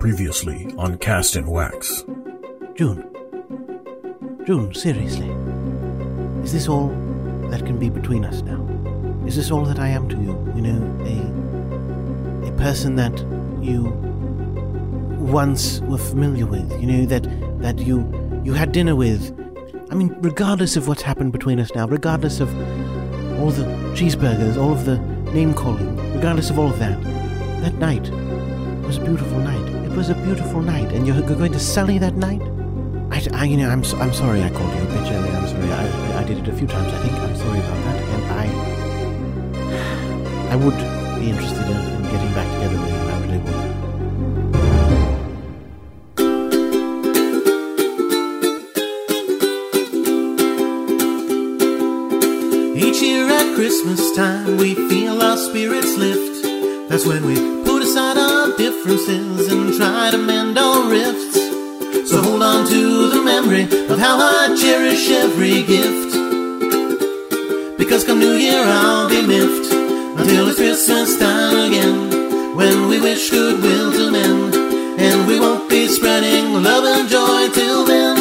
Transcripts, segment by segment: Previously on Cast in Wax. June, seriously. Is this all that can be between us now? Is this all that I am to you? You know, a person that you once were familiar with, you know, that you had dinner with. I mean, regardless of what's happened between us now, regardless of all the cheeseburgers, all of the name-calling, regardless of all of that, that night was a beautiful night. It was a beautiful night, and you're going to sully that night? I'm sorry I called you a bitch earlier. I'm sorry. I did it a few times, I think. I'm sorry about that, and I would be interested in getting back together with you. I really would. Each year at Christmas time, we feel our spirits lift. That's when we put aside our differences and try to mend our rifts. So hold on to the memory of how I cherish every gift, because come New Year I'll be miffed until it's Christmas time again, when we wish goodwill to men, and we won't be spreading love and joy till then.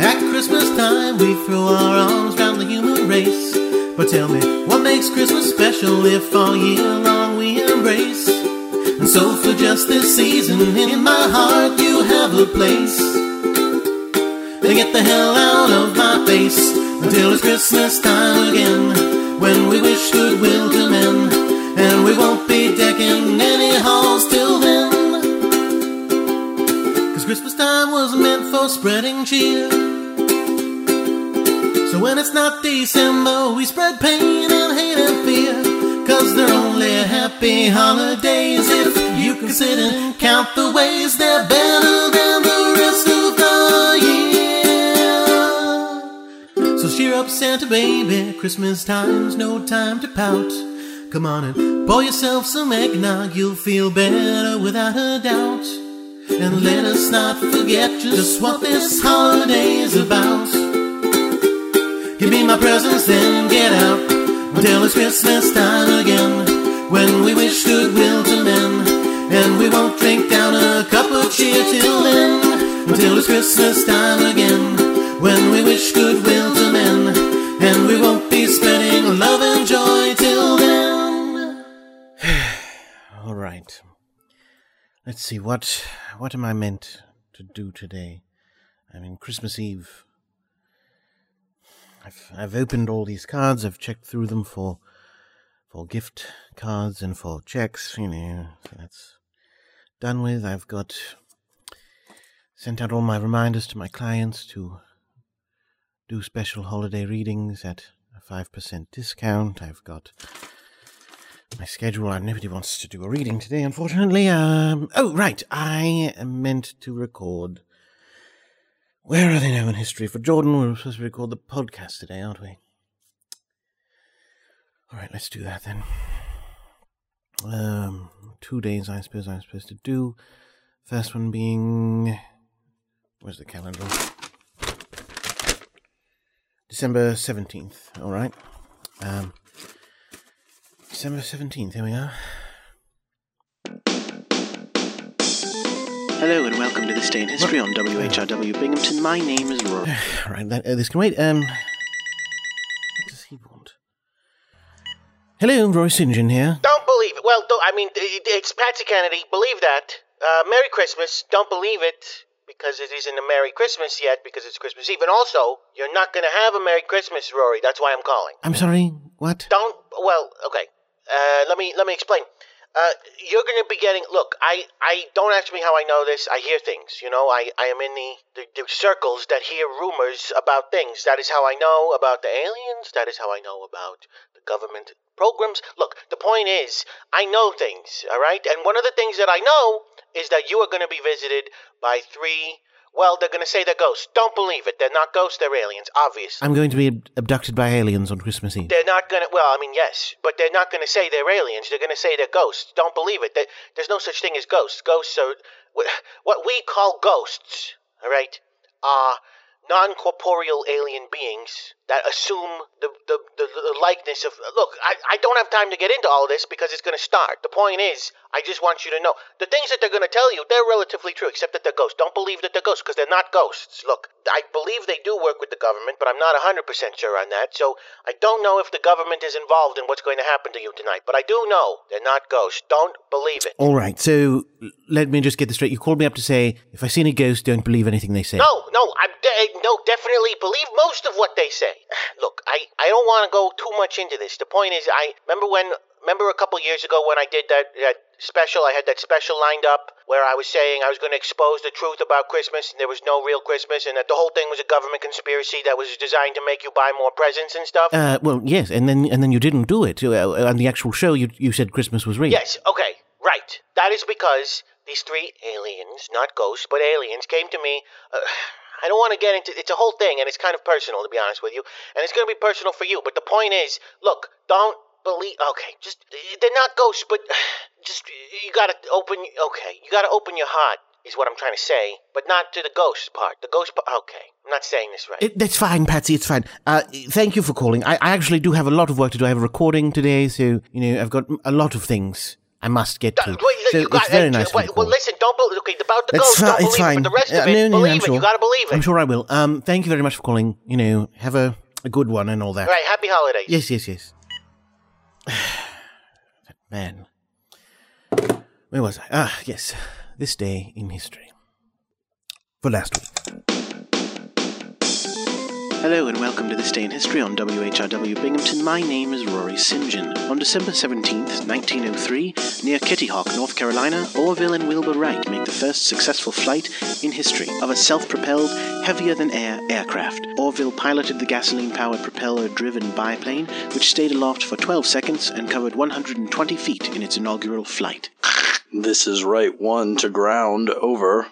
At Christmas time we throw our arms round the human race, but tell me, what makes Christmas special if all year long we embrace? And so for just this season, in my heart you have a place. Then get the hell out of my face until it's Christmas time again, when we wish goodwill to men, and we won't be decking any halls till then. 'Cause Christmas time was meant for spreading cheer, so when it's not December we spread pain and hate and fear. 'Cause they're only happy holidays if you can sit and count the ways they're better than the rest of the year. So cheer up, Santa baby, Christmas time's no time to pout. Come on and pour yourself some eggnog, you'll feel better without a doubt. And let us not forget just what this holiday's about. Give me my presents, then get out until it's Christmas time again, when we wish goodwill to men, and we won't drink down a cup of cheer till then. Until it's Christmas time again, when we wish goodwill to men, and we won't be spreading love and joy till then. All right. Let's see, what am I meant to do today? I mean, Christmas Eve. I've opened all these cards. I've checked through them for gift cards and for checks, you know, so that's done with. I've got sent out all my reminders to my clients to do special holiday readings at a 5% discount. I've got my schedule. Nobody wants to do a reading today, unfortunately. Oh, right. I am meant to record... Where are they now in history? For Jordan, we're supposed to record the podcast today, aren't we? All right, let's do that then. 2 days, I suppose, I'm supposed to do. First one being... Where's the calendar? December 17th, all right. December 17th, here we are. Hello and welcome to This Day in History on WHRW Binghamton. My name is Rory. Right, this can wait. What does he want? Hello, Rory St. John here. Don't believe it. Well, it's Patsy Kennedy. Believe that. Merry Christmas. Don't believe it, because it isn't a Merry Christmas yet, because it's Christmas Eve. And also, you're not going to have a Merry Christmas, Rory. That's why I'm calling. I'm sorry, what? Don't, well, okay. Let me explain. You're going to be getting... Look, I don't ask me how I know this. I hear things, you know. I am in the circles that hear rumors about things. That is how I know about the aliens. That is how I know about the government programs. Look, the point is, I know things, all right? And one of the things that I know is that you are going to be visited by three... Well, they're going to say they're ghosts. Don't believe it. They're not ghosts. They're aliens, obviously. I'm going to be abducted by aliens on Christmas Eve. They're not going to... Well, I mean, yes. But they're not going to say they're aliens. They're going to say they're ghosts. Don't believe it. There's no such thing as ghosts. Ghosts are... What we call ghosts, all right, are non-corporeal alien beings that assume the likeness of... Look, I don't have time to get into all this because it's going to start. The point is, I just want you to know, the things that they're going to tell you, they're relatively true, except that they're ghosts. Don't believe that they're ghosts, because they're not ghosts. Look, I believe they do work with the government, but I'm not 100% sure on that, so I don't know if the government is involved in what's going to happen to you tonight, but I do know they're not ghosts. Don't believe it. All right, so let me just get this straight. You called me up to say, if I see any ghosts, don't believe anything they say. No, definitely believe most of what they say. Look, I don't want to go too much into this. The point is, I remember a couple years ago when I did that special, I had that special lined up where I was saying I was going to expose the truth about Christmas and there was no real Christmas and that the whole thing was a government conspiracy that was designed to make you buy more presents and stuff? Well, yes, and then you didn't do it. On the actual show, you said Christmas was real. Yes, okay, right. That is because these three aliens, not ghosts, but aliens, came to me... I don't want to get into... It's a whole thing, and it's kind of personal, to be honest with you. And it's going to be personal for you, but the point is, look, don't believe... Okay, just... They're not ghosts, but... Just... You got to open... Okay, you got to open your heart, is what I'm trying to say, but not to the ghost part. The ghost part... Okay, I'm not saying this right. That's fine, Patsy, it's fine. Thank you for calling. I actually do have a lot of work to do. I have a recording today, so, I've got a lot of things I must get to. It's very nice. Well, listen, don't believe... Okay, about the ghost, don't believe it, but the rest of it, believe it. You gotta believe it. I'm sure I will. Thank you very much for calling. Have a good one and all that. All right, happy holidays. Yes. Man. Where was I? Ah, yes. This day in history. For last week. Hello and welcome to This Day in History on WHRW Binghamton. My name is Rory St. John. On December 17th, 1903, near Kitty Hawk, North Carolina, Orville and Wilbur Wright make the first successful flight in history of a self-propelled, heavier-than-air aircraft. Orville piloted the gasoline-powered propeller-driven biplane, which stayed aloft for 12 seconds and covered 120 feet in its inaugural flight. This is right one to ground, over.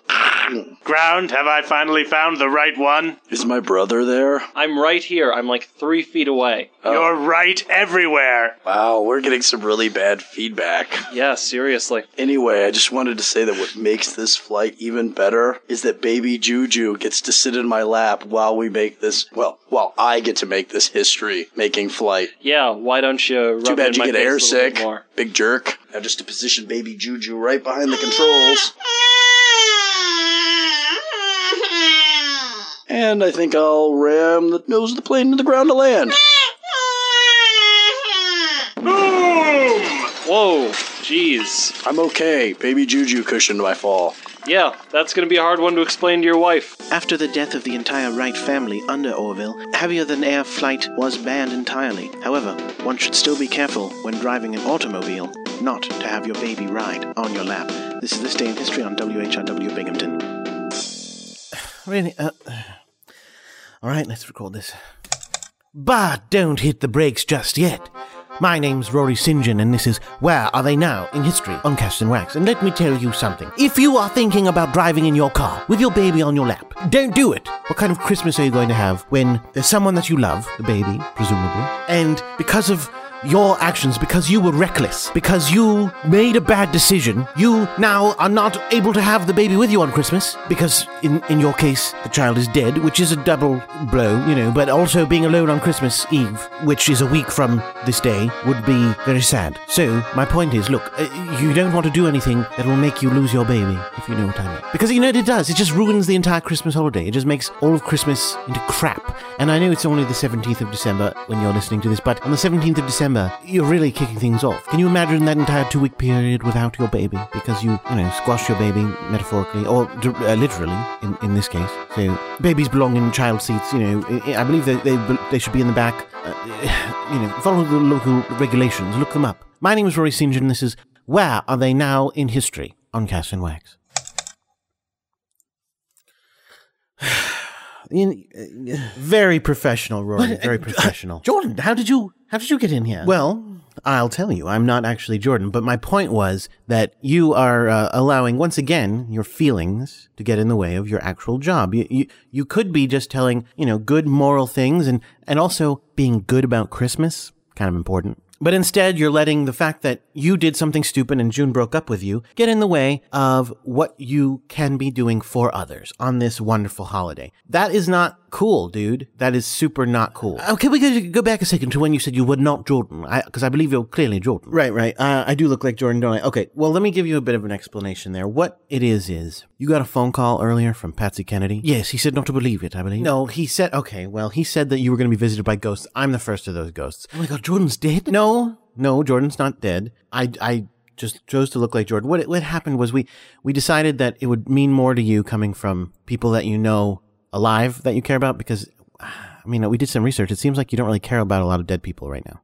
Ground, have I finally found the right one? Is my brother there? I'm right here. I'm like 3 feet away. Oh. You're right everywhere. Wow, we're getting some really bad feedback. Yeah, seriously. Anyway, I just wanted to say that what makes this flight even better is that baby Juju gets to sit in my lap while we make this, while I get to make this history-making flight. Yeah, why don't you rub it in my face? Too bad you get airsick. Big jerk. Now just to position baby Juju right behind the controls. And I think I'll ram the nose of the plane into the ground to land. Boom! Whoa, jeez. I'm okay. Baby Juju cushioned my fall. Yeah, that's going to be a hard one to explain to your wife. After the death of the entire Wright family under Orville, heavier-than-air flight was banned entirely. However, one should still be careful when driving an automobile not to have your baby ride on your lap. This is This Day in History on WHRW Binghamton. Really? All right, let's record this. But don't hit the brakes just yet. My name's Rory St. John, and this is Where Are They Now in History on Cast in Wax. And let me tell you something. If you are thinking about driving in your car with your baby on your lap, don't do it. What kind of Christmas are you going to have when there's someone that you love, the baby, presumably, and because of your actions, because you were reckless, because you made a bad decision, you now are not able to have the baby with you on Christmas, because in your case, the child is dead, which is a double blow, but also being alone on Christmas Eve, which is a week from this day, would be very sad. So, my point is, look, you don't want to do anything that will make you lose your baby, if you know what I mean. Because, it does. It just ruins the entire Christmas holiday. It just makes all of Christmas into crap. And I know it's only the 17th of December when you're listening to this, but on the 17th of December, you're really kicking things off. Can you imagine that entire 2 week period without your baby? Because you squash your baby metaphorically, or literally, in this case. So, babies belong in child seats, I believe they should be in the back. Follow the local regulations, look them up. My name is Rory St. John, and this is Where Are They Now in History on Cast in Wax. Very professional, Rory, very professional. Jordan, how did you get in here? Well, I'll tell you, I'm not actually Jordan, but my point was that you are allowing, once again, your feelings to get in the way of your actual job. You could be just telling, good moral things and also being good about Christmas, kind of important. But instead, you're letting the fact that you did something stupid and June broke up with you get in the way of what you can be doing for others on this wonderful holiday. That is not cool, dude. That is super not cool. Okay, we could go back a second to when you said you were not Jordan, because I believe you're clearly Jordan. Right. I do look like Jordan, don't I? Okay, well, let me give you a bit of an explanation there. What it is you got a phone call earlier from Patsy Kennedy? Yes, he said not to believe it, I believe. No, he said, okay, well, he said that you were going to be visited by ghosts. I'm the first of those ghosts. Oh my God, Jordan's dead? No, Jordan's not dead. I just chose to look like Jordan. What happened was we decided that it would mean more to you coming from people that you know alive that you care about, because, I mean, we did some research. It seems like you don't really care about a lot of dead people right now.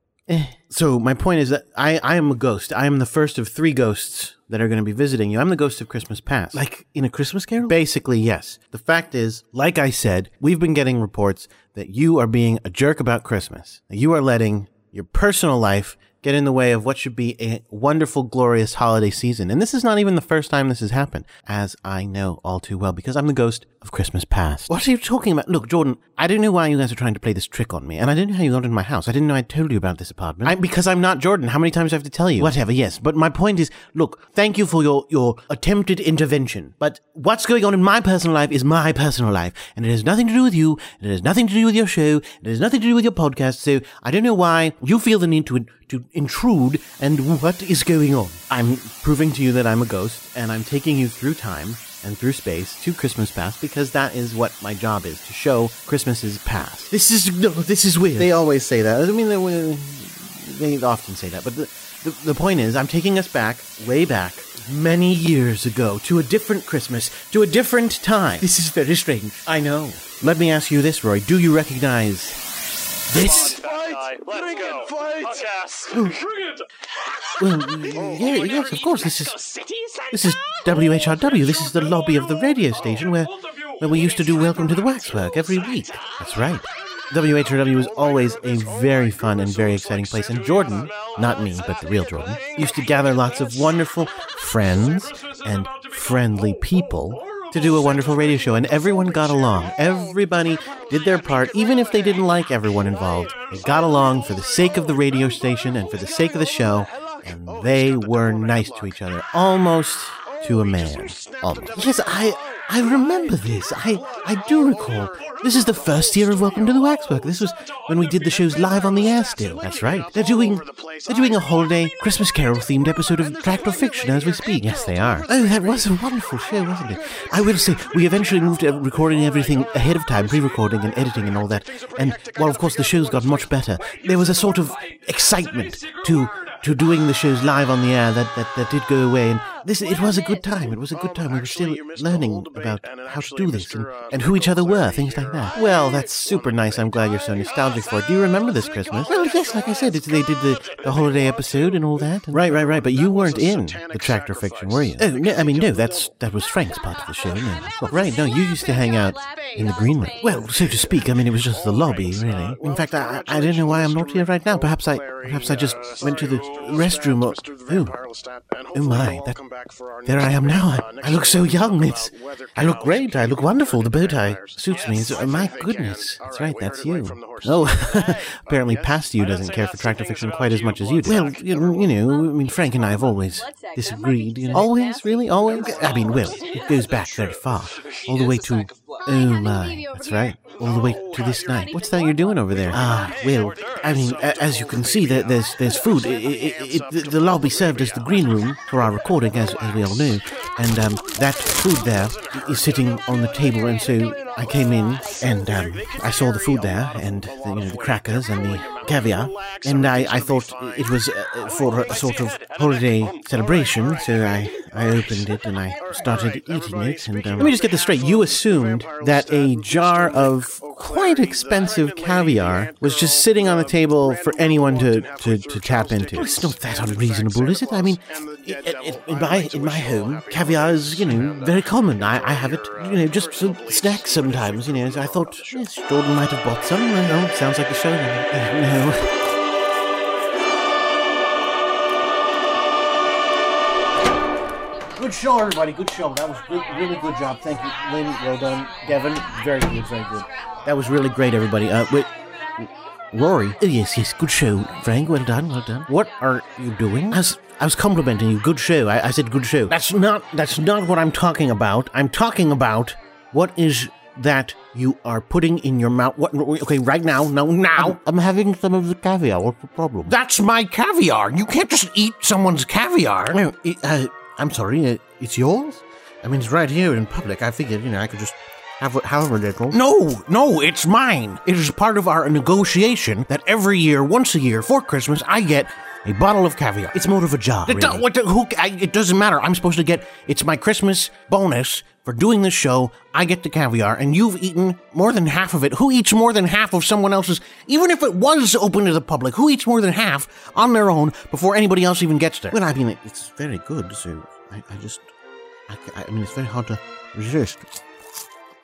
So my point is that I am a ghost. I am the first of three ghosts that are going to be visiting you. I'm the ghost of Christmas past. Like in A Christmas Carol? Basically, yes. The fact is, like I said, we've been getting reports that you are being a jerk about Christmas. You are letting your personal life get in the way of what should be a wonderful, glorious holiday season. And this is not even the first time this has happened, as I know all too well, because I'm the ghost of Christmas past. What are you talking about? Look, Jordan, I don't know why you guys are trying to play this trick on me, and I don't know how you got in my house. I didn't know I told you about this apartment. Because I'm not Jordan. How many times do I have to tell you? Whatever, yes. But my point is, look, thank you for your attempted intervention, but what's going on in my personal life is my personal life, and it has nothing to do with you, and it has nothing to do with your show, and it has nothing to do with your podcast, so I don't know why you feel the need to intrude, and what is going on? I'm proving to you that I'm a ghost, and I'm taking you through time and through space to Christmas past, because that is what my job is, to show Christmas's past. This is weird. They always say that. I mean, they often say that, but the point is, I'm taking us back, way back, many years ago, to a different Christmas, to a different time. This is very strange. I know. Let me ask you this, Roy. Do you recognize this? Let's go. It. Yes, of course. This is WHRW. This is the lobby of the radio station where we used to do Welcome to the Waxwork every week. That's right. WHRW was always a very fun and very exciting place, and Jordan, not me, but the real Jordan, used to gather lots of wonderful friends and friendly people to do a wonderful radio show, and everyone got along. Everybody did their part, even if they didn't like everyone involved. They got along for the sake of the radio station and for the sake of the show, and they were nice to each other, almost to a man. Almost. Yes, I remember this. I do recall. This is the first year of Welcome to the Waxwork. This was when we did the shows live on the air still. That's right. They're doing a holiday Christmas Carol-themed episode of Tractor Fiction as we speak. Yes, they are. Oh, that was a wonderful show, wasn't it? I will say, we eventually moved to recording everything ahead of time, pre-recording and editing and all that. And while, of course, the shows got much better, there was a sort of excitement to doing the shows live on the air that did go away, and it was a good time. It was a good time. We were still learning about how to do this and who each other were, things like that. Well, that's super nice. I'm glad you're so nostalgic for it. Do you remember this Christmas? Well, yes, like I said, they did the holiday episode and all that. Right. But you weren't in the Tractor Fiction, were you? Oh, no, I mean, no, that was Frank's part of the show. No. Right, no, you used to hang out in the green room. Well, so to speak, I mean, it was just the lobby, really. In fact, I don't know why I'm not here right now. Perhaps I just went to the restroom. Oh my! There I am now. I look so young. I look great. I look wonderful. The bow tie suits me. My goodness! That's right. That's you. Oh, apparently, past you doesn't care for Tractor Fiction quite as much as you do. Well, I mean, Frank and I have always disagreed. Always, really, always. I mean, well, it goes back very far, all the way to. Oh my! That's right. All the way to this night. What's that you're doing over there? Ah, well, I mean, as you can see, there's food. The lobby served as the green room for our recording, as we all knew, and that food there is sitting on the table, and so I came in, and I saw the food there, and the crackers and the caviar, and I thought it was for a sort of holiday celebration, so I opened it and I started eating it, and let me just get this straight. You assumed that a jar of quite expensive caviar was just sitting on the table for anyone to tap into. It's not that unreasonable, is it? I mean, in my home, caviar is, very common. I have it, just for snacks sometimes, so I thought, yes, Jordan might have bought some, and sounds like a show. No. Good show, everybody. Good show. That was really good job. Thank you, Lynn. Well done. Devin, very good, very good. That was really great, everybody. Rory? Oh, yes. Good show, Frank. Well done. What are you doing? I was complimenting you. Good show. I said good show. That's not what I'm talking about. I'm talking about what is that you are putting in your mouth. What? Okay, right now, now. I'm having some of the caviar. What's the problem? That's my caviar. You can't just eat someone's caviar. No, I'm sorry. It's yours? I mean, it's right here in public. I figured, you know, I could just have however little. No, it's mine. It is part of our negotiation that every year, once a year, for Christmas, I get a bottle of caviar. It's more of a job, really. It doesn't matter. I'm supposed to get... It's my Christmas bonus for doing this show. I get the caviar, and you've eaten more than half of it. Who eats more than half of someone else's... Even if it was open to the public, who eats more than half on their own before anybody else even gets there? Well, I mean, it's very good, so I just... I mean, it's very hard to resist.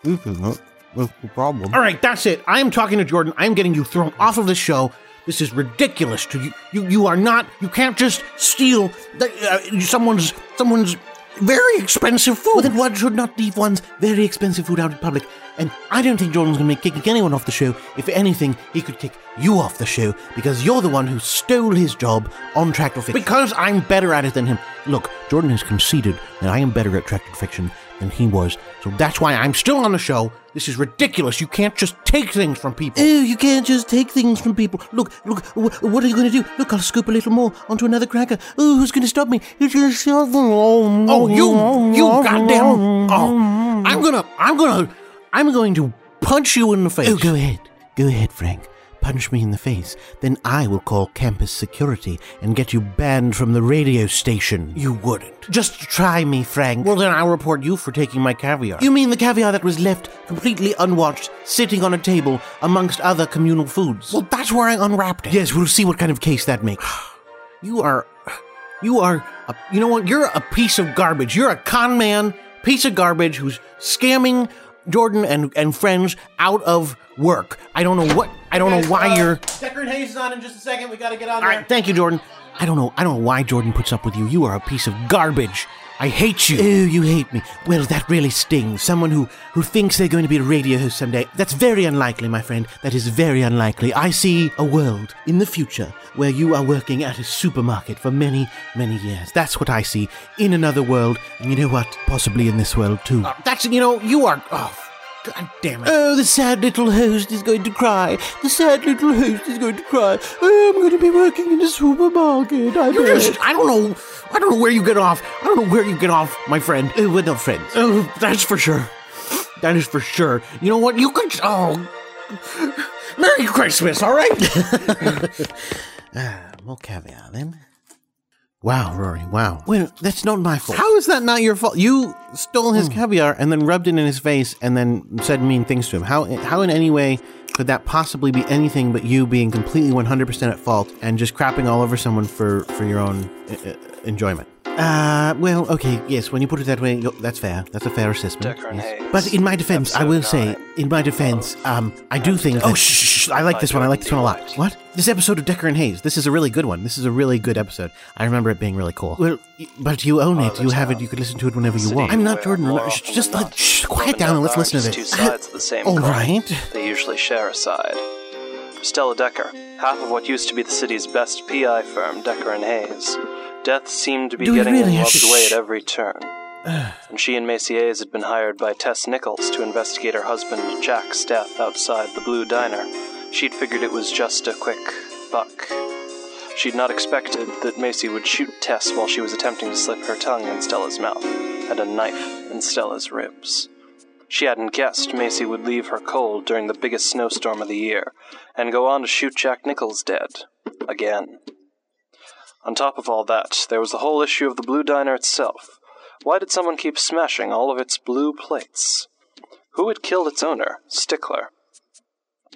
This is not the problem. All right, that's it. I am talking to Jordan. I am getting you thrown off of this show. This is ridiculous to you. You are not. You can't just steal someone's very expensive food. Well, then one should not leave one's very expensive food out in public. And I don't think Jordan's going to be kicking anyone off the show. If anything, he could kick you off the show because you're the one who stole his job on Tractor Fiction. Because I'm better at it than him. Look, Jordan has conceded that I am better at Tractor Fiction than he was. So that's why I'm still on the show. This is ridiculous. You can't just take things from people. Oh, you can't just take things from people. Look, what are you going to do? Look, I'll scoop a little more onto another cracker. Oh, who's going to stop me? Who's going to stop me? Oh, you goddamn. Oh, I'm going to punch you in the face. Oh, go ahead, Frank. Punch me in the face. Then I will call campus security and get you banned from the radio station. You wouldn't. Just try me, Frank. Well, then I'll report you for taking my caviar. You mean the caviar that was left completely unwatched, sitting on a table amongst other communal foods? Well, that's where I unwrapped it. Yes, we'll see what kind of case that makes. You know what? You're a piece of garbage. You're a con man, piece of garbage who's scamming Jordan and friends out of work. I don't know why you're... Decker and Hayes is on in just a second. We got to get on there. All right, thank you, Jordan. I don't know why Jordan puts up with you. You are a piece of garbage. I hate you. Oh, you hate me. Well, that really stings. Someone who thinks they're going to be a radio host someday. That's very unlikely, my friend. That is very unlikely. I see a world in the future where you are working at a supermarket for many, many years. That's what I see in another world. And you know what? Possibly in this world, too. You are... Oh, God damn it. Oh, the sad little host is going to cry. The sad little host is going to cry. Oh, I'm going to be working in a supermarket. I don't know where you get off. I don't know where you get off, my friend. We're not friends. Oh, that's for sure. That is for sure. You know what? You could... Oh. Merry Christmas, all right? More caviar, then. Wow, Rory, wow. Well, that's not my fault. How is that not your fault? You stole his caviar and then rubbed it in his face and then said mean things to him. How in any way could that possibly be anything but you being completely 100% at fault and just crapping all over someone for your own enjoyment? Well, okay, yes, when you put it that way, that's fair. That's a fair assessment. Yes. But in my defense, I will say, I do think that... Oh, shh, I like this one a lot. What? This episode of Decker and Hayes. This is a really good one. This is a really good episode. I remember it being really cool. Well, but you own it. You have it. You can listen to it whenever you want. I'm not Jordan. Just quiet down and let's listen to it. Two sides of the same coin. All right. They usually share a side. For Stella Decker, half of what used to be the city's best PI firm, Decker and Hayes. Death seemed to be getting really locked away at every turn. And she and Macias had been hired by Tess Nichols to investigate her husband Jack's death outside the Blue Diner. She'd figured it was just a quick buck. She'd not expected that Macy would shoot Tess while she was attempting to slip her tongue in Stella's mouth and a knife in Stella's ribs. She hadn't guessed Macy would leave her cold during the biggest snowstorm of the year and go on to shoot Jack Nichols dead. Again. On top of all that, there was the whole issue of the Blue Diner itself. Why did someone keep smashing all of its blue plates? Who had killed its owner, Stickler?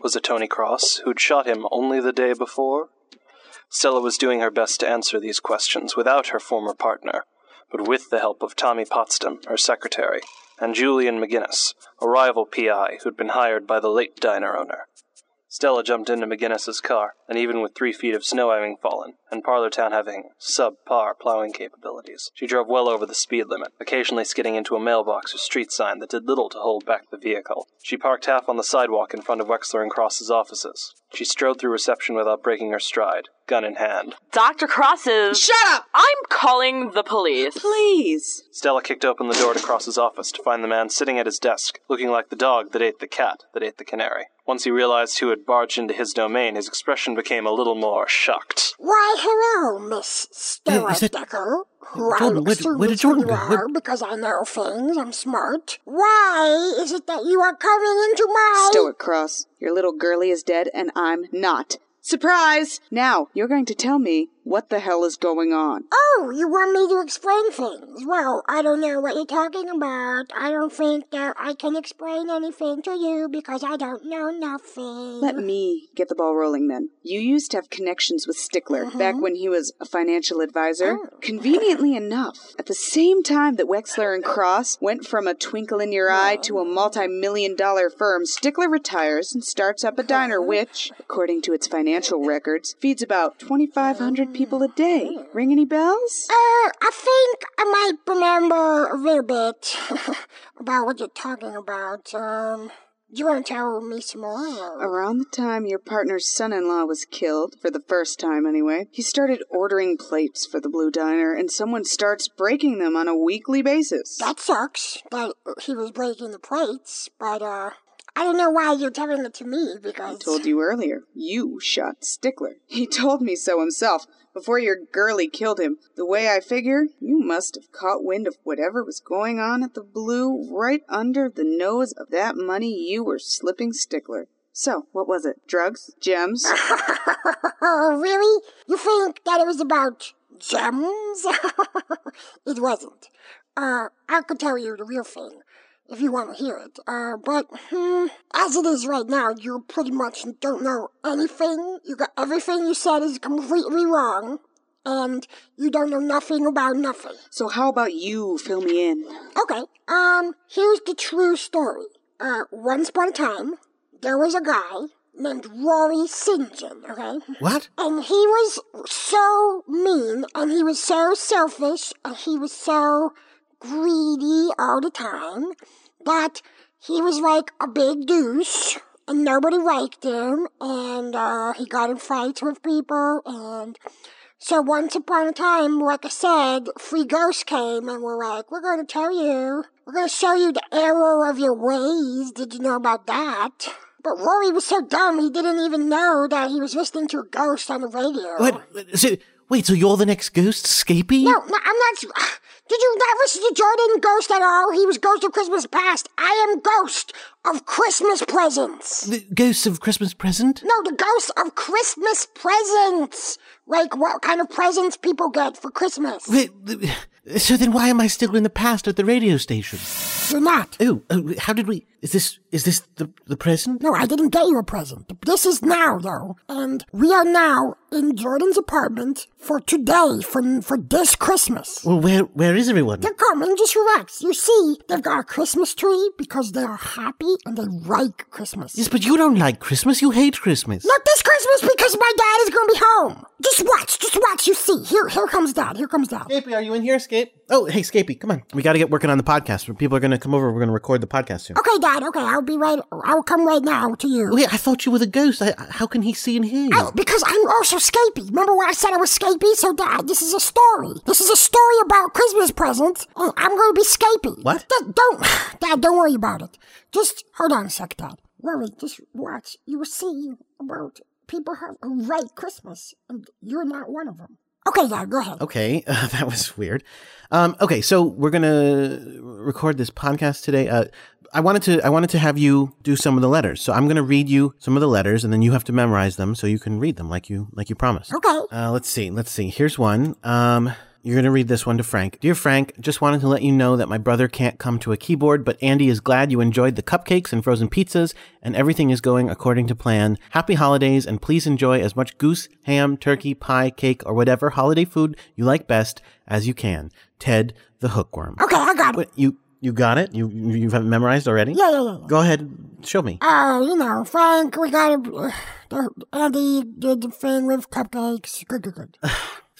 Was it Tony Cross, who'd shot him only the day before? Stella was doing her best to answer these questions without her former partner, but with the help of Tommy Potsdam, her secretary, and Julian McGinnis, a rival PI who'd been hired by the late diner owner. Stella jumped into McGinnis's car, and even with 3 feet of snow having fallen, and Parlortown having subpar plowing capabilities, she drove well over the speed limit, occasionally skidding into a mailbox or street sign that did little to hold back the vehicle. She parked half on the sidewalk in front of Wexler and Cross's offices, She strode through reception without breaking her stride, gun in hand. Dr. Cross's... Shut up! I'm calling the police. Please. Stella kicked open the door to Cross's office to find the man sitting at his desk, looking like the dog that ate the cat that ate the canary. Once he realized who had barged into his domain, his expression became a little more shocked. Why, hello, Miss Stella Decker. Jordan, where did Jordan go? Because I know things, I'm smart. Why is it that you are coming into my... Stow it, Cross. Your little girlie is dead, and I'm not. Surprise! Now, you're going to tell me what the hell is going on. Oh, you want me to explain things? Well, I don't know what you're talking about. I don't think that I can explain anything to you because I don't know nothing. Let me get the ball rolling then. You used to have connections with Stickler back when he was a financial advisor. Oh. Conveniently enough, at the same time that Wexler and Cross went from a twinkle in your eye to a multi-multi-million-dollar firm, Stickler retires and starts up a diner which, according to its financial records, feeds about 2,500 people a day. Ring any bells? I think I might remember a little bit about what you're talking about. Do you want to tell me some more? Around the time your partner's son-in-law was killed, for the first time anyway, he started ordering plates for the Blue Diner, and someone starts breaking them on a weekly basis. That sucks, that he was breaking the plates, but, I don't know why you're telling it to me, because... I told you earlier. You shot Stickler. He told me so himself, before your girlie killed him. The way I figure, you must have caught wind of whatever was going on at the Blue right under the nose of that money you were slipping Stickler. So, what was it? Drugs? Gems? Really? You think that it was about gems? It wasn't. I could tell you the real thing. If you want to hear it. But as it is right now, you pretty much don't know anything. You got everything you said is completely wrong, and you don't know nothing about nothing. So how about you fill me in? Okay, here's the true story. Once upon a time, there was a guy named Rory St. John, okay? What? And he was so mean, and he was so selfish, and he was so... greedy all the time, but he was like a big douche, and nobody liked him, and he got in fights with people, and so once upon a time, like I said, three ghosts came, and were like, we're going to tell you, we're going to show you the error of your ways, did you know about that? But Rory was so dumb, he didn't even know that he was listening to a ghost on the radio. What? Wait, so you're the next ghost, Scapey? No, I'm not... Did you not listen to Jordan Ghost at all? He was Ghost of Christmas Past. I am Ghost of Christmas Presents. The Ghost of Christmas Present? No, the Ghost of Christmas Presents. Like what kind of presents people get for Christmas. Wait, so then why am I still in the past at the radio station? You're not. Oh, how did we... Is this the present? No, I didn't get you a present. This is now, though. And we are now in Jordan's apartment for today, for this Christmas. Well, where is everyone? They're coming. Just relax. You see, they've got a Christmas tree because they are happy and they like Christmas. Yes, but you don't like Christmas. You hate Christmas. Not this Christmas because my dad is going to be home. Just watch. You see. Here comes dad. Scapey, are you in here, Scape? Oh, hey, Scapey, come on. We got to get working on the podcast. People are going to come over. We're going to record the podcast soon. Okay, Dad. Okay, I'll come right now to you. Wait, I thought you were the ghost. How can he see and hear you? Because I'm also Scapey. Remember when I said I was Scapey? So, Dad, this is a story. This is a story about Christmas presents. And I'm going to be Scapey. What? Dad, don't worry about it. Just hold on a sec, Dad. Rory, just watch. You will see about people have a right Christmas, and you're not one of them. Okay, Dad, go ahead. Okay, that was weird. Okay, so we're going to record this podcast today. I wanted to have you do some of the letters. So I'm going to read you some of the letters, and then you have to memorize them so you can read them like you promised. Okay. Let's see. Here's one. You're going to read this one to Frank. Dear Frank, just wanted to let you know that my brother can't come to a keyboard, but Andy is glad you enjoyed the cupcakes and frozen pizzas, and everything is going according to plan. Happy holidays, and please enjoy as much goose, ham, turkey, pie, cake, or whatever holiday food you like best as you can. Ted the Hookworm. Okay, I got it. What, you got it? You haven't memorized already? Yeah. Go ahead. Show me. Oh, Frank, we got it. Andy did the thing with cupcakes. Good.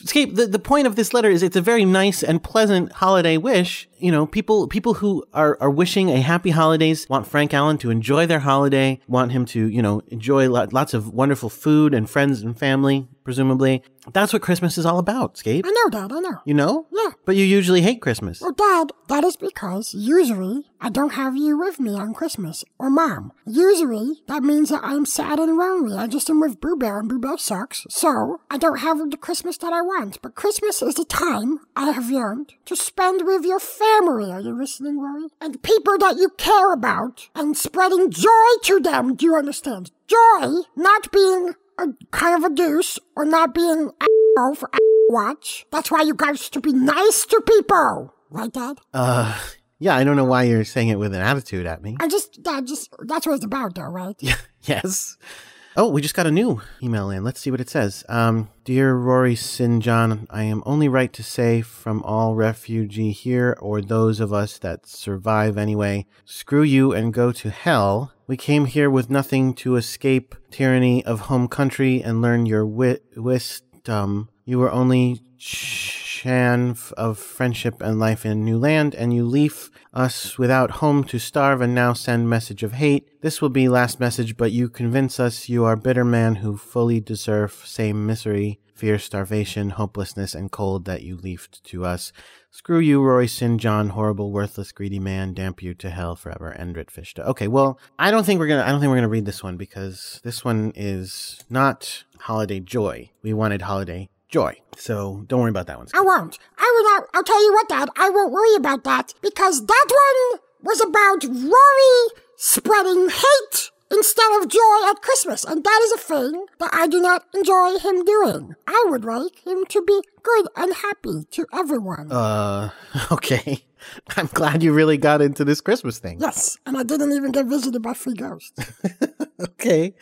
Scape, the point of this letter is it's a very nice and pleasant holiday wish. You know, people who are wishing a happy holidays want Frank Allen to enjoy their holiday, want him to, you know, enjoy lots of wonderful food and friends and family, presumably. That's what Christmas is all about, Scape. I know, Dad, I know. You know? Yeah. But you usually hate Christmas. Well, Dad, that is because usually I don't have you with me on Christmas, or Mom. Usually, that means that I'm sad and lonely. I just am with Boo Bear and Boo Bear sucks, so I don't have the Christmas that I want. But Christmas is the time, I have learned, to spend with your family. Are you listening, Rory? And people that you care about, and spreading joy to them, do you understand? Joy, not being a kind of a goose, or not being a**hole for a**watch. That's why you guys should be nice to people. Right, Dad? Yeah, I don't know why you're saying it with an attitude at me. Dad, that's what it's about, though, right? Yes. Oh, we just got a new email in. Let's see what it says. Dear Rory St. John, I am only right to say from all refugee here, or those of us that survive anyway, screw you and go to hell. We came here with nothing to escape tyranny of home country and learn your wisdom. You were only chan of friendship and life in a new land, and you leave us without home to starve and now send message of hate. This will be last message, but you convince us you are bitter man who fully deserve same misery, fear, starvation, hopelessness, and cold that you leafed to us. Screw you, Rory St. John, horrible, worthless, greedy man, damp you to hell forever, Endrit Fishta. Okay, well, I don't think we're gonna read this one because this one is not holiday joy. We wanted holiday joy. So don't worry about that one. I will not. I'll tell you what, Dad. I won't worry about that because that one was about Rory spreading hate instead of joy at Christmas. And that is a thing that I do not enjoy him doing. I would like him to be good and happy to everyone. Okay. I'm glad you really got into this Christmas thing. Yes, and I didn't even get visited by three ghosts. Okay.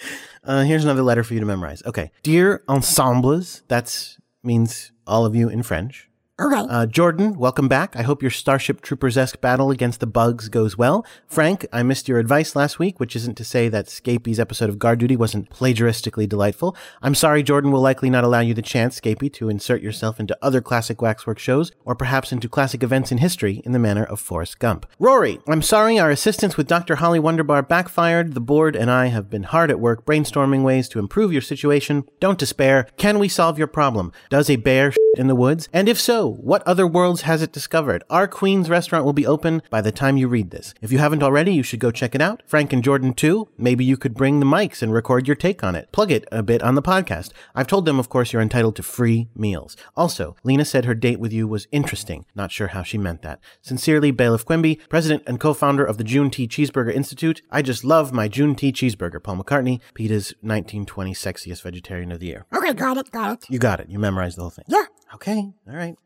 Here's another letter for you to memorize. Okay. Dear Ensembles, that means all of you in French. Okay. Jordan, welcome back. I hope your Starship Troopers-esque battle against the bugs goes well. Frank, I missed your advice last week, which isn't to say that Scapey's episode of Guard Duty wasn't plagiaristically delightful. I'm sorry, Jordan will likely not allow you the chance, Scapey, to insert yourself into other classic waxwork shows, or perhaps into classic events in history in the manner of Forrest Gump. Rory, I'm sorry our assistance with Dr. Holly Wonderbar backfired. The board and I have been hard at work brainstorming ways to improve your situation. Don't despair. Can we solve your problem? Does a bear shit in the woods? And if so, what other worlds has it discovered? Our Queen's restaurant will be open by the time you read this. If you haven't already, you should go check it out. Frank and Jordan, too. Maybe you could bring the mics and record your take on it. Plug it a bit on the podcast. I've told them, of course, you're entitled to free meals. Also, Lena said her date with you was interesting. Not sure how she meant that. Sincerely, Bailiff Quimby, president and co-founder of the June T. Cheeseburger Institute. I just love my June T. Cheeseburger. Paul McCartney, PETA's 1920 Sexiest Vegetarian of the Year. Okay, got it. You got it. You memorized the whole thing. Yeah. Okay. All right.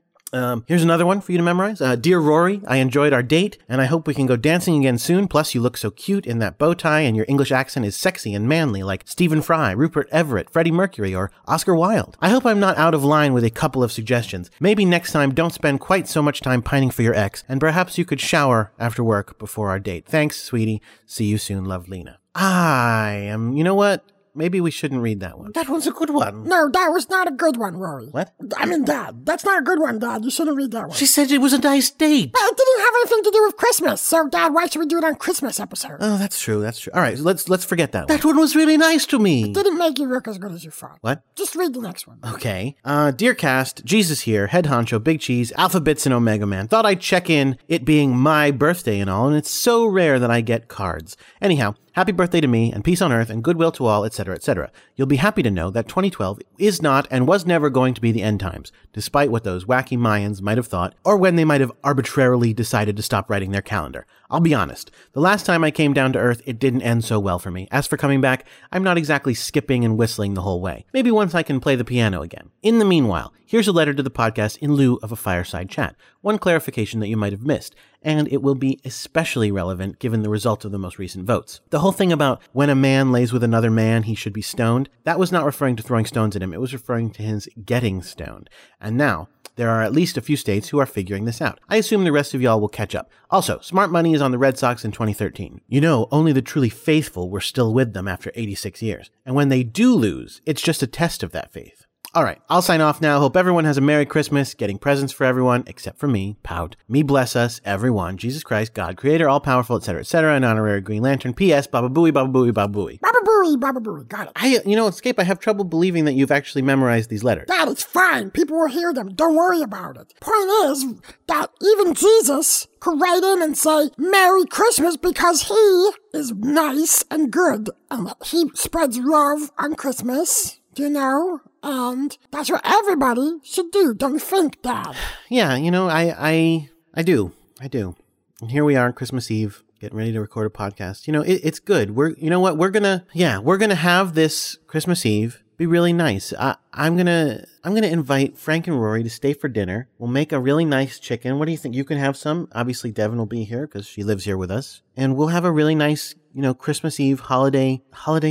Here's another one for you to memorize. Dear Rory, I enjoyed our date, and I hope we can go dancing again soon. Plus, you look so cute in that bow tie, and your English accent is sexy and manly, like Stephen Fry, Rupert Everett, Freddie Mercury, or Oscar Wilde. I hope I'm not out of line with a couple of suggestions. Maybe next time, don't spend quite so much time pining for your ex, and perhaps you could shower after work before our date. Thanks, sweetie. See you soon. Love, Lena. You know what? Maybe we shouldn't read that one. That one's a good one. No, that was not a good one, Rory. What? I mean, Dad. That's not a good one, Dad. You shouldn't read that one. She said it was a nice date. But it didn't have anything to do with Christmas. So, Dad, why should we do it on Christmas episode? Oh, that's true. All right, let's forget that one. That one was really nice to me. It didn't make you look as good as you thought. What? Just read the next one. Okay. Dear Cast, Jesus here, head honcho, big cheese, alphabets and Omega Man. Thought I'd check in, it being my birthday and all, and it's so rare that I get cards. Anyhow, happy birthday to me, and peace on earth, and goodwill to all, etc., etc. You'll be happy to know that 2012 is not and was never going to be the end times, despite what those wacky Mayans might have thought, or when they might have arbitrarily decided to stop writing their calendar. I'll be honest, the last time I came down to Earth, it didn't end so well for me. As for coming back, I'm not exactly skipping and whistling the whole way. Maybe once I can play the piano again. In the meanwhile, here's a letter to the podcast in lieu of a fireside chat. One clarification that you might have missed, and it will be especially relevant given the result of the most recent votes. The whole thing about when a man lays with another man, he should be stoned, that was not referring to throwing stones at him. It was referring to his getting stoned. And now, there are at least a few states who are figuring this out. I assume the rest of y'all will catch up. Also, smart money is on the Red Sox in 2013. You know, only the truly faithful were still with them after 86 years. And when they do lose, it's just a test of that faith. All right, I'll sign off now. Hope everyone has a Merry Christmas, getting presents for everyone, except for me, Pout. Me bless us, everyone, Jesus Christ, God, Creator, all-powerful, etc., an honorary Green Lantern. P.S. Baba Booey, Baba Booey, Baba Booey. Baba Booey, Baba Booey, got it. Scape, I have trouble believing that you've actually memorized these letters. That is fine. People will hear them. Don't worry about it. Point is that even Jesus could write in and say, Merry Christmas, because he is nice and good, and he spreads love on Christmas, you know? And that's what everybody should do. Don't think that. Yeah, I do. And here we are on Christmas Eve, getting ready to record a podcast. It's good. We're gonna have this Christmas Eve be really nice. I'm gonna invite Frank and Rory to stay for dinner. We'll make a really nice chicken. What do you think? You can have some. Obviously, Devin will be here because she lives here with us, and we'll have a really nice, Christmas Eve holiday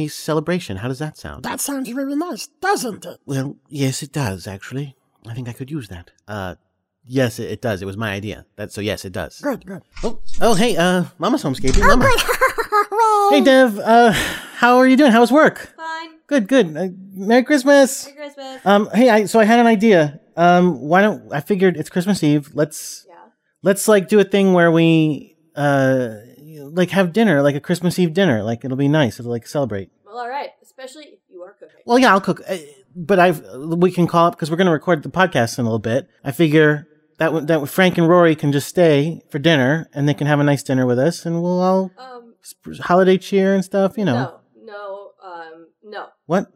celebration. How does that sound? That sounds really nice, doesn't it? Well, yes, it does. Actually, I think I could use that. Yes, it does. It was my idea. Yes, it does. Good. Oh, hey, Mama's home, Scapey. Mama. Oh, hey, Dev. How are you doing? How's work? Fine. Good. Merry Christmas. Merry Christmas. Hey, I had an idea. I figured it's Christmas Eve. Let's do a thing where we, have dinner, like a Christmas Eve dinner. It'll be nice. It'll celebrate. Well, all right. Especially if you are cooking. Well, yeah, I'll cook. But we can call up because we're going to record the podcast in a little bit. I figure that Frank and Rory can just stay for dinner and they can have a nice dinner with us and we'll all holiday cheer and stuff, No. What?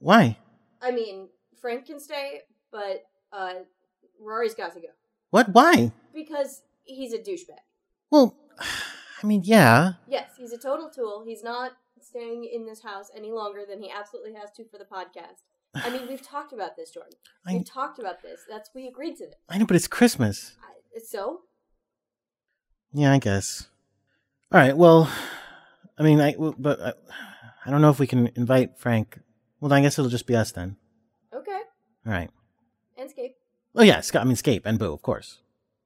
Why? I mean, Frank can stay, but Rory's got to go. What? Why? Because he's a douchebag. Well, I mean, yeah. Yes, he's a total tool. He's not staying in this house any longer than he absolutely has to for the podcast. I mean, we've talked about this, Jordan. We've talked about this. We agreed to this. I know, but it's Christmas. So? Yeah, I guess. All right, well, I don't know if we can invite Frank. Well, I guess it'll just be us then. Okay. All right. And Scape. Oh, yeah. Scape and Boo, of course.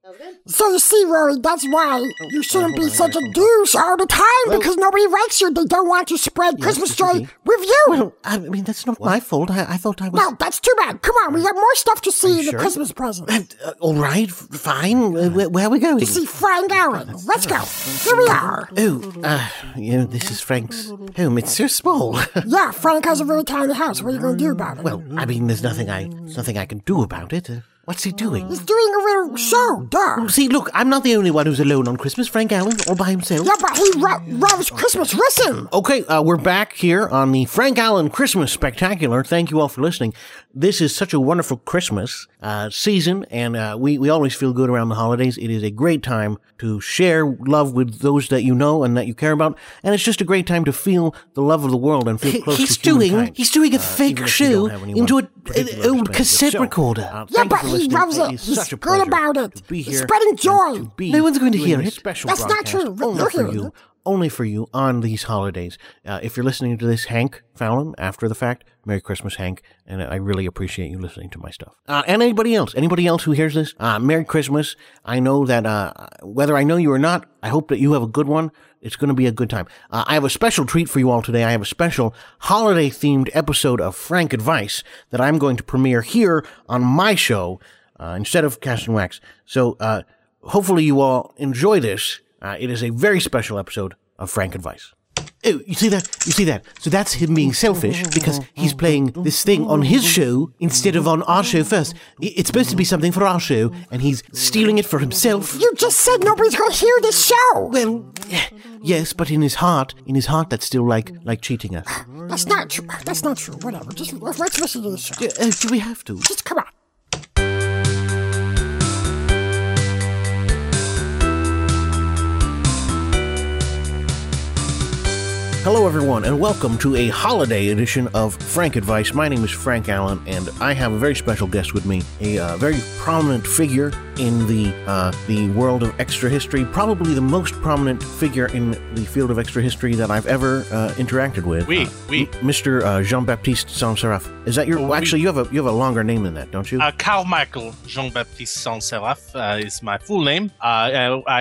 Okay. So you see, Rory, that's why you shouldn't be such a douche all the time because nobody likes you. They don't want to spread Christmas joy with you. Well, I mean, that's not my fault. I thought I was... No, that's too bad. Come on, we have more stuff to see in the Christmas present. All right, fine. Where are we going? To see Frank Allen. Let's go. Here we are. Oh, this is Frank's home. It's so small. Yeah, Frank has a really tiny house. What are you going to do about it? Well, I mean, there's nothing I can do about it. What's he doing? He's doing a little show, duh. Well, see, look, I'm not the only one who's alone on Christmas. Frank Allen, all by himself. Yeah, but he loves Christmas. Listen. Okay, we're back here on the Frank Allen Christmas Spectacular. Thank you all for listening. This is such a wonderful Christmas season, and we always feel good around the holidays. It is a great time to share love with those that you know and that you care about, and it's just a great time to feel the love of the world and feel close to humankind. He's doing a fake show into an old cassette recorder. Yeah, but he loves it. He's good about it. He's spreading joy. No one's going to hear it. That's not true. You're hearing only for you on these holidays. If you're listening to this, Hank Fallon, after the fact, Merry Christmas, Hank, and I really appreciate you listening to my stuff. And anybody else who hears this, Merry Christmas. I know that whether I know you or not, I hope that you have a good one. It's going to be a good time. I have a special treat for you all today. I have a special holiday-themed episode of Frank Advice that I'm going to premiere here on my show instead of Cast in Wax. So hopefully you all enjoy this. It is a very special episode of Frank Advice. Oh, you see that? So that's him being selfish because he's playing this thing on his show instead of on our show first. It's supposed to be something for our show, and he's stealing it for himself. You just said nobody's going to hear this show. Well, yes, but in his heart, that's still like cheating us. That's not true. Whatever. Just let's listen to the show. Do we have to? Just come on. Hello, everyone, and welcome to a holiday edition of Frank Advice. My name is Frank Allen, and I have a very special guest with me, a very prominent figure in the world of extra history, probably the most prominent figure in the field of extra history that I've ever interacted with. Mr. Jean-Baptiste Saint Seraph. Is that your? Actually, you have a longer name than that, don't you? Carmichael Jean-Baptiste Saint Seraph is my full name. I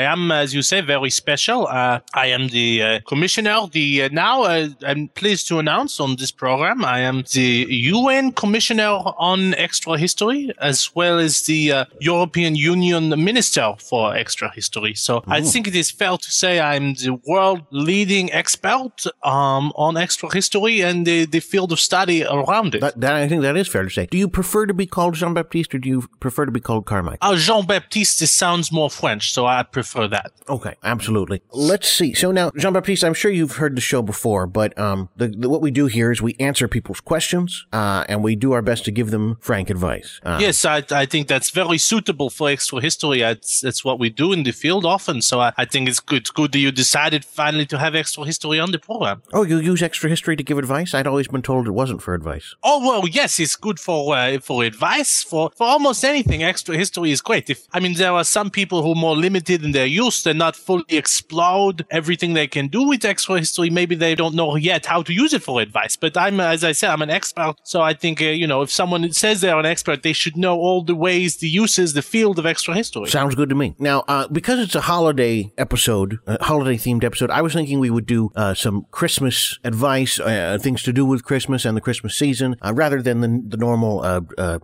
am, as you say, very special. I am the commissioner, the Now I'm pleased to announce on this program I am the UN Commissioner on Extra History, as well as the European Union Minister for Extra History. So I think it is fair to say I'm the world leading expert on extra history and the field of study around it. That I think that is fair to say. Do you prefer to be called Jean-Baptiste or do you prefer to be called Carmichael? Jean-Baptiste sounds more French, so I prefer that. Okay, absolutely. Let's see. So now, Jean-Baptiste, I'm sure you've heard the show before, but what we do here is we answer people's questions and we do our best to give them frank advice. Yes, I think that's very suitable for extra history. That's what we do in the field often, so I think it's good that you decided finally to have extra history on the program. Oh, you use extra history to give advice? I'd always been told it wasn't for advice. Oh, well, yes, it's good for advice, for almost anything. Extra history is great. There are some people who are more limited in their use. They're not fully explored everything they can do with extra history. Maybe they don't know yet how to use it for advice. But I'm an expert. So I think, if someone says they're an expert, they should know all the ways, the uses, the field of extra history. Sounds good to me. Now, because it's a holiday episode, holiday-themed episode, I was thinking we would do some Christmas advice, things to do with Christmas and the Christmas season, rather than the normal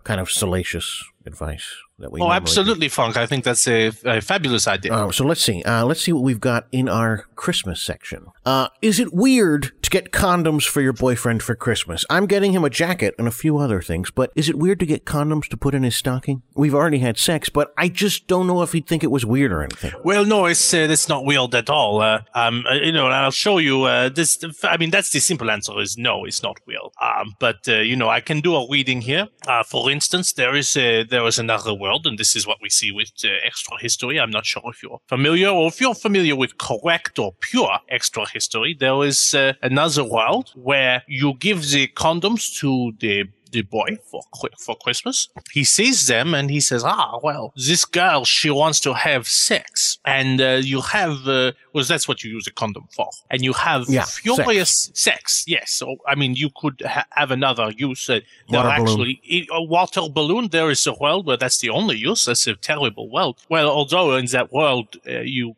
kind of salacious advice that we absolutely, Frank. I think that's a fabulous idea. So let's see. Let's see what we've got in our Christmas section. Is it weird to get condoms for your boyfriend for Christmas? I'm getting him a jacket and a few other things, but is it weird to get condoms to put in his stocking? We've already had sex, but I just don't know if he'd think it was weird or anything. Well, no, it's not weird at all. I'll show you this. That's the simple answer is no, it's not weird. I can do a reading here. For instance, there is another world, and this is what we see with extra history. I'm not sure if you're familiar or if you're familiar with correct or pure extra history. There is another world where you give the condoms to the boy for Christmas. He sees them and he says, this girl, she wants to have sex. And that's what you use a condom for. And you have furious sex. Yes. So, you could have another use. A water balloon, there is a world where that's the only use. That's a terrible world. Well, although in that world,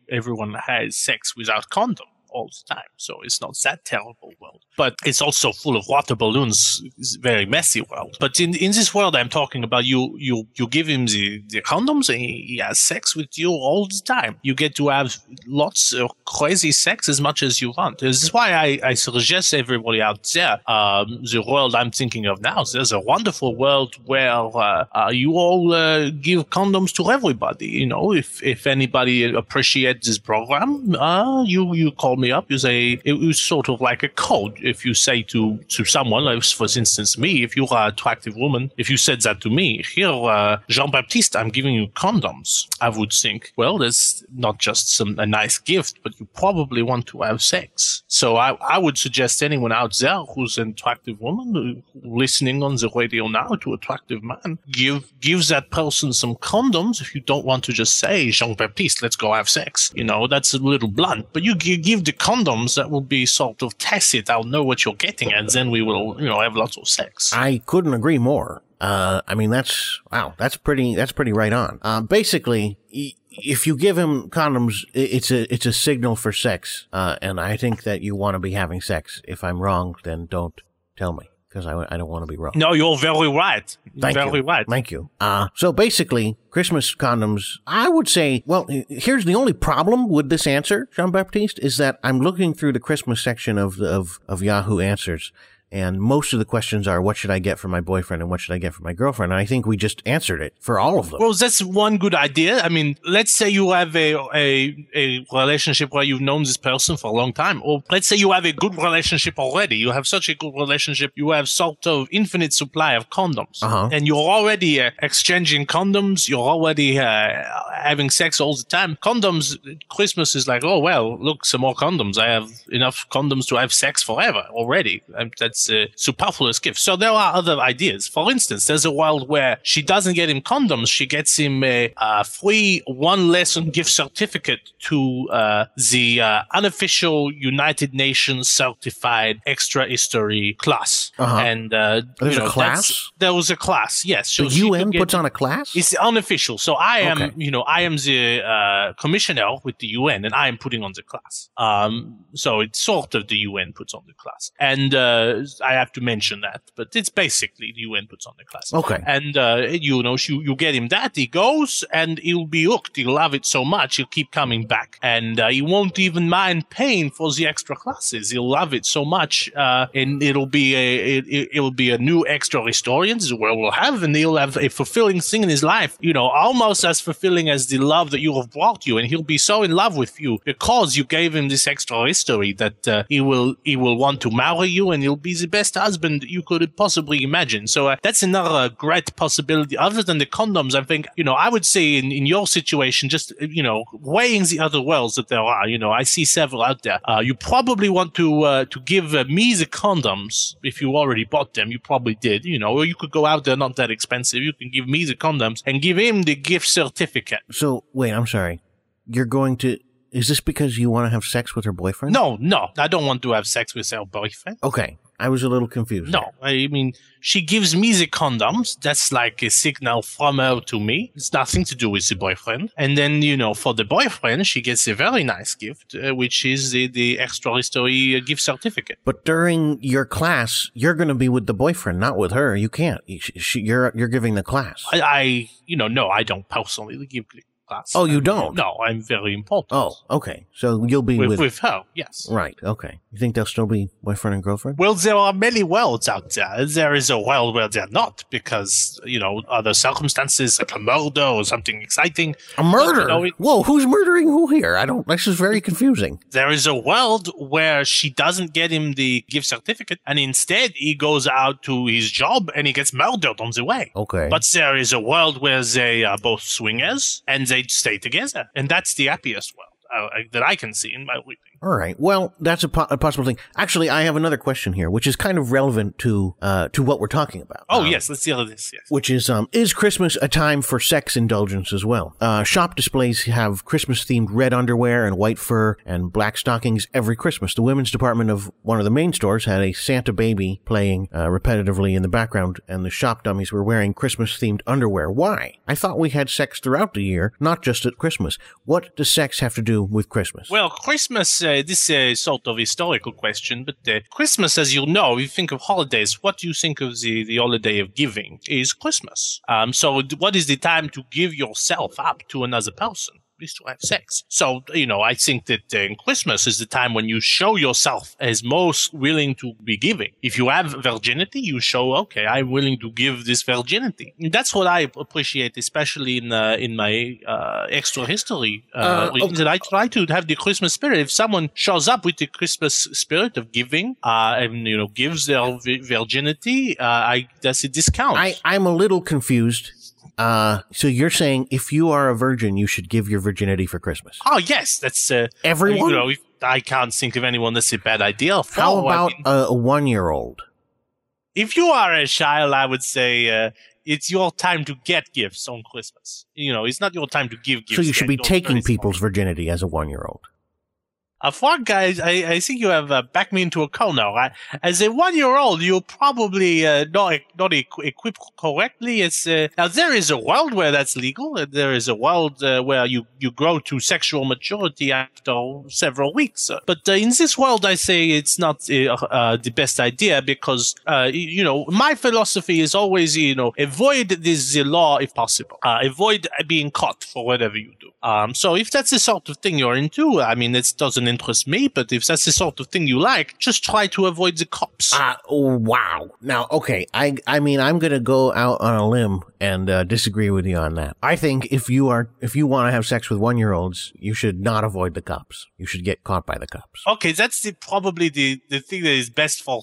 everyone has sex without condom all the time, so it's not that terrible world, but it's also full of water balloons. It's a very messy world. But in this world I'm talking about, you give him the condoms and he has sex with you all the time. You get to have lots of crazy sex as much as you want. This is why I suggest everybody out there, the world I'm thinking of now, there's a wonderful world where you all give condoms to everybody. If anybody appreciates this program, you call me up. You say it was sort of like a code. If you say to someone, like for instance me, if you are an attractive woman, if you said that to me, here, Jean-Baptiste, I'm giving you condoms, I would think, well, that's not just a nice gift, but you probably want to have sex. So I would suggest anyone out there who's an attractive woman listening on the radio now to attractive man, give that person some condoms. If you don't want to just say, Jean-Baptiste, let's go have sex, that's a little blunt, but you give the condoms, that will be sort of tacit. I'll know what you're getting, and then we will, have lots of sex. I couldn't agree more. That's pretty right on. Basically, if you give him condoms, it's a signal for sex. And I think that you want to be having sex. If I'm wrong, then don't tell me, because I don't want to be wrong. No, you're very right. Thank you. So basically, Christmas condoms, I would say, well, here's the only problem with this answer, Jean-Baptiste, is that I'm looking through the Christmas section of Yahoo Answers, and most of the questions are, what should I get for my boyfriend and what should I get for my girlfriend? And I think we just answered it for all of them. Well, that's one good idea. Let's say you have a relationship where you've known this person for a long time. Or let's say you have a good relationship already. You have such a good relationship. You have sort of infinite supply of condoms. Uh-huh. And you're already exchanging condoms. You're already having sex all the time. Condoms, Christmas is like, look, some more condoms. I have enough condoms to have sex forever already. That's that's a superfluous gift. So there are other ideas. For instance, there's a world where she doesn't get him condoms. She gets him a free one-lesson gift certificate to the unofficial United Nations certified extra history class. Uh-huh. And there's a class? There was a class, yes. So the UN puts on a class? It's unofficial. So I am, I am the commissioner with the UN, and I am putting on the class. So it's sort of the UN puts on the class. And I have to mention that, but it's basically the UN puts on the class. Okay. And, you get him that, he goes, and he'll be hooked. He'll love it so much, he'll keep coming back. And he won't even mind paying for the extra classes. He'll love it so much, and it'll be a new extra historian the world will have, and he'll have a fulfilling thing in his life, almost as fulfilling as the love that you have brought you, and he'll be so in love with you because you gave him this extra history that he will want to marry you, and he'll be the best husband you could possibly imagine. So that's another great possibility. Other than the condoms, I think, I would say in your situation, just, weighing the other worlds that there are, I see several out there. You probably want to give me the condoms if you already bought them. You probably did, or you could go out there, not that expensive. You can give me the condoms and give him the gift certificate. So, wait, I'm sorry. You're going to... Is this because you want to have sex with her boyfriend? No, I don't want to have sex with her boyfriend. Okay. I was a little confused. No, I mean, she gives me the condoms. That's like a signal from her to me. It's nothing to do with the boyfriend. And then, for the boyfriend, she gets a very nice gift, which is the extra history gift certificate. But during your class, you're going to be with the boyfriend, not with her. You can't. You're giving the class. No, I don't personally give the class. Oh, you don't? No, I'm very important. Oh, okay. So you'll be with her, yes. Right, okay. You think they'll still be boyfriend and girlfriend? Well, there are many worlds out there. There is a world where they're not because, other circumstances like a murder or something exciting. A murder? But, whoa, who's murdering who here? This is very confusing. There is a world where she doesn't get him the gift certificate, and instead he goes out to his job and he gets murdered on the way. Okay. But there is a world where they are both swingers and they stay together, and that's the happiest world that I can see in my weeping. All right. Well, that's a possible thing. Actually, I have another question here, which is kind of relevant to what we're talking about. Oh, yes. Let's deal with this. Yes. Which is Christmas a time for sex indulgence as well? Shop displays have Christmas-themed red underwear and white fur and black stockings every Christmas. The women's department of one of the main stores had a Santa baby playing repetitively in the background, and the shop dummies were wearing Christmas-themed underwear. Why? I thought we had sex throughout the year, not just at Christmas. What does sex have to do with Christmas? Well, Christmas... this is sort of historical question, but Christmas, as you know, if you think of holidays, what do you think of the holiday of giving is Christmas. So what is the time to give yourself up to another person? Is to have sex. So, I think that Christmas is the time when you show yourself as most willing to be giving. If you have virginity, you show, okay, I'm willing to give this virginity. And that's what I appreciate, especially in my extra history. That I try to have the Christmas spirit. If someone shows up with the Christmas spirit of giving, and gives their virginity, that's a discount. I'm a little confused. So you're saying if you are a virgin, you should give your virginity for Christmas? Oh, yes. That's everyone. I can't think of anyone that's a bad idea. How about a one-year-old? If you are a child, I would say it's your time to get gifts on Christmas. It's not your time to give gifts. So you should be taking people's virginity as a one-year-old. Frog guys, I think you have backed me into a corner. Right? As a one-year-old, you're probably not equipped correctly. Now, there is a world where that's legal. There is a world where you grow to sexual maturity after several weeks. But in this world, I say it's not the best idea because, my philosophy is always, avoid the law if possible. Avoid being caught for whatever you do. So if that's the sort of thing you're into, I mean, it doesn't interest me, but if that's the sort of thing you like, just try to avoid the cops. Wow. Now, okay, I mean, I'm going to go out on a limb and disagree with you on that. I think if you want to have sex with one-year-olds, you should not avoid the cops. You should get caught by the cops. Okay, that's probably the thing that is best for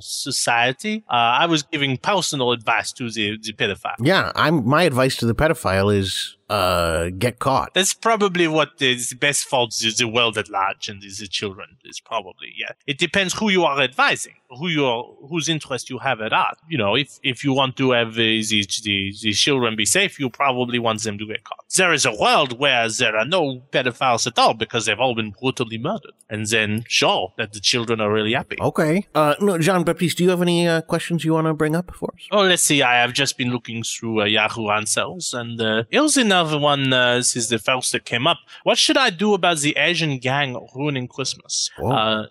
society. I was giving personal advice to the pedophile. Yeah, my advice to the pedophile is get caught. That's probably what is the best fault is the world at large and is the children. Is probably, yeah. It depends who you are advising, whose interest you have at heart. You know, if you want to have the children be safe, you probably want them to get caught. There is a world where there are no pedophiles at all because they've all been brutally murdered. And then, sure, that the children are really happy. Okay. No, Jean-Baptiste, do you have any questions you want to bring up for us? Oh, let's see. I have just been looking through Yahoo Answers, and here's another one. This is the first that came up. What should I do about the Asian gang ruining Christmas?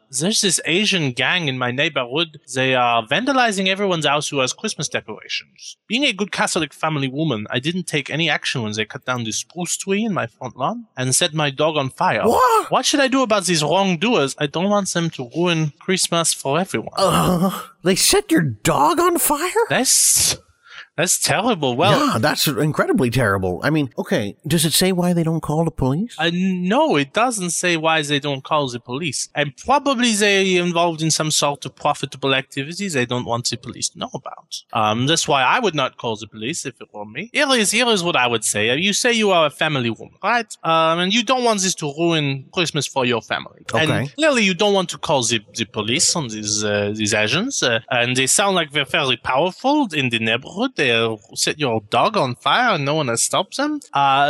There's this Asian gang in my neighborhood. They are vandalizing everyone's house who has Christmas decorations. Being a good Catholic family woman, I didn't take any action when they cut down the spruce tree in my front lawn and set my dog on fire. What should I do about these wrongdoers? I don't want them to ruin Christmas for everyone. They set your dog on fire? That's terrible. Well, yeah, that's incredibly terrible. I mean, okay, does it say why they don't call the police? No, it doesn't say why they don't call the police. And probably they're involved in some sort of profitable activity they don't want the police to know about. That's why I would not call the police if it were me. Here is what I would say. You say you are a family woman, right? And you don't want this to ruin Christmas for your family. Okay. And clearly you don't want to call the police on these Asians. And they sound like they're fairly powerful in the neighborhood. They set your dog on fire and no one has stopped them.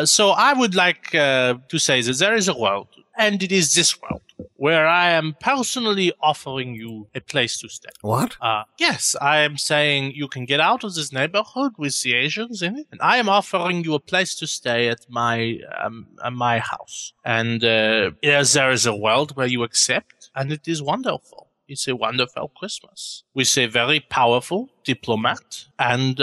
So I would like to say that there is a world, and it is this world, where I am personally offering you a place to stay. What? Yes, I am saying you can get out of this neighborhood with the Asians in it, and I am offering you a place to stay at my house. And there is a world where you accept, and it is wonderful. It's a wonderful Christmas with a very powerful diplomat and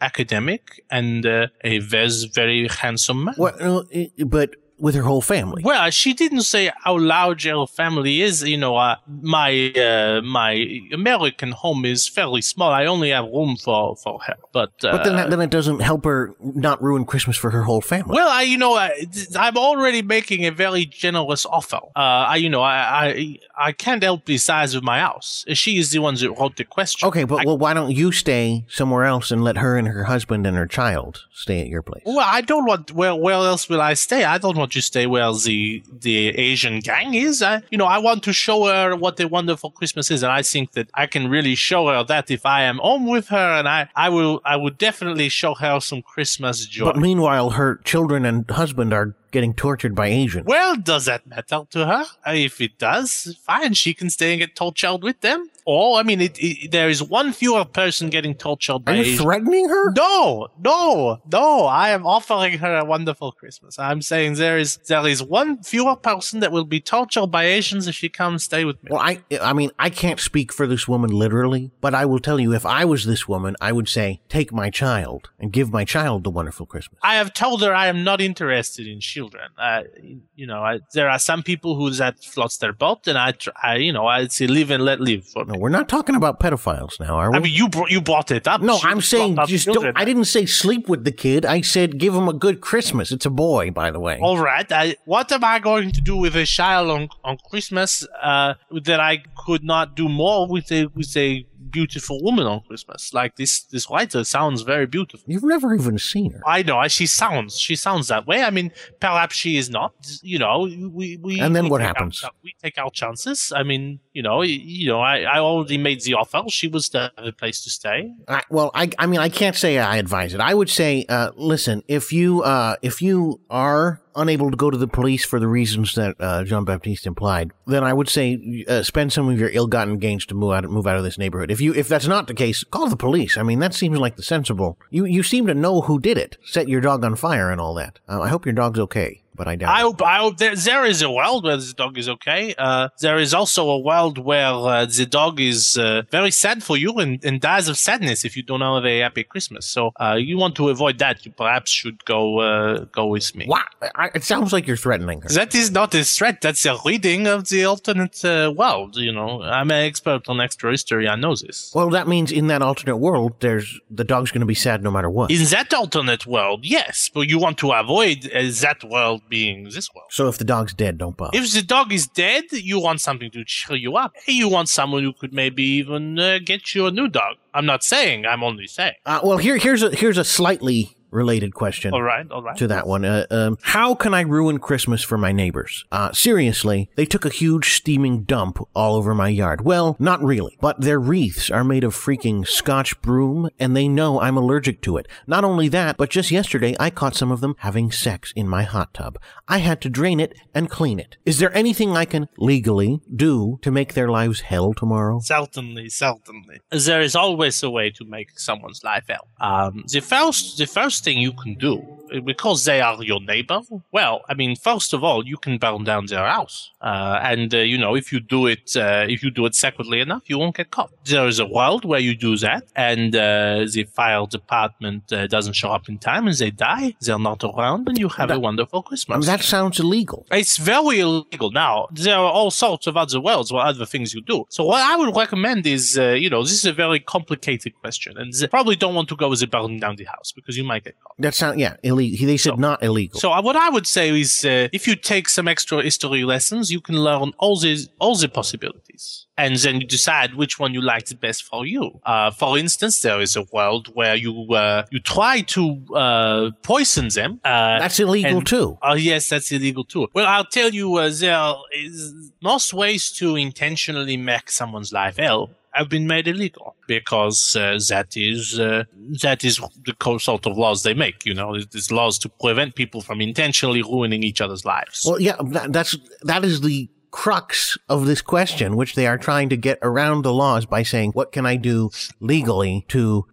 academic and a very handsome man. Well, but with her whole family. Well, she didn't say how large her family is. You know, my American home is fairly small. I only have room for her. But then it doesn't help her not ruin Christmas for her whole family. Well, I'm already making a very generous offer. I can't help the size of my house. She is the one that wrote the question. Okay, but why don't you stay somewhere else and let her and her husband and her child stay at your place? Well, I don't want. Where else will I stay? I don't want to stay where the Asian gang is. I want to show her what a wonderful Christmas is, and I think that I can really show her that if I am home with her, and I would definitely show her some Christmas joy. But meanwhile, her children and husband are getting tortured by Asians. Well, does that matter to her? If it does, fine, she can stay and get tortured with them. Or, I mean, there is one fewer person getting tortured by Asians. Are you threatening her? No. I am offering her a wonderful Christmas. I'm saying there is one fewer person that will be tortured by Asians if she comes stay with me. Well, I can't speak for this woman literally, but I will tell you, if I was this woman, I would say, take my child and give my child the wonderful Christmas. I have told her I am not interested in children. There are some people who that floats their boat, and I say live and let live. For me. No, we're not talking about pedophiles now, are we? I mean, you brought it up. No, I'm saying just don't. I didn't say sleep with the kid. I said give him a good Christmas. It's a boy, by the way. All right. What am I going to do with a child on Christmas that I could not do more with a beautiful woman on Christmas? Like this writer sounds very beautiful. You've never even seen her. I know. She sounds that way. I mean, perhaps she is not. You know, we and then what happens? We take our chances. I mean, I already made the offer. She was the place to stay. I can't say I advise it. I would say, listen, if you are unable to go to the police for the reasons that Jean-Baptiste implied, then I would say spend some of your ill-gotten gains to move out of this neighborhood. If that's not the case, call the police. I mean, that seems like the sensible. You seem to know who did it. Set your dog on fire and all that. I hope your dog's okay. But I doubt it. I hope there is a world where the dog is okay. There is also a world where the dog is very sad for you and dies of sadness if you don't have a happy Christmas. So you want to avoid that. You perhaps should go with me. Wow. It sounds like you're threatening her. That is not a threat. That's a reading of the alternate world. You know, I'm an expert on extra history. I know this. Well, that means in that alternate world, the dog's going to be sad no matter what. In that alternate world, yes. But you want to avoid that world being this world. So if the dog's dead, don't bother. If the dog is dead, you want something to cheer you up. You want someone who could maybe even get you a new dog. I'm not saying. I'm only saying. Well, here's a slightly related question. All right. To that one. How can I ruin Christmas for my neighbors? Seriously, they took a huge steaming dump all over my yard. Well, not really, but their wreaths are made of freaking Scotch broom, and they know I'm allergic to it. Not only that, but just yesterday I caught some of them having sex in my hot tub. I had to drain it and clean it. Is there anything I can legally do to make their lives hell tomorrow? Certainly. There is always a way to make someone's life hell. The first thing you can do, because they are your neighbor, well, I mean, first of all, you can burn down their house. If you do it secretly enough, you won't get caught. There is a world where you do that, and the fire department doesn't show up in time, and they die. They're not around, and you have a wonderful Christmas. That sounds illegal. It's very illegal. Now, there are all sorts of other worlds where other things you do. So what I would recommend is, this is a very complicated question, and they probably don't want to go with the burning down the house, because you might get caught. That sounds, illegal. They said not illegal. So what I would say is, if you take some extra history lessons, you can learn all the possibilities. And then you decide which one you like the best for you. For instance, there is a world where you try to poison them. That's illegal too. Oh, yes, that's illegal too. Well, I'll tell you, there is most ways to intentionally make someone's life hell have been made illegal, because that is the sort of laws they make. It's laws to prevent people from intentionally ruining each other's lives. Well, yeah, that is the crux of this question, which they are trying to get around the laws by saying, what can I do legally to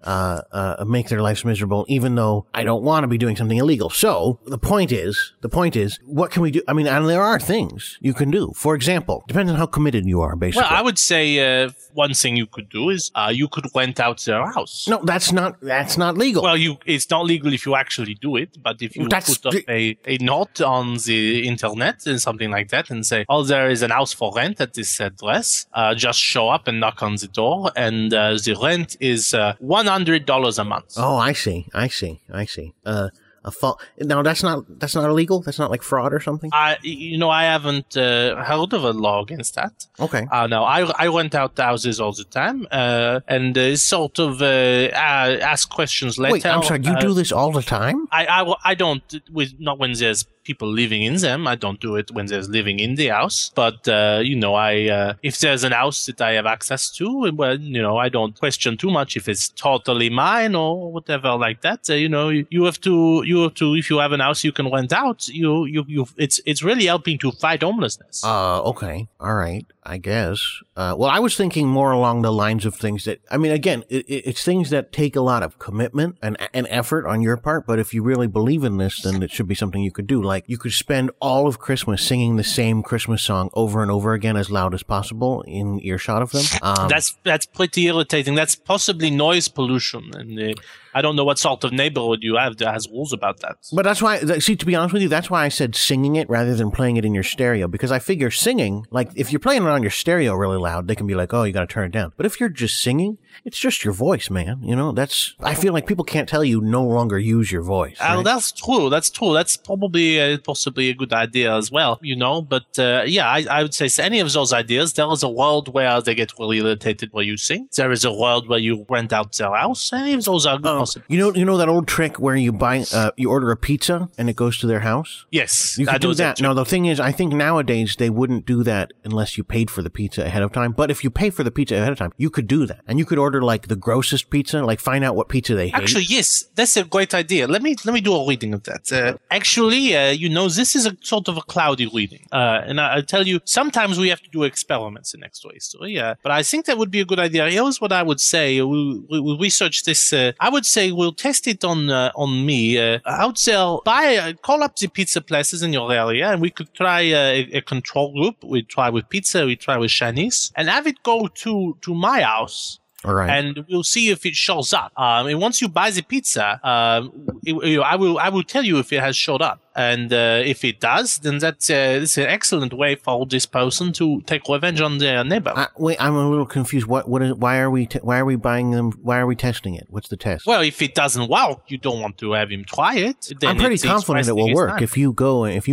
make their lives miserable, even though I don't want to be doing something illegal. So the point is, what can we do? I mean, and there are things you can do. For example, depending on how committed you are, basically. Well, I would say one thing you could do is you could rent out their house. No, that's not legal. Well, it's not legal if you actually do it, but if you put up a note on the internet and something like that and say, oh, there is an house for rent at this address. Just show up and knock on the door, and the rent is $100 a month. Oh, I see. Now that's not illegal. That's not like fraud or something. I haven't heard of a law against that. Okay. No, I rent out houses all the time, and sort of ask questions later. Wait, I'm sorry. You do this all the time? I don't. Not when there's people living in them. I don't do it when there's living in the house. But, if there's an house that I have access to, well, I don't question too much if it's totally mine or whatever like that. You have to, if you have an house you can rent out, it's really helping to fight homelessness. Okay. All right. I guess. Well, I was thinking more along the lines of things that, I mean, again, it's things that take a lot of commitment and effort on your part. But if you really believe in this, then it should be something you could do. Like, you could spend all of Christmas singing the same Christmas song over and over again as loud as possible in earshot of them. That's pretty irritating. That's possibly noise pollution. And I don't know what sort of neighborhood you have that has rules about that. But that's why, to be honest with you, that's why I said singing it rather than playing it in your stereo. Because I figure singing, like, if you're playing it on your stereo really loud, they can be like, oh, you got to turn it down. But if you're just singing, it's just your voice, man. I feel like people can't tell you no longer use your voice. Right? That's true. That's probably possibly a good idea as well, But I would say any of those ideas, there is a world where they get really irritated where you sing. There is a world where you rent out their house. Any of those are possible. You know that old trick where you buy, you order a pizza and it goes to their house? Yes. You could do that. No, the thing is, I think nowadays they wouldn't do that unless you paid for the pizza ahead of time. But if you pay for the pizza ahead of time, you could do that. And you could order like the grossest pizza, like find out what pizza they hate. Actually, yes, that's a great idea. Let me do a reading of that. This is a sort of a cloudy reading. And I'll tell you, sometimes we have to do experiments in Next Door History. But I think that would be a good idea. Here's what I would say. We'll research this. I would say we'll test it on me. Call up the pizza places in your area, and we could try a control group. We try with pizza, we try with Chinese, and have it go to my house. All right. And we'll see if it shows up. And once you buy the pizza, I will tell you if it has showed up. And if it does, then that's an excellent way for this person to take revenge on their neighbor. Wait, I'm a little confused. Why are we buying them? Why are we testing it? What's the test? Well, if it doesn't work, you don't want to have him try it. Then I'm pretty confident it will work. If you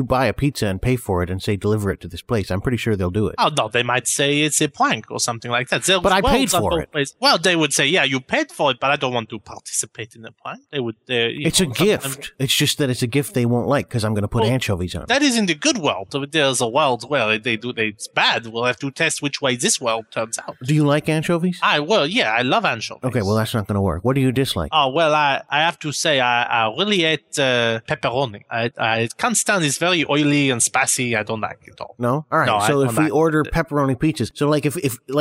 buy a pizza and pay for it and say deliver it to this place, I'm pretty sure they'll do it. Oh no, they might say it's a prank or something like that. But I paid for it. Well, they would say, yeah, you paid for it, but I don't want to participate in the prank. They would. It's a gift. It's just that it's a gift they won't like because I'm going to put anchovies on it. That is in the good world. There's a world where it's bad. We'll have to test which way this world turns out. Do you like anchovies? I love anchovies. Okay, well, that's not going to work. What do you dislike? Oh, well, I have to say I really hate pepperoni. I can't stand it. It's very oily and spicy. I don't like it at all. No? All right. No, so if we order pepperoni pizzas, so like if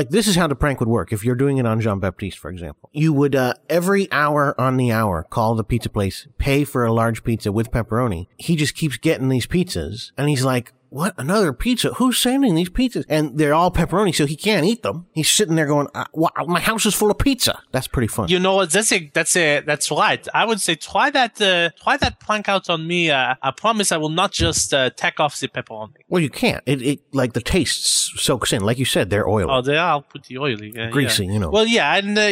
this is how the prank would work. If you're doing it on Jean-Baptiste, for example, you would every hour on the hour call the pizza place, pay for a large pizza with pepperoni. He just keeps getting these pizzas and he's like, what? Another pizza? Who's sending these pizzas? And they're all pepperoni, so he can't eat them. He's sitting there going, wow, my house is full of pizza. That's pretty fun. You know what? That's right. I would say try that prank out on me. I promise I will not just tack off the pepperoni. Well, you can't. It like the taste soaks in. Like you said, they're oily. Oh, they are pretty oily. Greasy, yeah. You know. Well, yeah, and I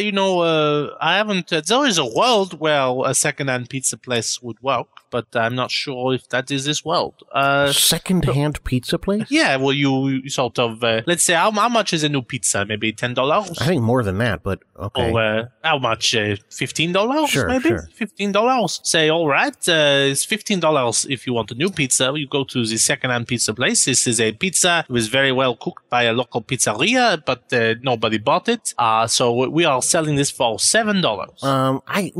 haven't. There is a world where a second-hand pizza place would work, but I'm not sure if that is this world. Second-hand. Pizza place? Yeah, well, you sort of, let's say, how much is a new pizza? Maybe $10? I think more than that, but okay. Or how much? $15? Sure, maybe? Sure. $15. Say, all right, it's $15 if you want a new pizza. You go to the second-hand pizza place. This is a pizza. It was very well cooked by a local pizzeria, but nobody bought it. So we are selling this for $7. I've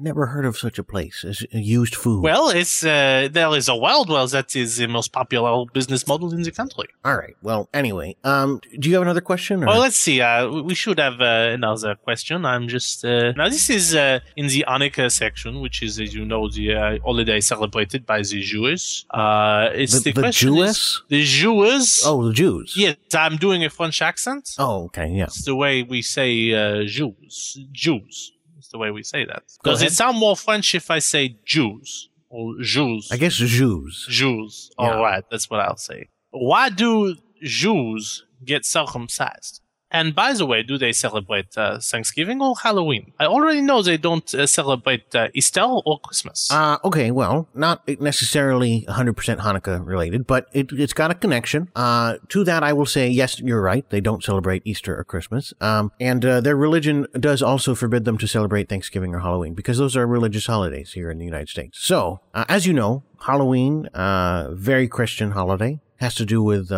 never heard of such a place as used food. Well, it's, there is a world where that is the most popular business model in the country. All right. Well, anyway, do you have another question? Or? Well, let's see. We should have another question. I'm just... now, this is in the Hanukkah section, which is, as you know, the holiday celebrated by the Jews. The Jews? The Jews. Oh, the Jews. Yes, I'm doing a French accent. Oh, okay, yeah. It's the way we say Jews. Jews. It's the way we say that. Does it sound more French if I say Jews? Or Jews. I guess Jews. Jews. Yeah. All right. That's what I'll say. Why do Jews get circumcised? And by the way, do they celebrate Thanksgiving or Halloween? I already know they don't celebrate Easter or Christmas. Okay, well, not necessarily 100% Hanukkah related, but it's got a connection. To that, I will say, yes, you're right. They don't celebrate Easter or Christmas. And their religion does also forbid them to celebrate Thanksgiving or Halloween because those are religious holidays here in the United States. So, as you know, Halloween, very Christian holiday. Has to do with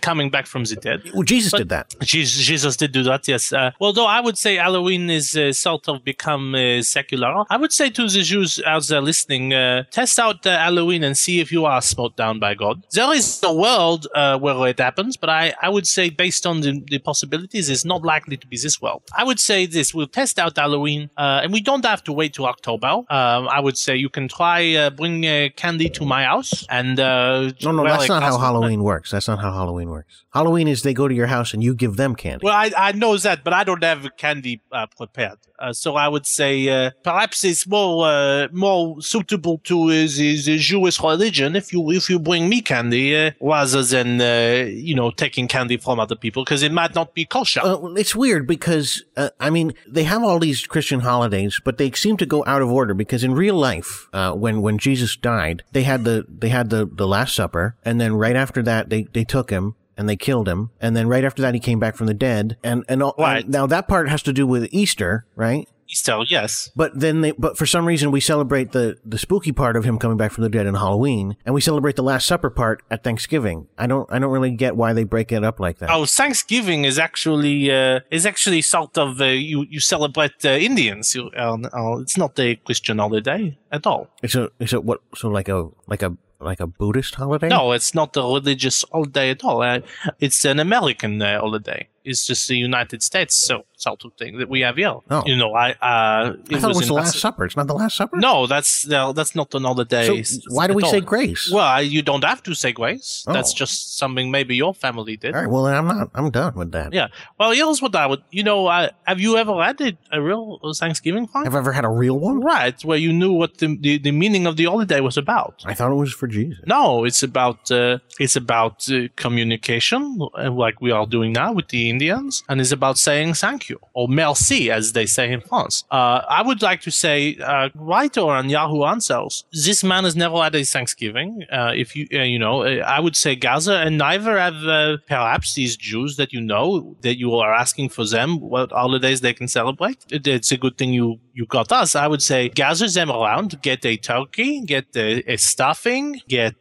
coming back from the dead. Well, Jesus did do that, yes. Well, though I would say Halloween is sort of become secular. I would say to the Jews out there listening, test out Halloween and see if you are smote down by God. There is a world where it happens, but I would say based on the possibilities, it's not likely to be this world. I would say this, we'll test out Halloween, and we don't have to wait till October. I would say you can try bring candy to my house and... That's not how Halloween works. That's not how Halloween works. Halloween is they go to your house and you give them candy. Well, I know that, but I don't have candy prepared. So I would say perhaps it's more suitable to the Jewish religion if you bring me candy rather than taking candy from other people because it might not be kosher. It's weird because they have all these Christian holidays, but they seem to go out of order because in real life, when Jesus died, they had the Last Supper, and then right after that they took him. And they killed him. And then right after that, he came back from the dead. And now that part has to do with Easter, right? Easter, yes. But then for some reason, we celebrate the spooky part of him coming back from the dead on Halloween. And we celebrate the Last Supper part at Thanksgiving. I don't really get why they break it up like that. Oh, Thanksgiving is actually, sort of, you celebrate Indians. It's not a Christian holiday at all. Like a Buddhist holiday? No, it's not a religious holiday at all. It's an American holiday. It's just the United States, so sort of thing that we have here. Oh. You know, I thought it was the Last Supper. It's not the Last Supper? No, that's not another day. So why do we say grace? Well, you don't have to say grace. Oh. That's just something maybe your family did. All right, well, I'm done with that. Yeah. Well, here's what I would, have you ever had a real Thanksgiving fight? Have I ever had a real one? Right, where you knew what the meaning of the holiday was about. I thought it was for Jesus. No, it's about communication, like we are doing now with the Indians, and it's about saying thank you, or merci, as they say in France. I would like to say, writer on Yahoo Answers, this man has never had a Thanksgiving. I would say Gaza, and neither have perhaps these Jews that you know, that you are asking for them what holidays they can celebrate. It's a good thing you got us. I would say gather them around, get a turkey, get a stuffing, get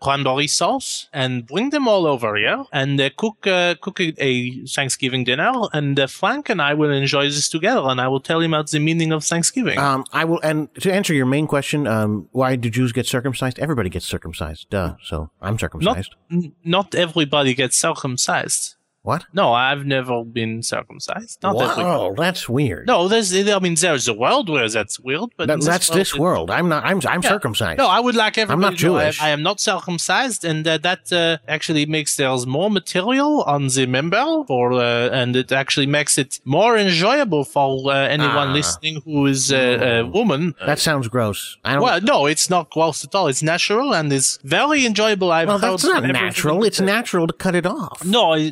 cranberry sauce, and bring them all over here, and cook a Thanksgiving dinner, and Frank and I will enjoy this together, and I will tell him about the meaning of Thanksgiving. And to answer your main question, why do Jews get circumcised? Everybody gets circumcised, duh, so I'm circumcised. Not everybody gets circumcised. What? No, I've never been circumcised. Not that weird. Oh, that's weird. No, there's a world where that's weird, but that's this world. I'm circumcised. No, I would like everybody. I'm not Jewish. I am not circumcised, and that actually makes there's more material on the member, and it actually makes it more enjoyable for anyone listening who is a woman. That sounds gross. No, it's not gross at all. It's natural and it's very enjoyable. That's not natural. It's natural to cut it off. No.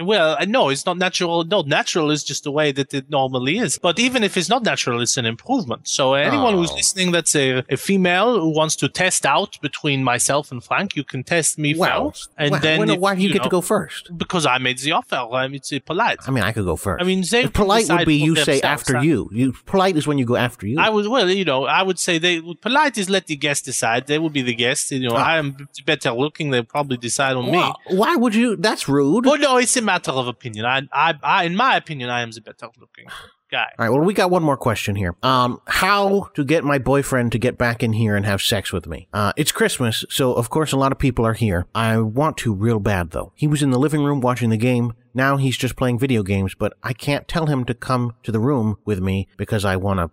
Well, no, it's not natural. No, natural is just the way that it normally is. But even if it's not natural, it's an improvement. So anyone who's listening that's a female who wants to test out between myself and Frank, you can test me first. And why do you get to go first? Because I made the offer. It's polite. I mean, I could go first. I mean, polite would be you say after you. Polite is when you go after you. I would say polite is let the guest decide. They will be the guest. I am better looking. They'll probably decide on me. Why would you? That's rude. Well, no, it's matter of opinion. In my opinion, I am the better looking guy. All right, well, we got one more question here. How to get my boyfriend to get back in here and have sex with me. It's Christmas, so of course a lot of people are here. I want to real bad, though. He was in the living room watching the game. Now he's just playing video games, but I can't tell him to come to the room with me because I want to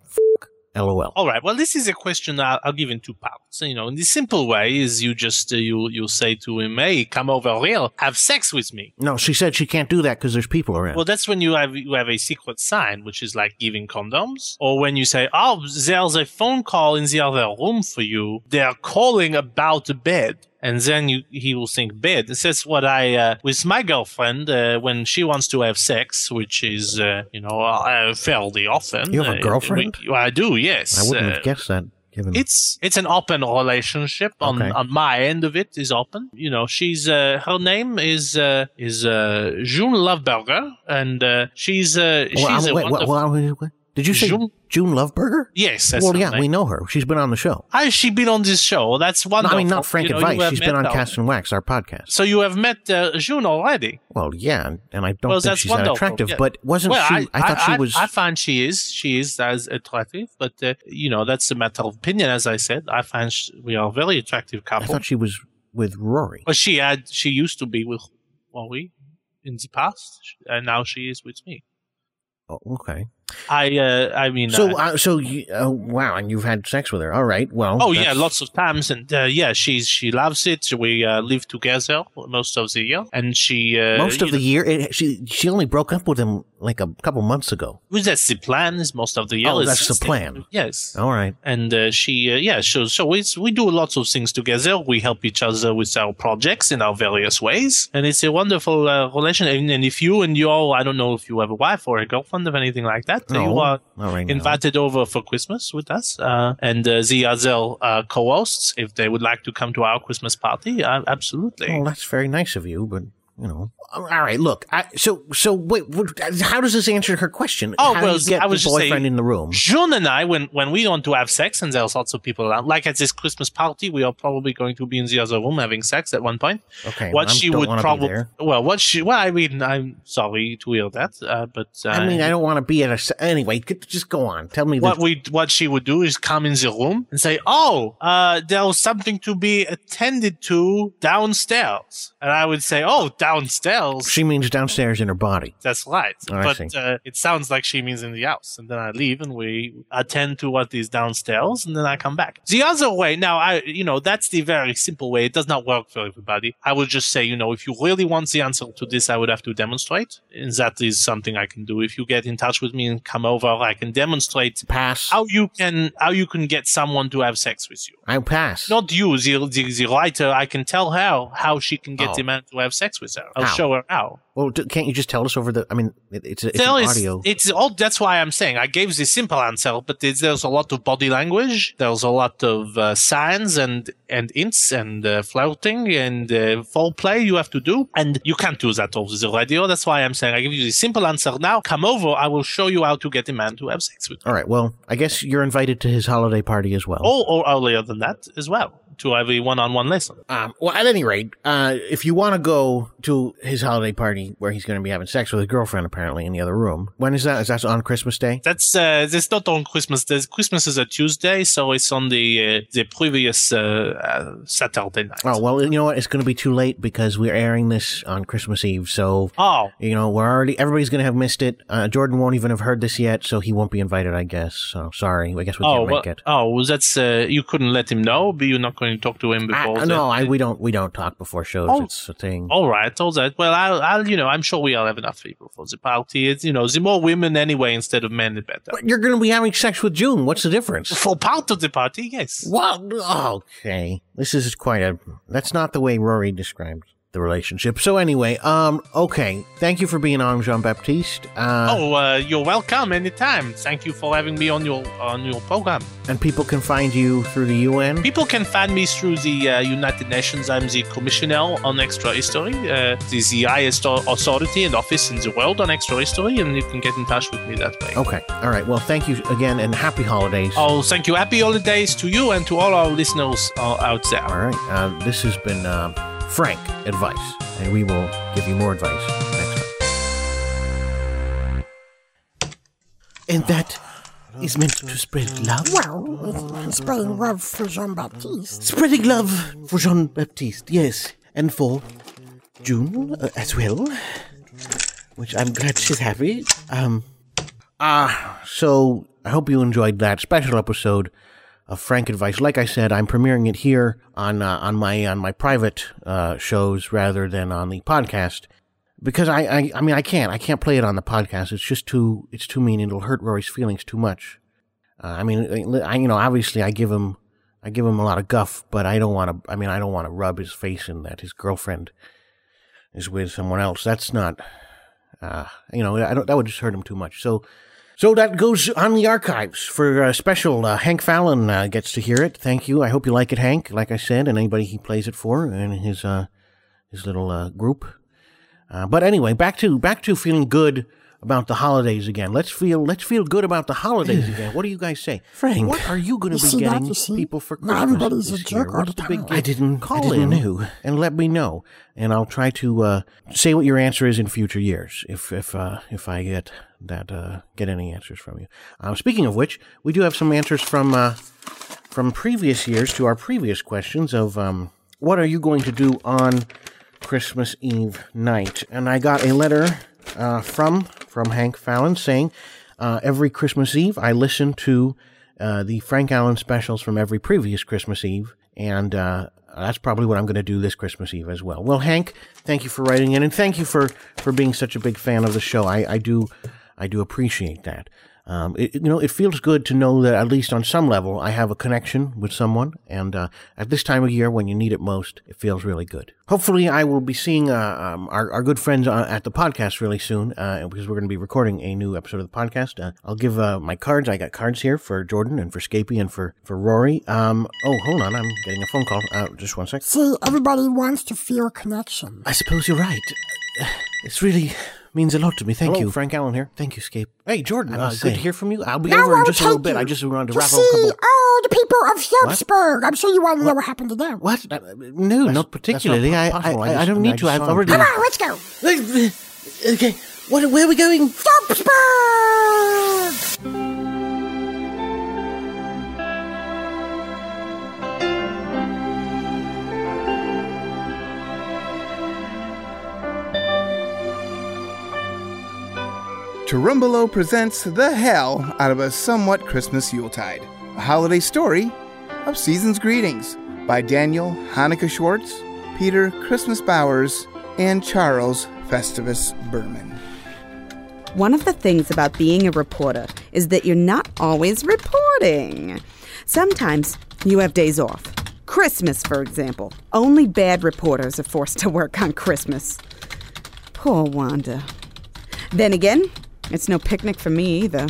LOL. All right. Well, this is a question I'll give in two parts. In the simple way is you just you say to him, "Hey, come over here, have sex with me." No, she said she can't do that because there's people around. Well, that's when you have a secret sign, which is like giving condoms, or when you say, "Oh, there's a phone call in the other room for you. They're calling about the bed." And then he will think bed. This is what I with my girlfriend, when she wants to have sex, which is, fairly often. You have a girlfriend? I do, yes. I wouldn't have guessed that. It's an open relationship. On my end of it is open. She's her name is June Loveberger, and she's a wonderful. Wait. Did you say June Loveberger? Yes. That's her name. We know her. She's been on the show. Has she been on this show? That's wonderful. No, I mean, not Frank Advice. She's been on Cast and Wax, our podcast. So you have met June already? Well, yeah, and I don't think she's that attractive, but wasn't she? I thought she was. I find she is. She is as attractive, but, that's a matter of opinion, as I said. I find we are a very attractive couple. I thought she was with Rory. Well, she used to be with Rory in the past, and now she is with me. Oh, okay. Wow, and you've had sex with her. All right, well. Oh, yeah, lots of times, and she loves it. We live together most of the year, and she most of the year. She only broke up with him like a couple months ago. Well, that's the plan. Is most of the year. Oh, that's the plan. Yes. All right, and we do lots of things together. We help each other with our projects in our various ways, and it's a wonderful relation. And if you and I don't know if you have a wife or a girlfriend or anything like that. You are invited over for Christmas with us and the other co-hosts, if they would like to come to our Christmas party, absolutely. Well, that's very nice of you, but all right, look. Wait. How does this answer her question? Oh, how do you get the boyfriend in the room? June and I, when we want to have sex, and there's lots of people around, like at this Christmas party, we are probably going to be in the other room having sex at one point. Okay. I'm sorry to hear that, but I don't want to be at a. Anyway, just go on. Tell me what she would do is come in the room and say, "Oh, there's something to be attended to downstairs," and I would say, "Oh." downstairs. She means downstairs in her body. That's right. Oh, but it sounds like she means in the house. And then I leave and we attend to what is downstairs and then I come back. The other way, now, that's the very simple way. It does not work for everybody. I would just say, if you really want the answer to this, I would have to demonstrate. And that is something I can do. If you get in touch with me and come over, I can demonstrate how you can get someone to have sex with you. I'll pass. Not you, the writer. I can tell her how she can get the man to have sex with her. I'll show her how. Well, can't you just tell us over the? I mean, it's audio. It's all. That's why I'm saying I gave the simple answer, but there's a lot of body language. There's a lot of signs and hints and flirting and foreplay you have to do, and you can't do that over the radio. That's why I'm saying I give you the simple answer now. Come over, I will show you how to get a man to have sex with you. All right. Well, I guess you're invited to his holiday party as well, or earlier than that as well. To have a one-on-one lesson. Well, at any rate, if you want to go to his holiday party where he's going to be having sex with his girlfriend, apparently, in the other room, when is that? Is that on Christmas Day? That's not on Christmas. Christmas is a Tuesday, so it's on the previous Saturday night. Oh, well, you know what? It's going to be too late because we're airing this on Christmas Eve, so we're already everybody's going to have missed it. Jordan won't even have heard this yet, so he won't be invited, I guess. So sorry, I guess we can't make it. That's you couldn't let him know, but you're not going to talk to him before. We don't talk before shows. It's a thing. All right, all that. Well, I'm sure we all have enough people for the party. It's, the more women anyway instead of men, the better. But you're going to be having sex with June. What's the difference? For part of the party, yes. Well, okay. This is that's not the way Rory described the relationship. So anyway, okay. Thank you for being on, Jean-Baptiste. You're welcome anytime. Thank you for having me on your program. And people can find you through the UN? People can find me through the United Nations. I'm the Commissioner on Extra History, the highest authority and office in the world on Extra History, and you can get in touch with me that way. Okay. All right. Well, thank you again, and happy holidays. Oh, thank you. Happy holidays to you and to all our listeners out there. All right. This has been... Frank Advice, and we will give you more advice next time. And that is meant to spread love. Well, spreading love for Jean-Baptiste. Spreading love for Jean-Baptiste, yes. And for June as well, which I'm glad she's happy. So I hope you enjoyed that special episode of Frank Advice. Like I said, I'm premiering it here on my private shows rather than on the podcast because I mean I can't play it on the podcast. It's just too mean. It'll hurt Rory's feelings too much. Obviously I give him a lot of guff, but I don't want to rub his face in that his girlfriend is with someone else. That's not that would just hurt him too much. So that goes on the archives for a special. Hank Fallon gets to hear it. Thank you. I hope you like it, Hank, like I said, and anybody he plays it for and his little group. But anyway, back to feeling good about the holidays again. Let's feel good about the holidays again. What do you guys say? Frank, what are you going to be getting people for Christmas? Everybody's a jerk all the time. I didn't call in and let me know, and I'll try to say what your answer is in future years if I get that get any answers from you. Speaking of which, we do have some answers from previous years to our previous questions of what are you going to do on Christmas Eve night? And I got a letter from Hank Fallon saying, every Christmas Eve I listen to the Frank Allen specials from every previous Christmas Eve, and that's probably what I'm going to do this Christmas Eve as well. Well, Hank, thank you for writing in, and thank you for being such a big fan of the show. I do appreciate that. It feels good to know that at least on some level I have a connection with someone, and at this time of year when you need it most, it feels really good. Hopefully I will be seeing our good friends at the podcast really soon, because we're going to be recording a new episode of the podcast. I'll give my cards. I got cards here for Jordan and for Scapey and for Rory. Hold on. I'm getting a phone call. Just one sec. See, everybody wants to feel a connection. I suppose you're right. It's really... means a lot to me. Thank you. Frank Allen here. Thank you, Scape. Hey, Jordan. Good to hear from you. I'll be over in just a little bit. I just wanted to wrap up a couple... all the people of Thorpsburg. I'm sure you want to know what happened to them. What? No, not particularly. I don't need to. I've already... Come on, let's go. Okay. Where are we going? Thorpsburg! Turumbolo presents the hell out of a somewhat Christmas Yuletide, a holiday story of Season's Greetings by Daniel Hanukkah Schwartz, Peter Christmas Bowers, and Charles Festivus Berman. One of the things about being a reporter is that you're not always reporting. Sometimes you have days off. Christmas, for example. Only bad reporters are forced to work on Christmas. Poor Wanda. Then again, it's no picnic for me either.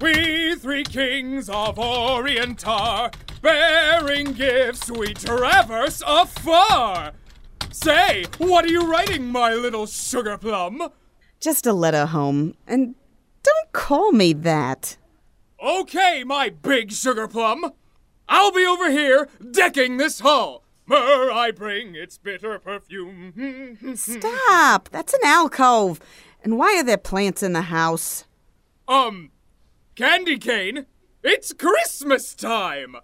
We three kings of Orient are, bearing gifts we traverse afar. Say, what are you writing, my little sugar plum? Just a letter home, and don't call me that. Okay, my big sugar plum. I'll be over here decking this hull. Myrrh I bring its bitter perfume. Stop! That's an alcove. And why are there plants in the house? Candy cane, it's Christmas time.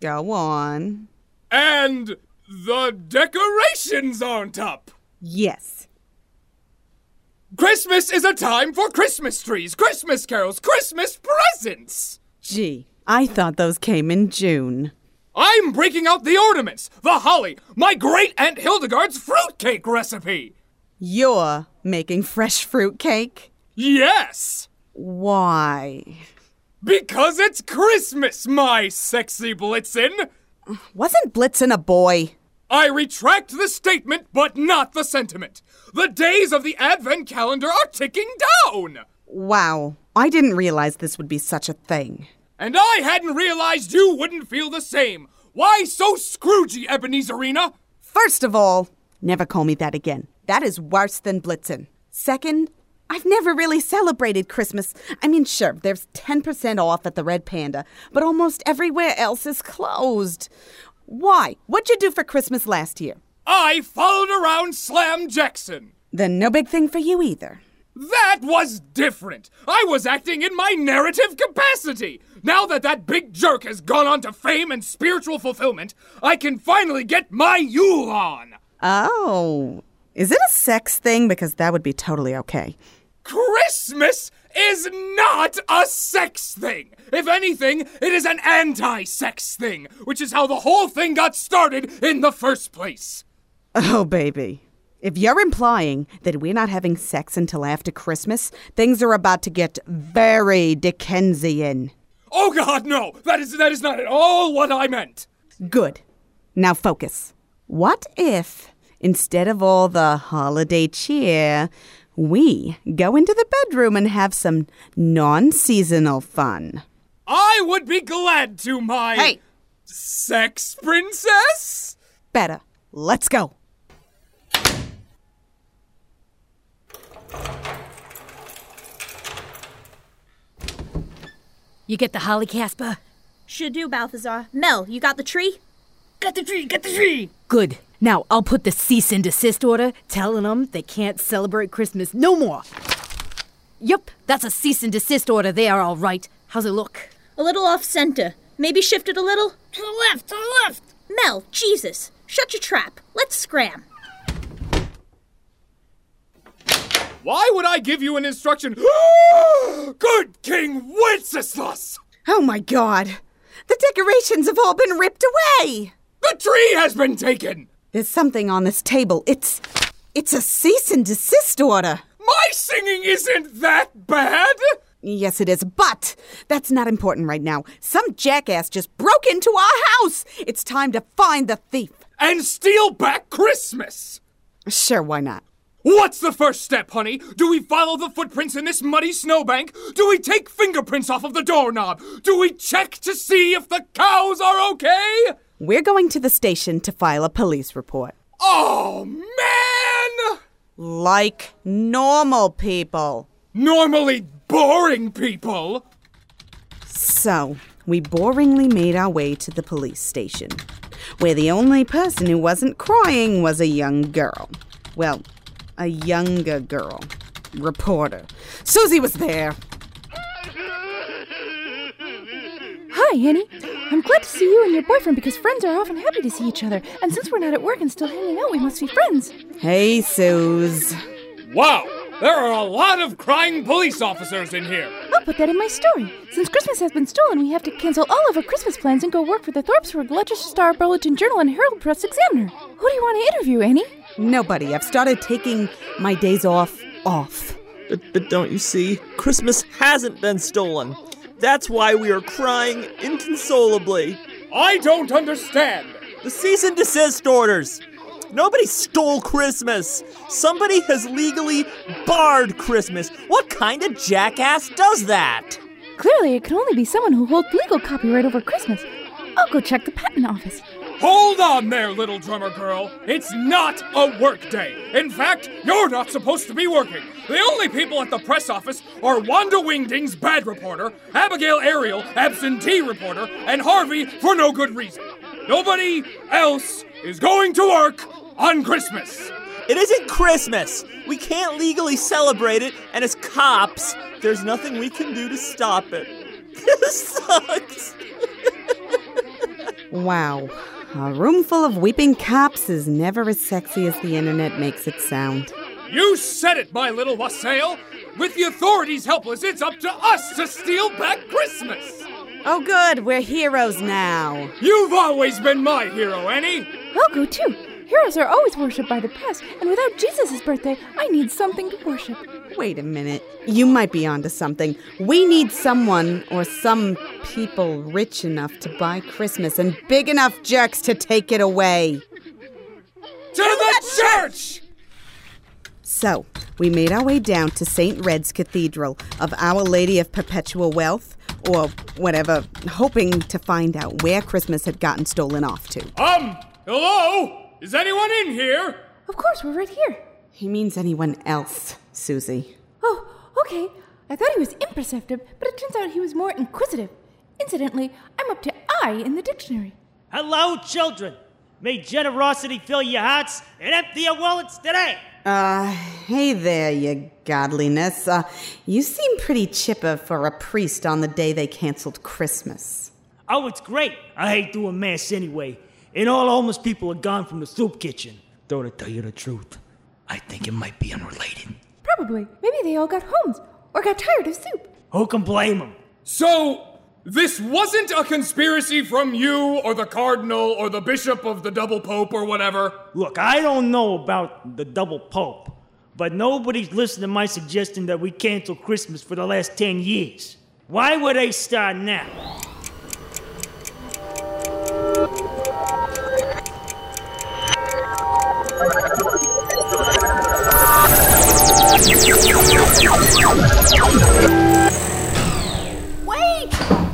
Go on. And the decorations aren't up. Yes. Christmas is a time for Christmas trees, Christmas carols, Christmas presents. Gee, I thought those came in June. I'm breaking out the ornaments, the holly, my great Aunt Hildegard's fruitcake recipe. You're making fresh fruitcake? Yes! Why? Because it's Christmas, my sexy Blitzen! Wasn't Blitzen a boy? I retract the statement, but not the sentiment. The days of the Advent calendar are ticking down! Wow, I didn't realize this would be such a thing. And I hadn't realized you wouldn't feel the same. Why so scroogey, Ebenezerina? First of all, never call me that again. That is worse than Blitzen. Second, I've never really celebrated Christmas. I mean, sure, there's 10% off at the Red Panda, but almost everywhere else is closed. Why? What'd you do for Christmas last year? I followed around Slam Jackson. Then no big thing for you either. That was different. I was acting in my narrative capacity. Now that big jerk has gone on to fame and spiritual fulfillment, I can finally get my Yule on. Oh... Is it a sex thing? Because that would be totally okay. Christmas is not a sex thing. If anything, it is an anti-sex thing, which is how the whole thing got started in the first place. Oh, baby. If you're implying that we're not having sex until after Christmas, things are about to get very Dickensian. Oh, God, no. That is not at all what I meant. Good. Now focus. What if... instead of all the holiday cheer, we go into the bedroom and have some non-seasonal fun. I would be glad to, my... Hey! Sex princess? Better. Let's go. You get the holly, Casper? Sure do, Balthazar. Mel, you got the tree? Got the tree! Good. Now, I'll put the cease and desist order, telling them they can't celebrate Christmas no more. Yep, that's a cease and desist order there, all right. How's it look? A little off-center. Maybe shift it a little? To the left! Mel, Jesus, shut your trap. Let's scram. Why would I give you an instruction? Good King Wenceslas! Oh, my God. The decorations have all been ripped away! The tree has been taken! There's something on this table. It's a cease and desist order. My singing isn't that bad. Yes, it is, but that's not important right now. Some jackass just broke into our house. It's time to find the thief. And steal back Christmas. Sure, why not? What's the first step, honey? Do we follow the footprints in this muddy snowbank? Do we take fingerprints off of the doorknob? Do we check to see if the cows are okay? We're going to the station to file a police report. Oh, man! Like normal people. Normally boring people. So, we boringly made our way to the police station, where the only person who wasn't crying was a young girl. Well, a younger girl. Reporter. Susie was there. Hi, Annie. I'm glad to see you and your boyfriend because friends are often happy to see each other. And since we're not at work and still hanging out, we must be friends. Hey, Suze. Wow, There are a lot of crying police officers in here. I'll put that in my story. Since Christmas has been stolen, we have to cancel all of our Christmas plans and go work for the Thorpsburg Legislative Star Bulletin Journal and Herald Press Examiner. Who do you want to interview, Annie? Nobody. I've started taking my days off. But don't you see? Christmas hasn't been stolen. That's why we are crying inconsolably. I don't understand. The cease and desist orders. Nobody stole Christmas. Somebody has legally barred Christmas. What kind of jackass does that? Clearly, it can only be someone who holds legal copyright over Christmas. I'll go check the patent office. Hold on there, little drummer girl. It's not a work day. In fact, you're not supposed to be working. The only people at the press office are Wanda Wingding's bad reporter, Abigail Ariel, absentee reporter, and Harvey for no good reason. Nobody else is going to work on Christmas. It isn't Christmas. We can't legally celebrate it, and as cops, there's nothing we can do to stop it. This sucks. Wow. A room full of weeping cops is never as sexy as the internet makes it sound. You said it, my little wassail! With the authorities helpless, it's up to us to steal back Christmas! Oh good, we're heroes now. You've always been my hero, Annie! I'll go too. Heroes are always worshipped by the press, and without Jesus' birthday, I need something to worship. Wait a minute. You might be onto something. We need someone or some people rich enough to buy Christmas and big enough jerks to take it away. To the church! So, we made our way down to St. Red's Cathedral of Our Lady of Perpetual Wealth, or whatever, hoping to find out where Christmas had gotten stolen off to. Hello? Is anyone in here? Of course, we're right here. He means anyone else, Susie. Oh, okay. I thought he was imperceptive, but it turns out he was more inquisitive. Incidentally, I'm up to I in the dictionary. Hello, children. May generosity fill your hearts and empty your wallets today. Hey there, you godliness. You seem pretty chipper for a priest on the day they canceled Christmas. Oh, it's great. I hate doing mass anyway. And all homeless people are gone from the soup kitchen. Though to tell you the truth, I think it might be unrelated. Probably. Maybe they all got homes or got tired of soup. Who can blame them? So, this wasn't a conspiracy from you or the cardinal or the bishop of the double pope or whatever? Look, I don't know about the double pope, but nobody's listened to my suggestion that we cancel Christmas for the last 10 years. Why would they start now? Wait!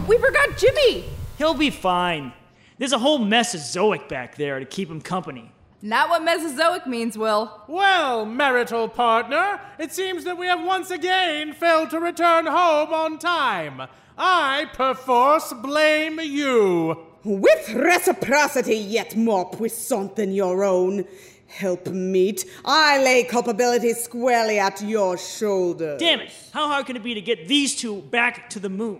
We forgot Jimmy! He'll be fine. There's a whole Mesozoic back there to keep him company. Not what Mesozoic means, Will. Well, marital partner, it seems that we have once again failed to return home on time. I, perforce, blame you. With reciprocity yet more puissant than your own. Help meet, I lay culpability squarely at your shoulder. Damn it, how hard can it be to get these two back to the moon?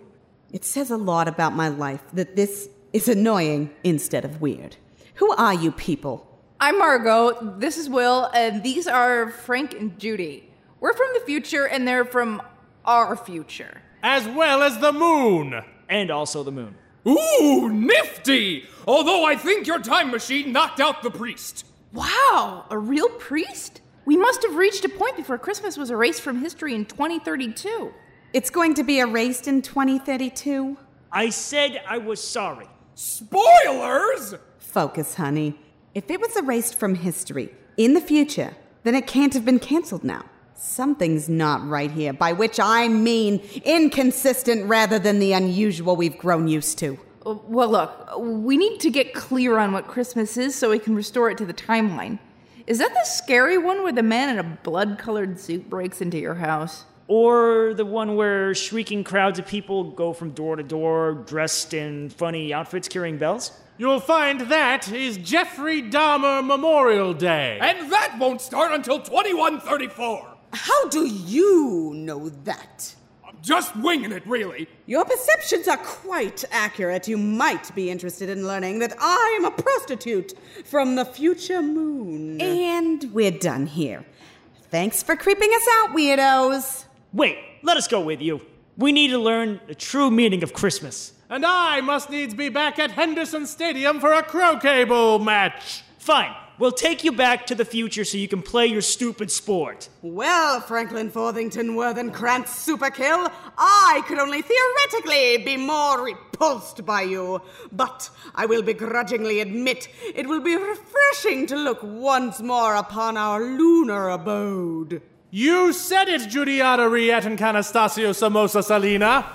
It says a lot about my life that this is annoying instead of weird. Who are you people? I'm Margot, this is Will, and these are Frank and Judy. We're from the future, and they're from our future. As well as the moon. And also the moon. Ooh, nifty! Although I think your time machine knocked out the priest. Wow, a real priest? We must have reached a point before Christmas was erased from history in 2032. It's going to be erased in 2032? I said I was sorry. Spoilers! Focus, honey. If it was erased from history in the future, then it can't have been canceled now. Something's not right here, by which I mean inconsistent rather than the unusual we've grown used to. Well, look, we need to get clear on what Christmas is so we can restore it to the timeline. Is that the scary one where the man in a blood-colored suit breaks into your house? Or the one where shrieking crowds of people go from door to door, dressed in funny outfits carrying bells? You'll find that is Jeffrey Dahmer Memorial Day. And that won't start until 2134. How do you know that? Just winging it, really. Your perceptions are quite accurate. You might be interested in learning that I am a prostitute from the future moon. And we're done here. Thanks for creeping us out, weirdos. Wait, let us go with you. We need to learn the true meaning of Christmas. And I must needs be back at Henderson Stadium for a croquet bowl match. Fine. We'll take you back to the future so you can play your stupid sport. Well, Franklin Forthington Worthenkrantz Superkill, I could only theoretically be more repulsed by you. But I will begrudgingly admit it will be refreshing to look once more upon our lunar abode. You said it, Judiata Riet and Canastasio Samosa Salina.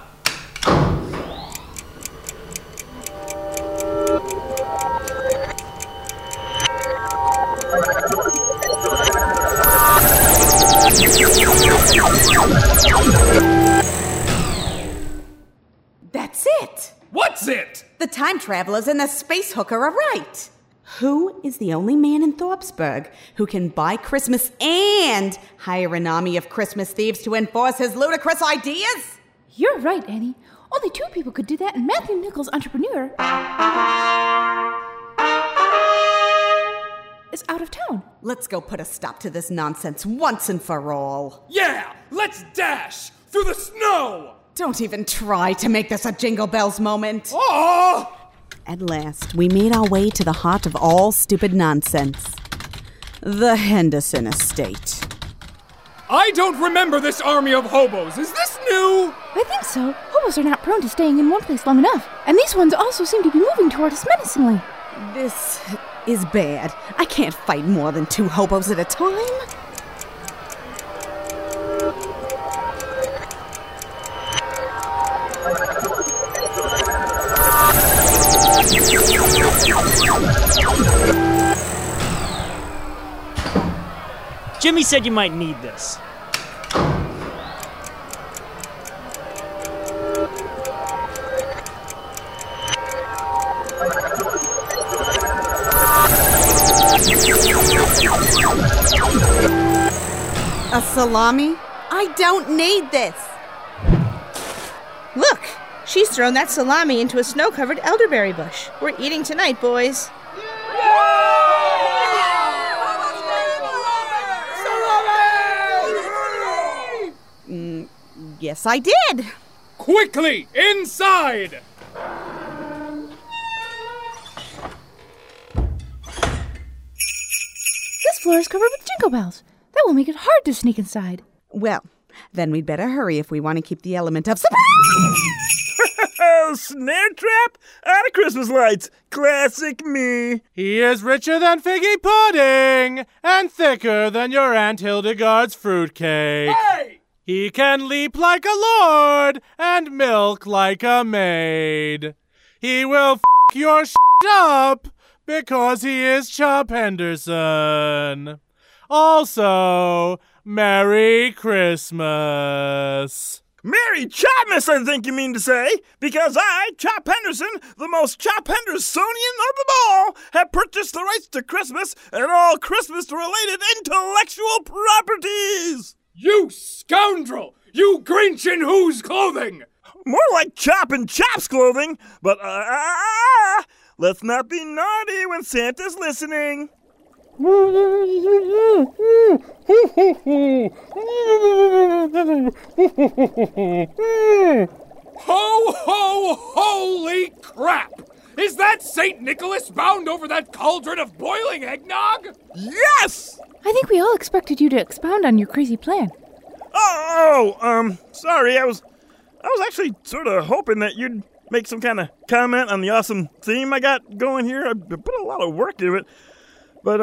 That's it. What's it? The time travelers and the space hooker are right. Who is the only man in Thorpsburg who can buy Christmas and hire an army of Christmas thieves to enforce his ludicrous ideas? You're right, Annie. Only two people could do that, and Matthew Nichols, entrepreneur, is out of town. Let's go put a stop to this nonsense once and for all. Yeah, let's dash through the snow! Don't even try to make this a Jingle Bells moment. Oh! At last, we made our way to the heart of all stupid nonsense. The Henderson Estate. I don't remember this army of hobos. Is this new? I think so. Hobos are not prone to staying in one place long enough. And these ones also seem to be moving toward us menacingly. This is bad. I can't fight more than two hobos at a time. Jimmy said you might need this. A salami? I don't need this. Look, she's thrown that salami into a snow-covered elderberry bush. We're eating tonight, boys. Yes, I did. Quickly, inside! This floor is covered with jingle bells. That will make it hard to sneak inside. Well, then we'd better hurry if we want to keep the element of surprise! Snare trap? Out of Christmas lights. Classic me. He is richer than figgy pudding and thicker than your Aunt Hildegard's fruitcake. Hey! He can leap like a lord and milk like a maid. He will f*** your s*** up because he is Chop Henderson. Also, Merry Christmas. Merry Chopmas, I think you mean to say, because I, Chop Henderson, the most Chop Hendersonian of them all, have purchased the rights to Christmas and all Christmas-related intellectual properties. You scoundrel! You Grinch in whose clothing? More like Chop in Chop's clothing, but let's not be naughty when Santa's listening. Ho, ho, holy crap! Is that St. Nicholas bound over that cauldron of boiling eggnog? Yes! I think we all expected you to expound on your crazy plan. Sorry, I was actually sort of hoping that you'd make some kind of comment on the awesome theme I got going here. I put a lot of work into it. But,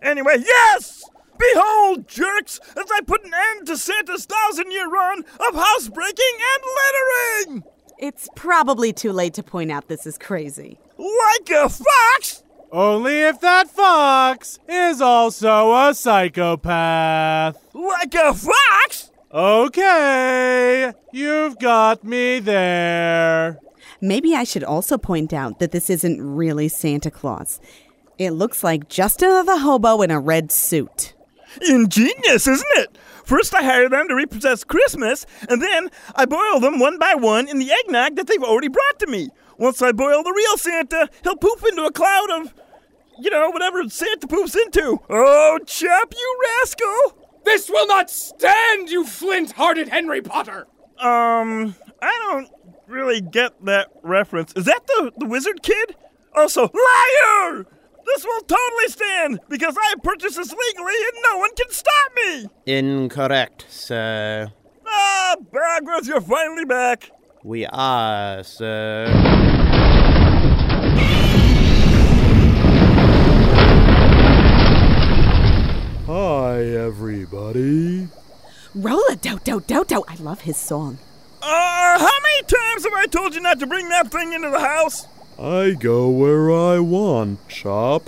anyway, yes! Behold, jerks, as I put an end to Santa's 1,000-year run of housebreaking and littering! It's probably too late to point out this is crazy. Like a fox? Only if that fox is also a psychopath. Like a fox? Okay, you've got me there. Maybe I should also point out that this isn't really Santa Claus. It looks like just another hobo in a red suit. Ingenious, isn't it? First I hire them to repossess Christmas, and then I boil them one by one in the eggnog that they've already brought to me. Once I boil the real Santa, he'll poop into a cloud of, whatever Santa poops into. Oh, Chop, you rascal! This will not stand, you flint-hearted Henry Potter! I don't really get that reference. Is that the wizard kid? Also, liar! This will totally stand, because I purchased this legally and no one can stop me! Incorrect, sir. Ah, Bagras, you're finally back! We are, sir. Hi, everybody. Rolla do. I love his song. How many times have I told you not to bring that thing into the house? I go where I want, Chop.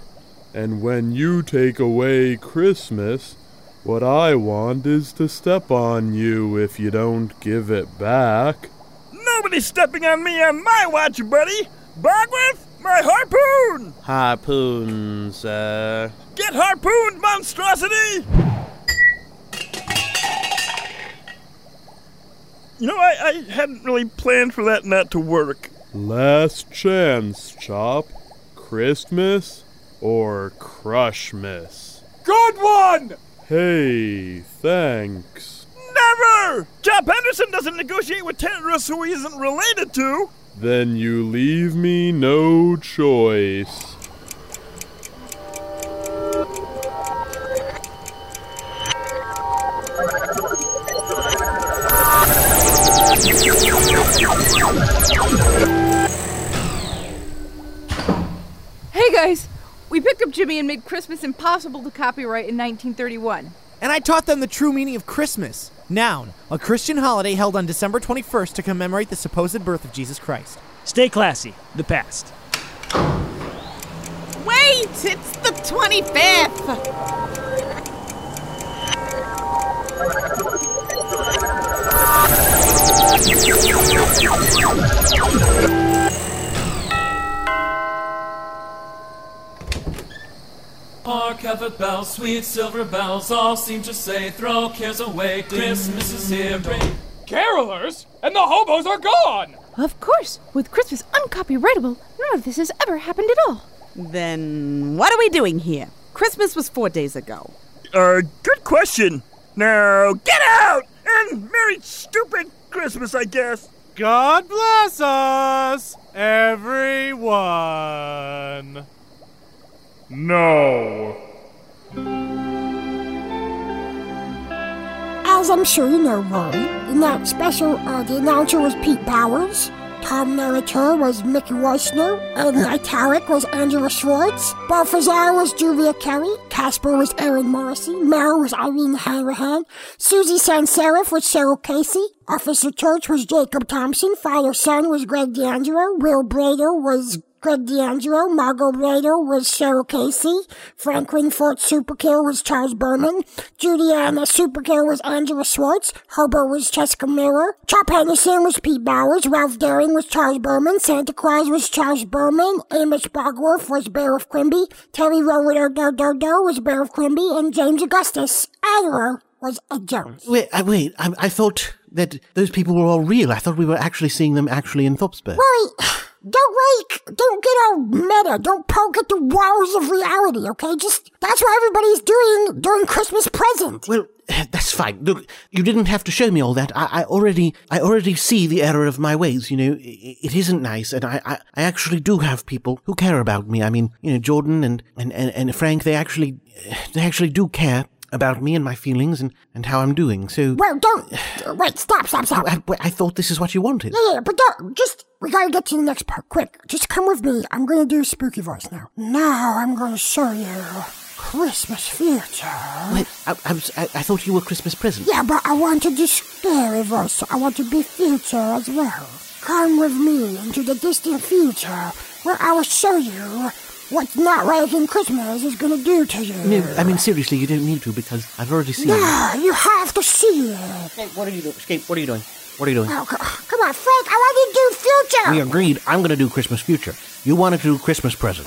And when you take away Christmas, what I want is to step on you if you don't give it back. Nobody's stepping on me on my watch, buddy. Bogworth, my harpoon! Harpoon, sir. Get harpooned, monstrosity! You know, I hadn't really planned for that not to work. Last chance, Chop. Christmas or Crushmas? Good one! Hey, thanks. Never! Chop Henderson doesn't negotiate with terrorists who he isn't related to. Then you leave me no choice. Hey guys, we picked up Jimmy and made Christmas impossible to copyright in 1931. And I taught them the true meaning of Christmas. Noun, a Christian holiday held on December 21st to commemorate the supposed birth of Jesus Christ. Stay classy, the past. Wait, it's the 25th. Hark, the bells, sweet silver bells, all seem to say, throw cares away, Christmas is here, bring... Carolers? And the hobos are gone! Of course, with Christmas uncopyrightable, none of this has ever happened at all. Then what are we doing here? Christmas was 4 days ago. Good question. Now get out! And merry stupid Christmas, I guess. God bless us, everyone. No. As I'm sure you know, Rory, in that special, the announcer was Pete Bowers, Tom narrator was Mickey Weissner, and Italic was Angela Schwartz, Balthazar was Julia Kelly, Casper was Aaron Morrissey, Mel was Irene Hanrahan, Susie Sanselef was Cheryl Casey, Officer Church was Jacob Thompson, Father Son was Greg D'Angelo, Will Brader was Greg D'Angelo, Margot Rader was Cheryl Casey, Franklin Fort Superkill was Charles Berman, Juliana Superkill was Angela Schwartz, Hobo was Jessica Miller, Chop Henderson was Pete Bowers, Ralph Daring was Charles Berman, Santa Claus was Charles Berman, Amos Bogworth was Bailiff Quimby, Terry Roller was Bailiff Quimby, and James Augustus Adler was Ed Jones. Wait, I thought that those people were all real. I thought we were actually seeing them in Thorpsburg. Rory, don't get all meta. Don't poke at the walls of reality, okay? That's what everybody's doing during Christmas present. Well, that's fine. Look, you didn't have to show me all that. I already see the error of my ways, you know. It isn't nice, and I actually do have people who care about me. I mean, you know, Jordan and Frank, they actually do care about me and my feelings and how I'm doing, so... Well, don't... Wait, stop. I thought this is what you wanted. Yeah, but don't... We gotta get to the next part, quick. Just come with me. I'm gonna do a spooky voice now. Now I'm gonna show you Christmas future. Wait, I thought you were Christmas present. Yeah, but I want to do scary voice, so I want to be future as well. Come with me into the distant future, where I will show you... What's not liking Christmas is going to do to you. No, I mean, seriously, you don't need to, because I've already seen it. No, you have to see it. Hey, what are you doing? Scapey, what are you doing? Oh, come on, Frank, I want to do future. We agreed I'm going to do Christmas future. You wanted to do Christmas present.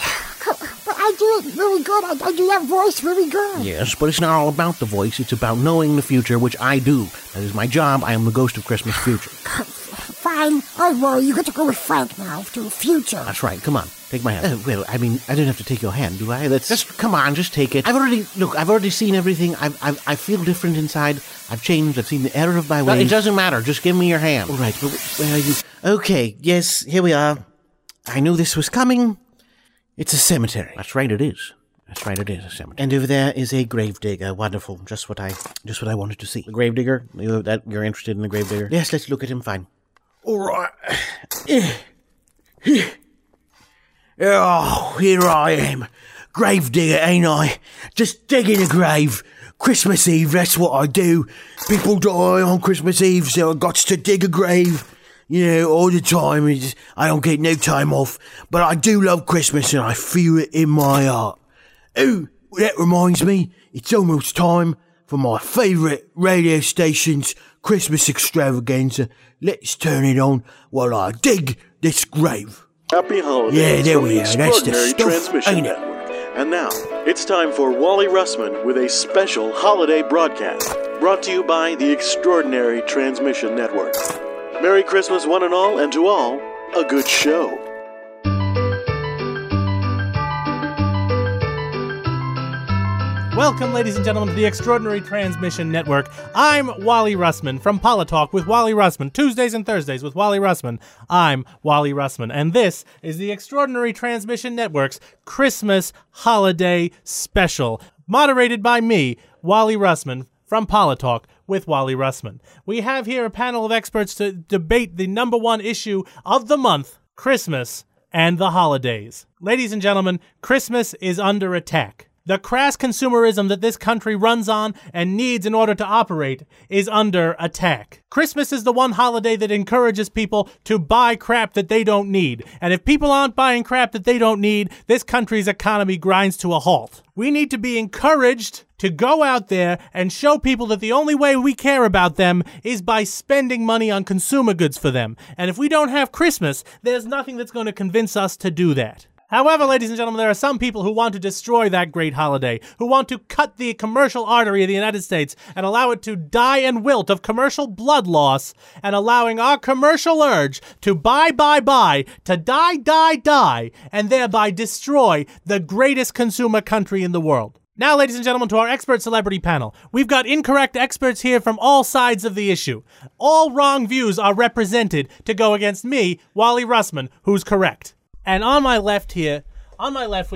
But I do it really good. I do that voice really good. Yes, but it's not all about the voice. It's about knowing the future, which I do. That is my job. I am the ghost of Christmas future. All right, Rory, you got to go with Frank now to the future. That's right. Come on, take my hand. Well, I mean, I don't have to take your hand, do I? Let's just come on, just take it. I've already seen everything. I feel different inside. I've changed. I've seen the error of my ways. No, it doesn't matter. Just give me your hand. All right. Well, where are you? Okay. Yes, here we are. I knew this was coming. It's a cemetery. That's right. It is. That's right, it is a cemetery. And over there is a gravedigger. Wonderful. Just what I wanted to see. The gravedigger? You're interested in the gravedigger? Yes, let's look at him. Fine. All right. Oh, here I am. Gravedigger, ain't I? Just digging a grave. Christmas Eve, that's what I do. People die on Christmas Eve, so I got to dig a grave. You know, all the time. I don't get no time off. But I do love Christmas, and I feel it in my heart. Oh, that reminds me, it's almost time for my favourite radio station's Christmas extravaganza. Let's turn it on while I dig this grave. Happy holidays. Yeah, there we are. That's the stuff, ain't it? And now, it's time for Wally Russman with a special holiday broadcast, brought to you by the Extraordinary Transmission Network. Merry Christmas, one and all, and to all, a good show. Welcome, ladies and gentlemen, to the Extraordinary Transmission Network. I'm Wally Russman from Politalk with Wally Russman, Tuesdays and Thursdays with Wally Russman. I'm Wally Russman, and this is the Extraordinary Transmission Network's Christmas Holiday Special, moderated by me, Wally Russman, from Politalk with Wally Russman. We have here a panel of experts to debate the number one issue of the month, Christmas and the holidays. Ladies and gentlemen, Christmas is under attack. The crass consumerism that this country runs on and needs in order to operate is under attack. Christmas is the one holiday that encourages people to buy crap that they don't need. And if people aren't buying crap that they don't need, this country's economy grinds to a halt. We need to be encouraged to go out there and show people that the only way we care about them is by spending money on consumer goods for them. And if we don't have Christmas, there's nothing that's going to convince us to do that. However, ladies and gentlemen, there are some people who want to destroy that great holiday, who want to cut the commercial artery of the United States and allow it to die and wilt of commercial blood loss, and allowing our commercial urge to buy, to die, and thereby destroy the greatest consumer country in the world. Now, ladies and gentlemen, to our expert celebrity panel. We've got incorrect experts here from all sides of the issue. All wrong views are represented to go against me, Wally Russman, who's correct. And on my left we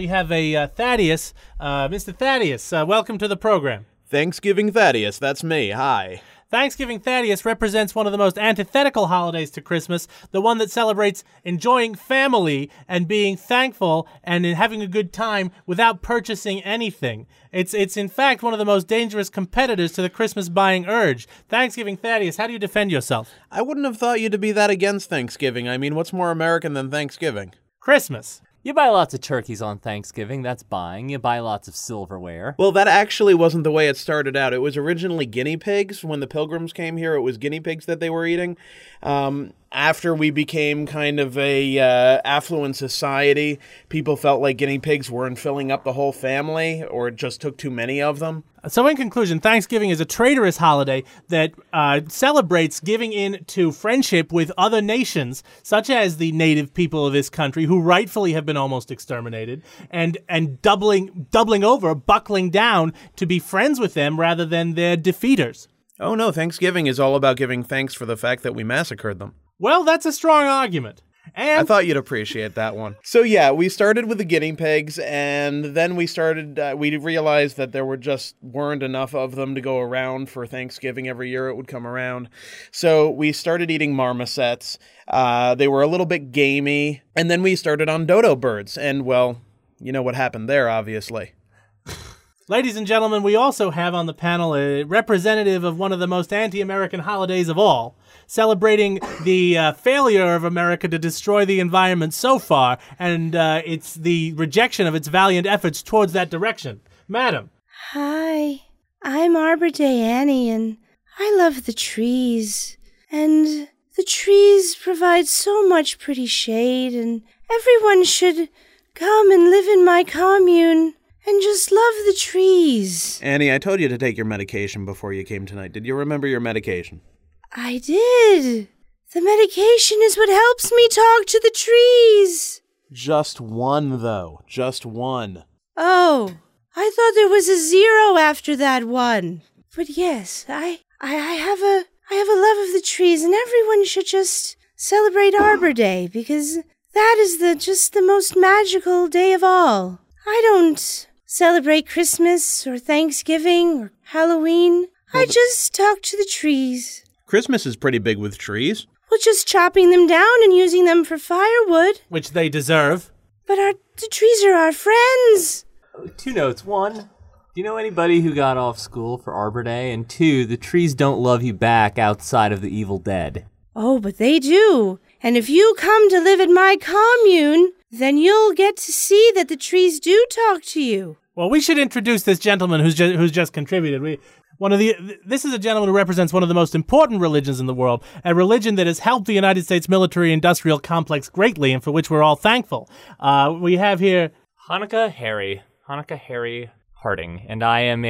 have a Thaddeus. Mr. Thaddeus, welcome to the program. Thanksgiving Thaddeus, that's me, hi. Thanksgiving Thaddeus represents one of the most antithetical holidays to Christmas, the one that celebrates enjoying family and being thankful and having a good time without purchasing anything. It's in fact one of the most dangerous competitors to the Christmas buying urge. Thanksgiving Thaddeus, how do you defend yourself? I wouldn't have thought you to be that against Thanksgiving. I mean, what's more American than Thanksgiving? Christmas. You buy lots of turkeys on Thanksgiving, that's buying. You buy lots of silverware. Well, that actually wasn't the way it started out. It was originally guinea pigs. When the Pilgrims came here, it was guinea pigs that they were eating. After we became kind of a affluent society, people felt like guinea pigs weren't filling up the whole family, or just took too many of them. So in conclusion, Thanksgiving is a traitorous holiday that celebrates giving in to friendship with other nations, such as the native people of this country, who rightfully have been almost exterminated, and doubling over, buckling down to be friends with them rather than their defeaters. Oh no, Thanksgiving is all about giving thanks for the fact that we massacred them. Well, that's a strong argument. And I thought you'd appreciate that one. So yeah, we started with the guinea pigs, and then we realized that there weren't enough of them to go around for Thanksgiving every year. It would come around. So we started eating marmosets. They were a little bit gamey. And then we started on dodo birds. And well, you know what happened there, obviously. Ladies and gentlemen, we also have on the panel a representative of one of the most anti-American holidays of all, celebrating the failure of America to destroy the environment so far, and it's the rejection of its valiant efforts towards that direction. Madam. Hi, I'm Arbor Day Annie, and I love the trees. And the trees provide so much pretty shade, and everyone should come and live in my commune. And just love the trees. Annie, I told you to take your medication before you came tonight. Did you remember your medication? I did. The medication is what helps me talk to the trees. Just one, though. Just one. Oh, I thought there was a zero after that one. But yes, I have a love of the trees, and everyone should just celebrate Arbor Day, because that is just the most magical day of all. I don't celebrate Christmas or Thanksgiving or Halloween. I just talk to the trees. Christmas is pretty big with trees. Well, just chopping them down and using them for firewood. Which they deserve. But the trees are our friends. Two notes. One, do you know anybody who got off school for Arbor Day? And two, the trees don't love you back outside of the Evil Dead. Oh, but they do. And if you come to live in my commune, then you'll get to see that the trees do talk to you. Well, we should introduce this gentleman who's just contributed. This is a gentleman who represents one of the most important religions in the world, a religion that has helped the United States military-industrial complex greatly and for which we're all thankful. We have here Hanukkah Harry Harding, and I am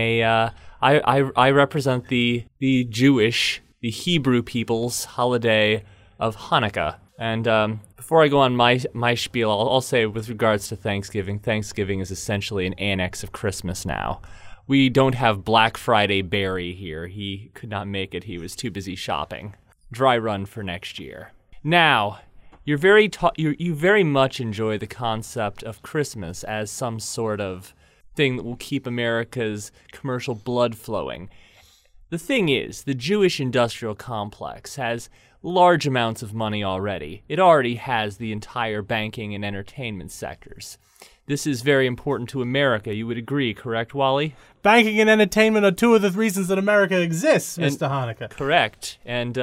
I represent the Jewish, the Hebrew people's holiday of Hanukkah. And before I go on my spiel, I'll say with regards to Thanksgiving, Thanksgiving is essentially an annex of Christmas now. We don't have Black Friday Barry here. He could not make it. He was too busy shopping. Dry run for next year. Now, you very much enjoy the concept of Christmas as some sort of thing that will keep America's commercial blood flowing. The thing is, the Jewish industrial complex has large amounts of money already. It already has the entire banking and entertainment sectors. This is very important to America. You would agree, correct, Wally? Banking and entertainment are two of the reasons that America exists, Mr. Hanukkah. Correct. And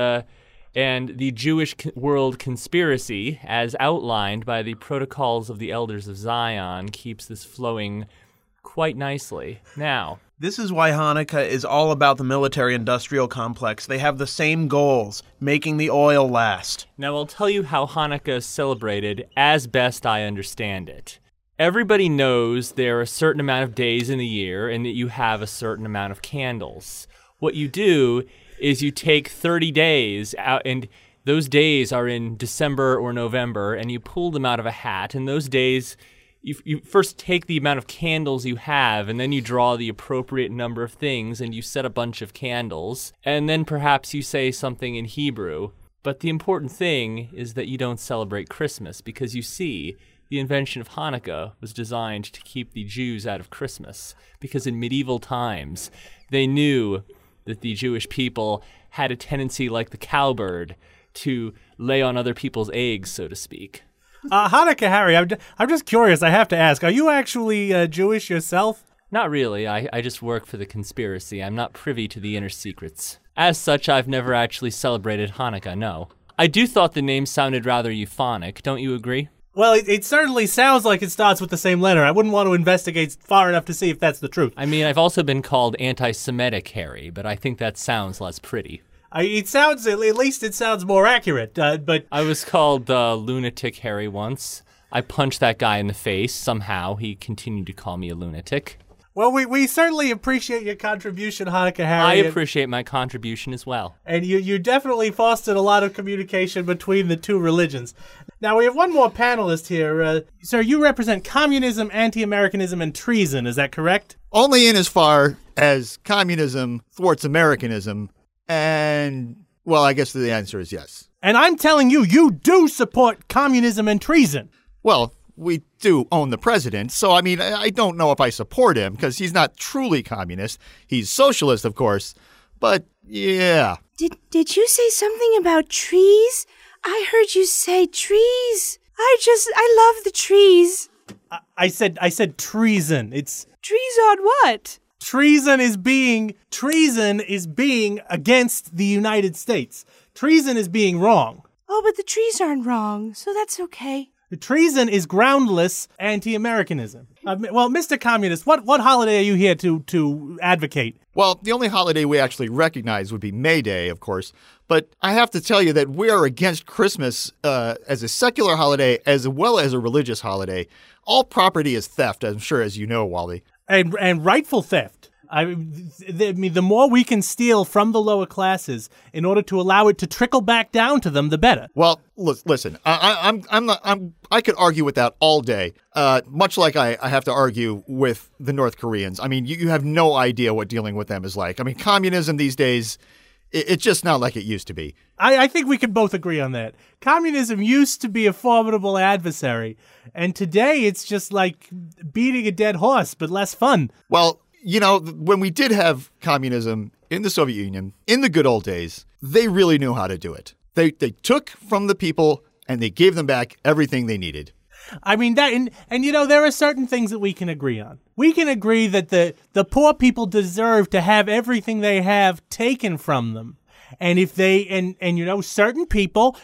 the Jewish world conspiracy, as outlined by the protocols of the Elders of Zion, keeps this flowing quite nicely. Now, this is why Hanukkah is all about the military-industrial complex. They have the same goals, making the oil last. Now, I'll tell you how Hanukkah is celebrated as best I understand it. Everybody knows there are a certain amount of days in the year and that you have a certain amount of candles. What you do is you take 30 days out, and those days are in December or November, and you pull them out of a hat, and those days... You first take the amount of candles you have, and then you draw the appropriate number of things, and you set a bunch of candles, and then perhaps you say something in Hebrew. But the important thing is that you don't celebrate Christmas, because you see, the invention of Hanukkah was designed to keep the Jews out of Christmas, because in medieval times, they knew that the Jewish people had a tendency, like the cowbird, to lay on other people's eggs, so to speak. Hanukkah Harry, I'm just curious, I have to ask, are you actually Jewish yourself? Not really, I just work for the conspiracy. I'm not privy to the inner secrets. As such, I've never actually celebrated Hanukkah, no. I do thought the name sounded rather euphonic, don't you agree? Well, it certainly sounds like it starts with the same letter. I wouldn't want to investigate far enough to see if that's the truth. I mean, I've also been called anti-Semitic Harry, but I think that sounds less pretty. It sounds more accurate, but... I was called Lunatic Harry once. I punched that guy in the face. Somehow he continued to call me a lunatic. Well, we certainly appreciate your contribution, Hanukkah Harry. I appreciate my contribution as well. And you definitely fostered a lot of communication between the two religions. Now, we have one more panelist here. Sir, you represent communism, anti-Americanism, and treason. Is that correct? Only in as far as communism thwarts Americanism. And, well, I guess the answer is yes. And I'm telling you, you do support communism and treason. Well, we do own the president, so, I mean, I don't know if I support him, because he's not truly communist. He's socialist, of course, but, yeah. Did you say something about trees? I heard you say trees. I love the trees. I said treason. It's... Trees on what? Treason is being against the United States. Treason is being wrong. Oh, but the trees aren't wrong, so that's okay. The treason is groundless anti-Americanism. Well, Mr. Communist, what holiday are you here to advocate? Well, the only holiday we actually recognize would be May Day, of course. But I have to tell you that we are against Christmas as a secular holiday as well as a religious holiday. All property is theft, I'm sure, as you know, Wally. And rightful theft. I mean, the more we can steal from the lower classes in order to allow it to trickle back down to them, the better. Well, listen, I could argue with that all day, much like I have to argue with the North Koreans. I mean, you have no idea what dealing with them is like. I mean, communism these days, it's just not like it used to be. I think we can both agree on that. Communism used to be a formidable adversary, and today it's just like beating a dead horse, but less fun. Well, you know, when we did have communism in the Soviet Union, in the good old days, they really knew how to do it. They took from the people and they gave them back everything they needed. I mean, that, and you know, there are certain things that we can agree on. We can agree that the poor people deserve to have everything they have taken from them. And if they, and you know, certain people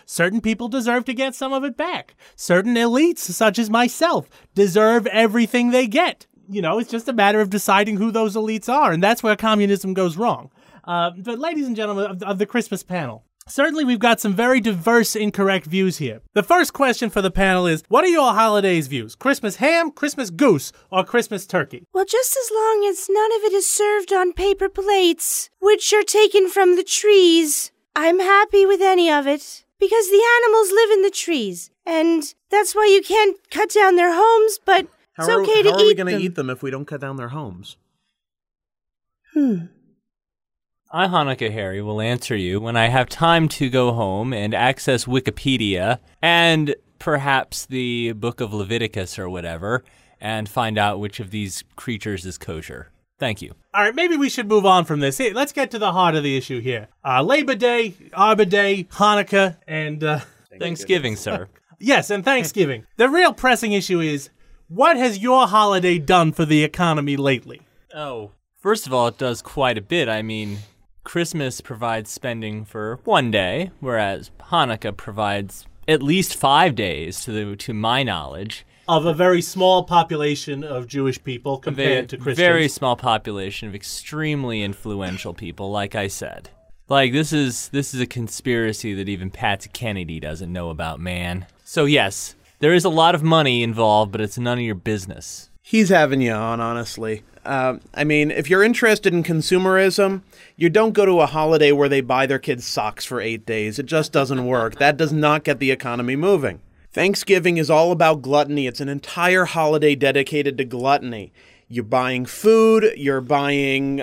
deserve to get some of it back. Certain elites, such as myself, deserve everything they get. You know, it's just a matter of deciding who those elites are. And that's where communism goes wrong. But ladies and gentlemen of the Christmas panel, certainly, we've got some very diverse, incorrect views here. The first question for the panel is, what are your holidays' views? Christmas ham, Christmas goose, or Christmas turkey? Well, just as long as none of it is served on paper plates, which are taken from the trees, I'm happy with any of it. Because the animals live in the trees, and that's why you can't cut down their homes, but it's okay to eat them. How are we going to eat them if we don't cut down their homes? I, Hanukkah Harry, will answer you when I have time to go home and access Wikipedia and perhaps the Book of Leviticus or whatever and find out which of these creatures is kosher. Thank you. All right, maybe we should move on from this. Hey, let's get to the heart of the issue here. Labor Day, Arbor Day, Hanukkah, and Thanksgiving, sir. Yes, and Thanksgiving. The real pressing issue is, what has your holiday done for the economy lately? Oh, first of all, it does quite a bit. I mean, Christmas provides spending for one day, whereas Hanukkah provides at least 5 days, to my knowledge. Of a very small population of Jewish people compared to Christians. Very small population of extremely influential people, like I said. Like, this is a conspiracy that even Patsy Kennedy doesn't know about, man. So, yes, there is a lot of money involved, but it's none of your business. He's having you on, honestly. I mean, if you're interested in consumerism, you don't go to a holiday where they buy their kids socks for 8 days. It just doesn't work. That does not get the economy moving. Thanksgiving is all about gluttony. It's an entire holiday dedicated to gluttony. You're buying food, you're buying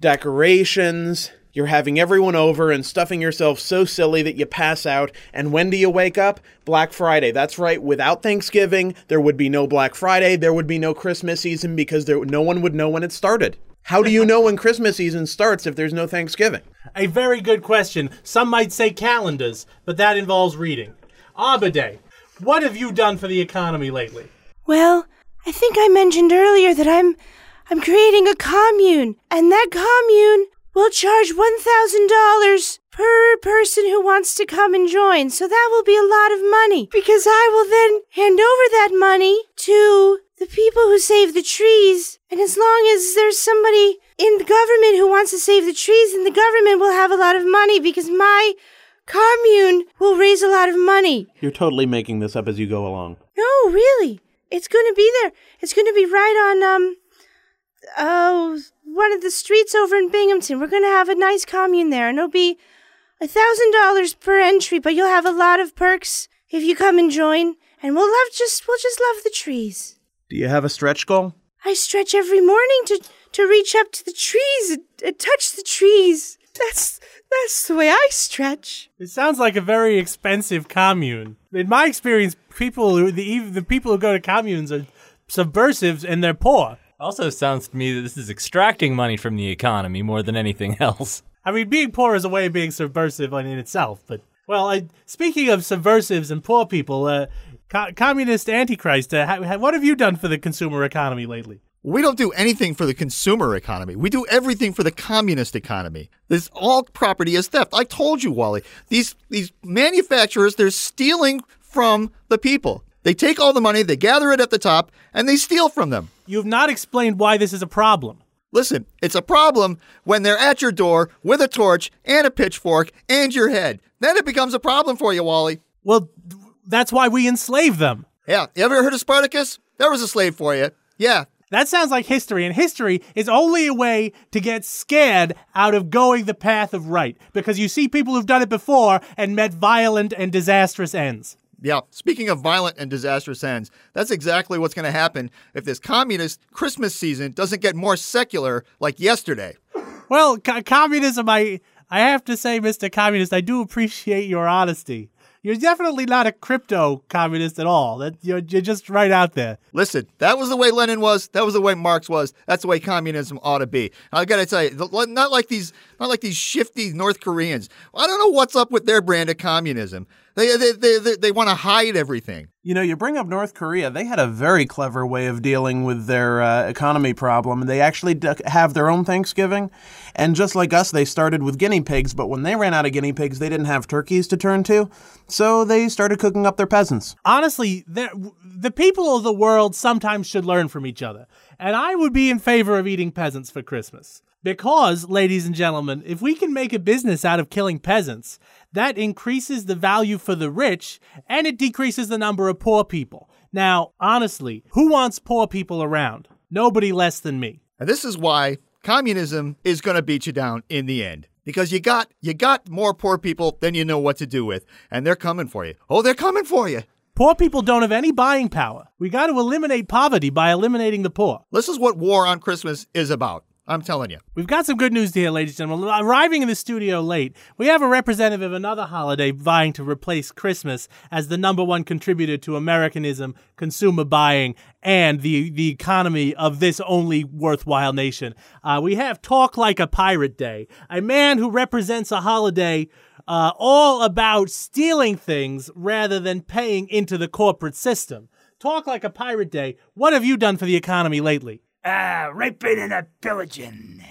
decorations, you're having everyone over and stuffing yourself so silly that you pass out. And when do you wake up? Black Friday. That's right. Without Thanksgiving, there would be no Black Friday. There would be no Christmas season because no one would know when it started. How do you know when Christmas season starts if there's no Thanksgiving? A very good question. Some might say calendars, but that involves reading. Arbor Day, what have you done for the economy lately? Well, I think I mentioned earlier that I'm creating a commune, and that commune we'll charge $1,000 per person who wants to come and join, so that will be a lot of money, because I will then hand over that money to the people who save the trees, and as long as there's somebody in the government who wants to save the trees, then the government will have a lot of money, because my commune will raise a lot of money. You're totally making this up as you go along. No, really. It's going to be there. It's going to be right on, one of the streets over in Binghamton. We're going to have a nice commune there, and it'll be $1,000 per entry, but you'll have a lot of perks if you come and join, and we'll just love the trees. Do you have a stretch goal? I stretch every morning to reach up to the trees and touch the trees. That's the way I stretch. It sounds like a very expensive commune. In my experience, even the people who go to communes are subversives and they're poor. Also sounds to me that this is extracting money from the economy more than anything else. I mean, being poor is a way of being subversive in itself, but, well, speaking of subversives and poor people, communist Antichrist, what have you done for the consumer economy lately? We don't do anything for the consumer economy. We do everything for the communist economy. This all property is theft. I told you, Wally, these manufacturers, they're stealing from the people. They take all the money, they gather it at the top, and they steal from them. You've not explained why this is a problem. Listen, it's a problem when they're at your door with a torch and a pitchfork and your head. Then it becomes a problem for you, Wally. Well, that's why we enslave them. Yeah. You ever heard of Spartacus? There was a slave for you. Yeah. That sounds like history, and history is only a way to get scared out of going the path of right, because you see people who've done it before and met violent and disastrous ends. Yeah, speaking of violent and disastrous ends, that's exactly what's going to happen if this communist Christmas season doesn't get more secular like yesterday. Well, communism, I have to say, Mr. Communist, I do appreciate your honesty. You're definitely not a crypto-communist at all. You're just right out there. Listen, that was the way Lenin was. That was the way Marx was. That's the way communism ought to be. I got to tell you, not like these shifty North Koreans. I don't know what's up with their brand of communism. They want to hide everything. You know, you bring up North Korea. They had a very clever way of dealing with their economy problem. They actually have their own Thanksgiving. And just like us, they started with guinea pigs. But when they ran out of guinea pigs, they didn't have turkeys to turn to. So they started cooking up their peasants. Honestly, the people of the world sometimes should learn from each other. And I would be in favor of eating peasants for Christmas. Because, ladies and gentlemen, if we can make a business out of killing peasants, that increases the value for the rich, and it decreases the number of poor people. Now, honestly, who wants poor people around? Nobody less than me. And this is why communism is going to beat you down in the end. Because you got more poor people than you know what to do with, and they're coming for you. Oh, they're coming for you. Poor people don't have any buying power. We got to eliminate poverty by eliminating the poor. This is what war on Christmas is about. I'm telling you. We've got some good news to hear, ladies and gentlemen. Arriving in the studio late, we have a representative of another holiday vying to replace Christmas as the number one contributor to Americanism, consumer buying, and the economy of this only worthwhile nation. We have Talk Like a Pirate Day, a man who represents a holiday all about stealing things rather than paying into the corporate system. Talk Like a Pirate Day, what have you done for the economy lately? Raping and pillaging.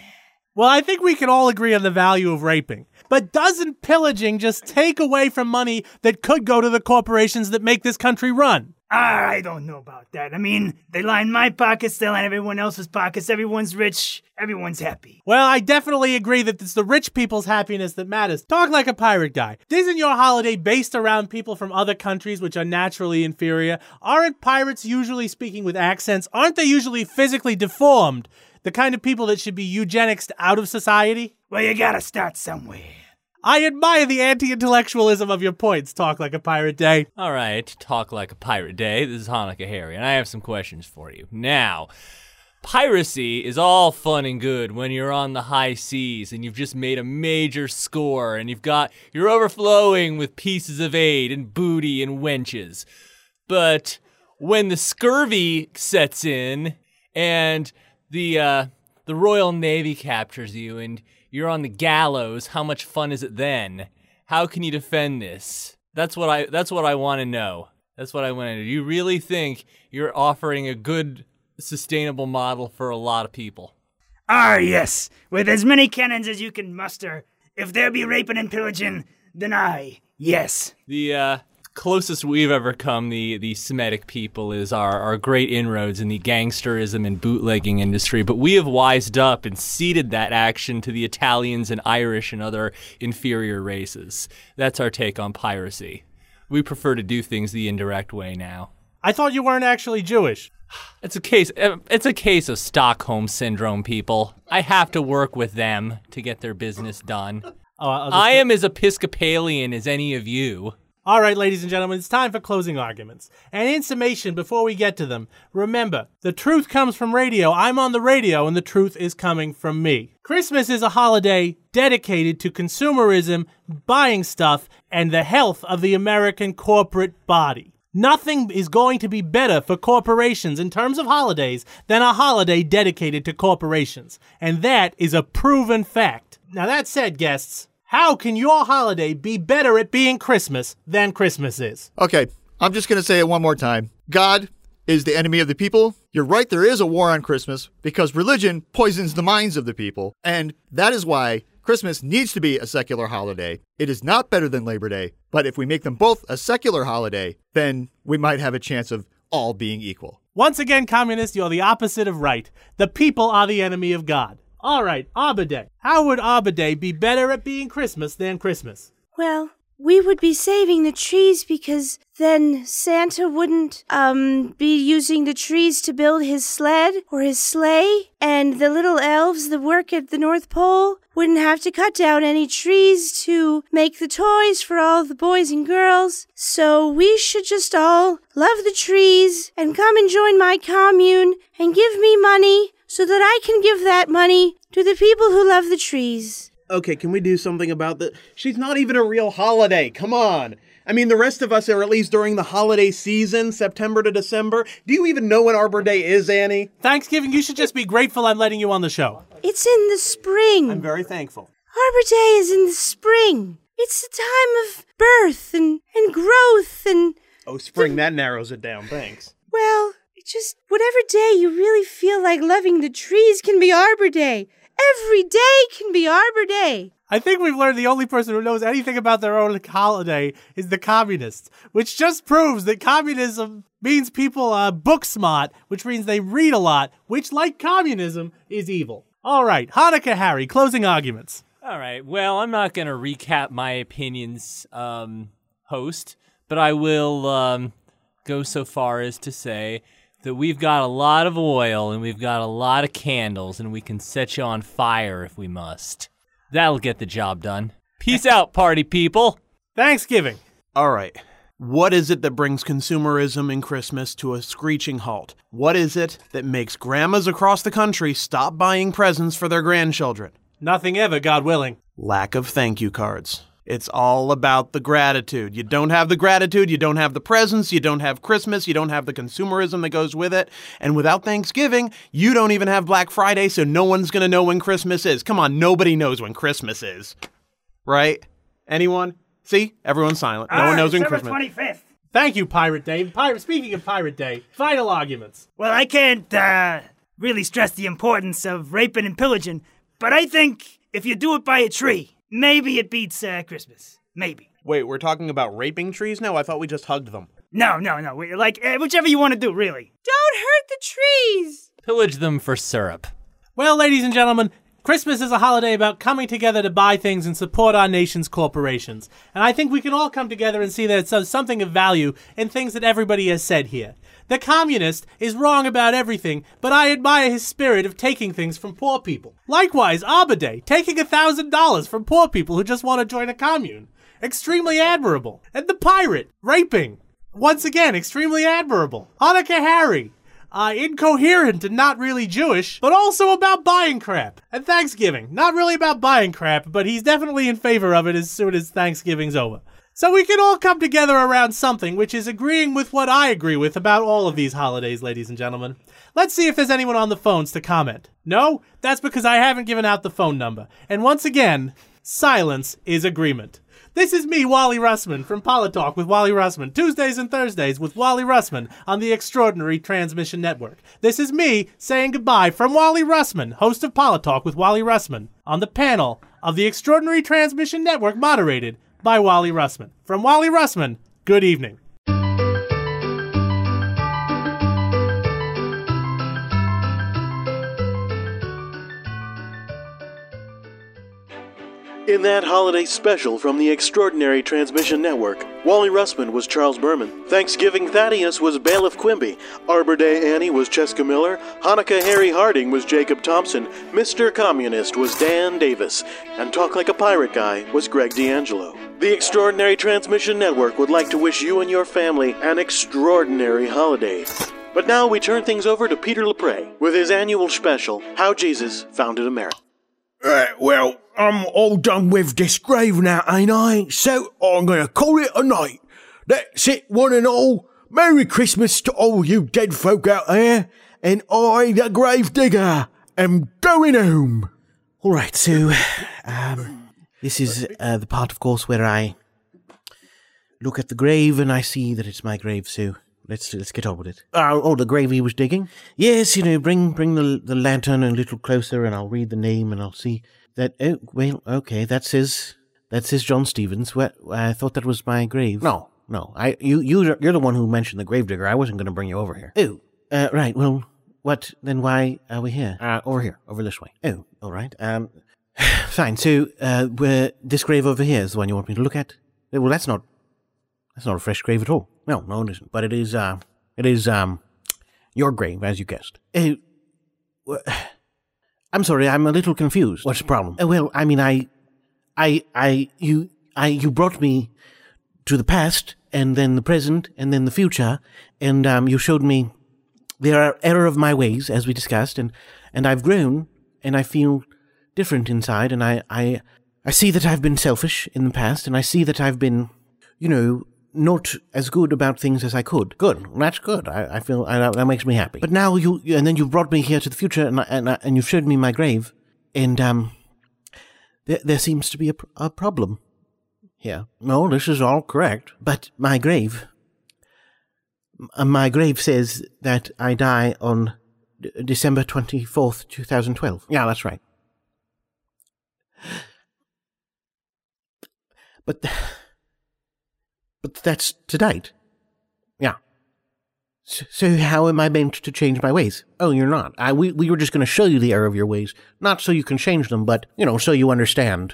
Well, I think we can all agree on the value of raping. But doesn't pillaging just take away from money that could go to the corporations that make this country run? I don't know about that. I mean, they line my pockets, they line everyone else's pockets. Everyone's rich, everyone's happy. Well, I definitely agree that it's the rich people's happiness that matters. Talk Like a Pirate Guy. Isn't your holiday based around people from other countries which are naturally inferior? Aren't pirates usually speaking with accents? Aren't they usually physically deformed? The kind of people that should be eugenicsed out of society? Well, you gotta start somewhere. I admire the anti-intellectualism of your points, Talk Like a Pirate Day. All right, Talk Like a Pirate Day. This is Hanukkah Harry, and I have some questions for you. Now, piracy is all fun and good when you're on the high seas and you've just made a major score and you're overflowing with pieces of aid and booty and wenches. But when the scurvy sets in and the Royal Navy captures you and you're on the gallows, how much fun is it then? How can you defend this? That's what I want to know. That's what I want to know. Do you really think you're offering a good, sustainable model for a lot of people? Ah, yes. With as many cannons as you can muster. If there be raping and pillaging, then I, yes. The closest we've ever come, the Semitic people, is our great inroads in the gangsterism and bootlegging industry, but we have wised up and ceded that action to the Italians and Irish and other inferior races. That's our take on piracy. We prefer to do things the indirect way now. I thought you weren't actually Jewish. It's a case of Stockholm Syndrome, people. I have to work with them to get their business done. I am as Episcopalian as any of you. All right, ladies and gentlemen, it's time for closing arguments. And in summation, before we get to them, remember, the truth comes from radio. I'm on the radio, and the truth is coming from me. Christmas is a holiday dedicated to consumerism, buying stuff, and the health of the American corporate body. Nothing is going to be better for corporations in terms of holidays than a holiday dedicated to corporations. And that is a proven fact. Now, that said, guests, how can your holiday be better at being Christmas than Christmas is? Okay, I'm just going to say it one more time. God is the enemy of the people. You're right, there is a war on Christmas because religion poisons the minds of the people. And that is why Christmas needs to be a secular holiday. It is not better than Labor Day, but if we make them both a secular holiday, then we might have a chance of all being equal. Once again, communists, you're the opposite of right. The people are the enemy of God. All right, Arbor Day. How would Arbor Day be better at being Christmas than Christmas? Well, we would be saving the trees because then Santa wouldn't be using the trees to build his sled or his sleigh, and the little elves that work at the North Pole wouldn't have to cut down any trees to make the toys for all the boys and girls. So we should just all love the trees and come and join my commune and give me money so that I can give that money to the people who love the trees. Okay, can we do something about that? She's not even a real holiday. Come on. I mean, the rest of us are at least during the holiday season, September to December. Do you even know what Arbor Day is, Annie? Thanksgiving, you should just be grateful I'm letting you on the show. It's in the spring. I'm very thankful. Arbor Day is in the spring. It's the time of birth and growth and... Oh, spring, that narrows it down. Thanks. Well, it's just whatever day you really feel like loving the trees can be Arbor Day. Every day can be Arbor Day. I think we've learned the only person who knows anything about their own holiday is the communists, which just proves that communism means people are book smart, which means they read a lot, which, like communism, is evil. All right, Hanukkah Harry, closing arguments. All right, well, I'm not going to recap my opinions, host, but I will go so far as to say that we've got a lot of oil and we've got a lot of candles and we can set you on fire if we must. That'll get the job done. Peace out, party people. Thanksgiving. All right. What is it that brings consumerism and Christmas to a screeching halt? What is it that makes grandmas across the country stop buying presents for their grandchildren? Nothing ever, God willing. Lack of thank you cards. It's all about the gratitude. You don't have the gratitude, you don't have the presents, you don't have Christmas, you don't have the consumerism that goes with it. And without Thanksgiving, you don't even have Black Friday, so no one's going to know when Christmas is. Come on, nobody knows when Christmas is. Right? Anyone? See? Everyone's silent. No one knows when Christmas is. 25th. Thank you, Pirate Day. Speaking of Pirate Day, final arguments. Well, I can't really stress the importance of raping and pillaging, but I think if you do it by a tree, maybe it beats Christmas. Maybe. Wait, we're talking about raping trees now? I thought we just hugged them. No. Whichever you want to do, really. Don't hurt the trees! Pillage them for syrup. Well, ladies and gentlemen, Christmas is a holiday about coming together to buy things and support our nation's corporations. And I think we can all come together and see that there's something of value in things that everybody has said here. The communist is wrong about everything, but I admire his spirit of taking things from poor people. Likewise, Arbor Day, taking $1,000 from poor people who just want to join a commune. Extremely admirable. And the pirate, raping. Once again, extremely admirable. Hanukkah Harry, incoherent and not really Jewish, but also about buying crap. And Thanksgiving, not really about buying crap, but he's definitely in favor of it as soon as Thanksgiving's over. So we can all come together around something, which is agreeing with what I agree with about all of these holidays, ladies and gentlemen. Let's see if there's anyone on the phones to comment. No? That's because I haven't given out the phone number. And once again, silence is agreement. This is me, Wally Russman, from Politalk with Wally Russman, Tuesdays and Thursdays with Wally Russman on the Extraordinary Transmission Network. This is me saying goodbye from Wally Russman, host of Politalk with Wally Russman, on the panel of the Extraordinary Transmission Network, moderated by Wally Russman. From Wally Russman, good evening. In that holiday special from the Extraordinary Transmission Network, Wally Russman was Charles Berman, Thanksgiving Thaddeus was Bailiff Quimby, Arbor Day Annie was Cheska Miller, Hanukkah Harry Harding was Jacob Thompson, Mr. Communist was Dan Davis, and Talk Like a Pirate Guy was Greg D'Angelo. The Extraordinary Transmission Network would like to wish you and your family an extraordinary holiday. But now we turn things over to Peter Lepre with his annual special, How Jesus Founded America. Well, I'm all done with this grave now, ain't I? So I'm going to call it a night. That's it, one and all. Merry Christmas to all you dead folk out there. And I, the grave digger, am going home. All right, so this is the part, of course, where I look at the grave and I see that it's my grave, so let's get on with it. Oh, the grave he was digging? Yes, bring the lantern a little closer, and I'll read the name, and I'll see that. Oh, well, okay, that's his John Stevens. Well, I thought that was my grave. No, you're the one who mentioned the gravedigger. I wasn't going to bring you over here. Oh, right. Well, what then? Why are we here? Over here, over this way. Oh, all right. Fine. So, this grave over here is the one you want me to look at. Well, that's not a fresh grave at all. No, it isn't. But it is your grave, as you guessed. I'm sorry, I'm a little confused. What's the problem? Well, I mean, you brought me to the past, and then the present, and then the future, and you showed me the error of my ways, as we discussed, and I've grown, and I feel different inside, and I see that I've been selfish in the past, and I see that I've been, not as good about things as I could. Good. That's good. I feel that makes me happy. But now you brought me here to the future, and you've showed me my grave, and there seems to be a problem here. No, this is all correct. But my grave says that I die on December 24th, 2012. Yeah, that's right. But that's to date. Yeah. So how am I meant to change my ways? Oh, you're not. We were just going to show you the error of your ways, not so you can change them, but, so you understand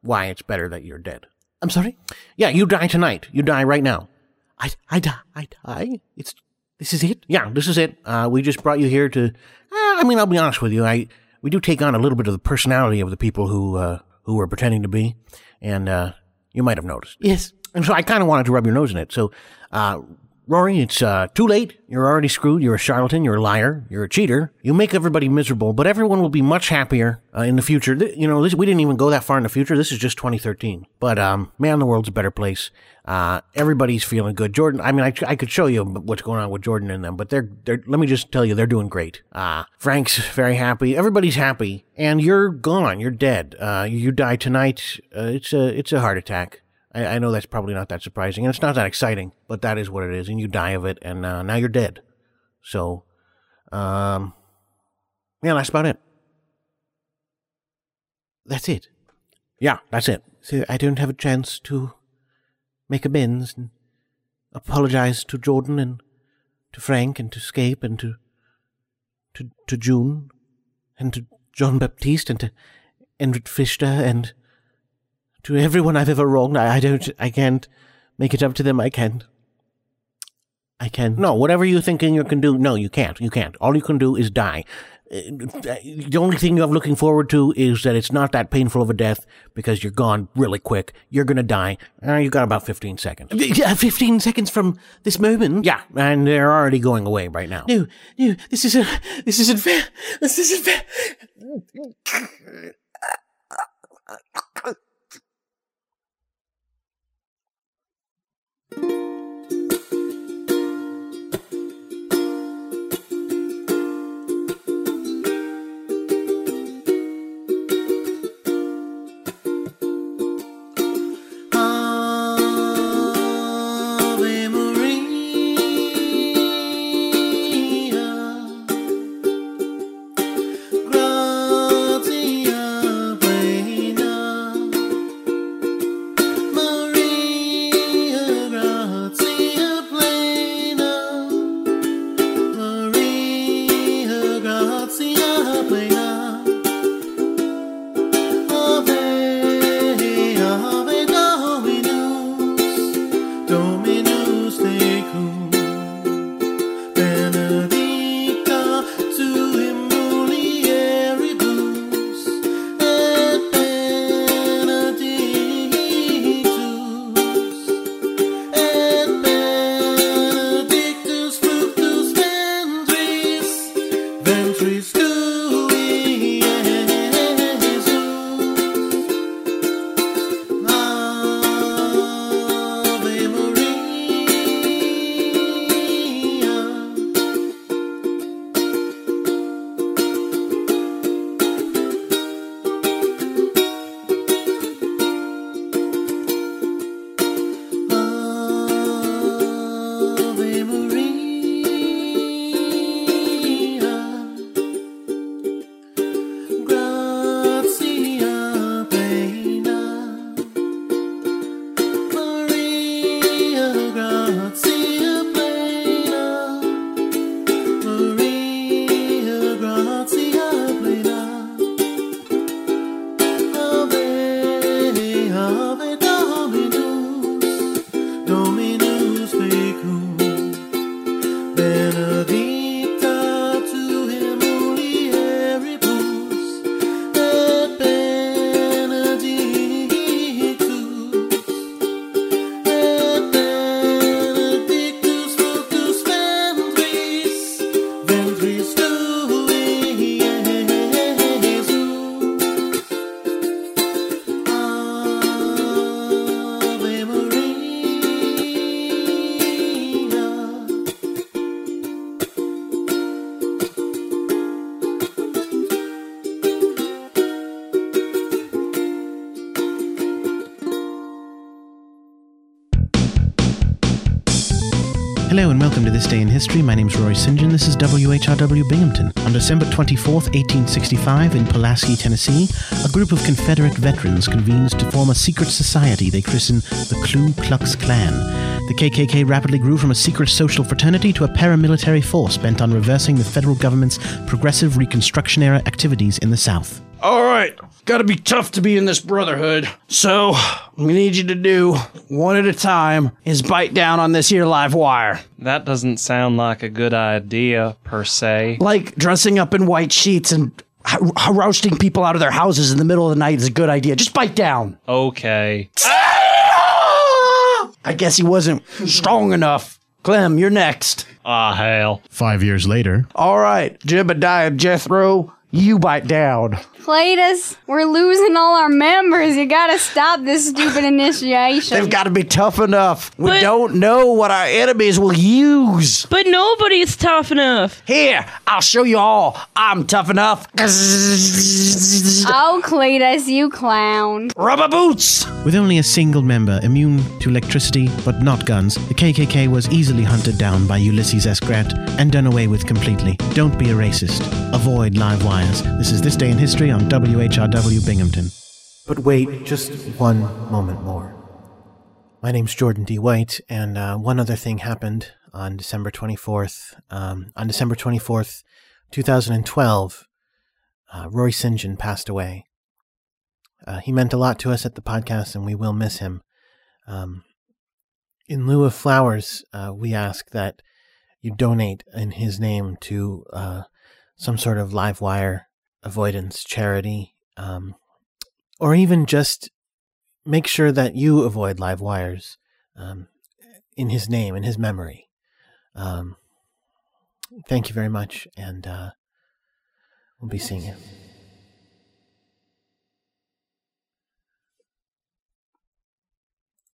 why it's better that you're dead. I'm sorry? Yeah, you die tonight. You die right now. I die? This is it? Yeah, this is it. We just brought you here to... I'll be honest with you. We do take on a little bit of the personality of the people who we're pretending to be, and you might have noticed. Yes. And so I kind of wanted to rub your nose in it. So, Rory, it's too late. You're already screwed. You're a charlatan. You're a liar. You're a cheater. You make everybody miserable, but everyone will be much happier in the future. We didn't even go that far in the future. This is just 2013. But, man, the world's a better place. Everybody's feeling good. Jordan, I could show you what's going on with Jordan and them, but let me just tell you, they're doing great. Frank's very happy. Everybody's happy. And you're gone. You're dead. You die tonight. It's a heart attack. I know that's probably not that surprising, and it's not that exciting, but that is what it is, and you die of it, and now you're dead. So, that's about it. That's it. Yeah, that's it. So I don't have a chance to make amends and apologize to Jordan and to Frank and to Scapey and to June and to Jean-Baptiste and to Enric Fichter and... to everyone I've ever wronged, I can't make it up to them, I can't. No, whatever you're thinking you can do, no, you can't. All you can do is die. The only thing you have looking forward to is that it's not that painful of a death because you're gone really quick. You're going to die. You've got about 15 seconds. 15 seconds from this moment? Yeah, and they're already going away right now. No, this isn't fair. This isn't fair. Maria, Grazia. Hello and welcome to This Day in History. My name is Rory St. John. This is WHRW Binghamton. On December 24th, 1865, in Pulaski, Tennessee, a group of Confederate veterans convenes to form a secret society they christen the Ku Klux Klan. The KKK rapidly grew from a secret social fraternity to a paramilitary force bent on reversing the federal government's progressive Reconstruction-era activities in the South. All right, gotta be tough to be in this brotherhood. So, what we need you to do, one at a time, is bite down on this here live wire. That doesn't sound like a good idea, per se. Like, dressing up in white sheets and rousting people out of their houses in the middle of the night is a good idea. Just bite down. Okay. I guess he wasn't strong enough. Clem, you're next. Ah, hell. 5 years later. All right, Jebediah Jethro, you bite down. Cletus, we're losing all our members. You gotta stop this stupid initiation. They've gotta be tough enough. We don't know what our enemies will use. But nobody's tough enough. Here, I'll show you all. I'm tough enough. Oh, Cletus, you clown. Rubber boots! With only a single member, immune to electricity, but not guns, the KKK was easily hunted down by Ulysses S. Grant and done away with completely. Don't be a racist. Avoid live wires. This is This Day in History on WHRW Binghamton. But wait just one moment more. My name's Jordan D. White, and one other thing happened on December 24th. On December 24th, 2012, Rory St. John passed away. He meant a lot to us at the podcast, and we will miss him. In lieu of flowers, we ask that you donate in his name to some sort of live wire avoidance charity, or even just make sure that you avoid live wires in his name, in his memory. Thank you very much, and we'll be seeing you.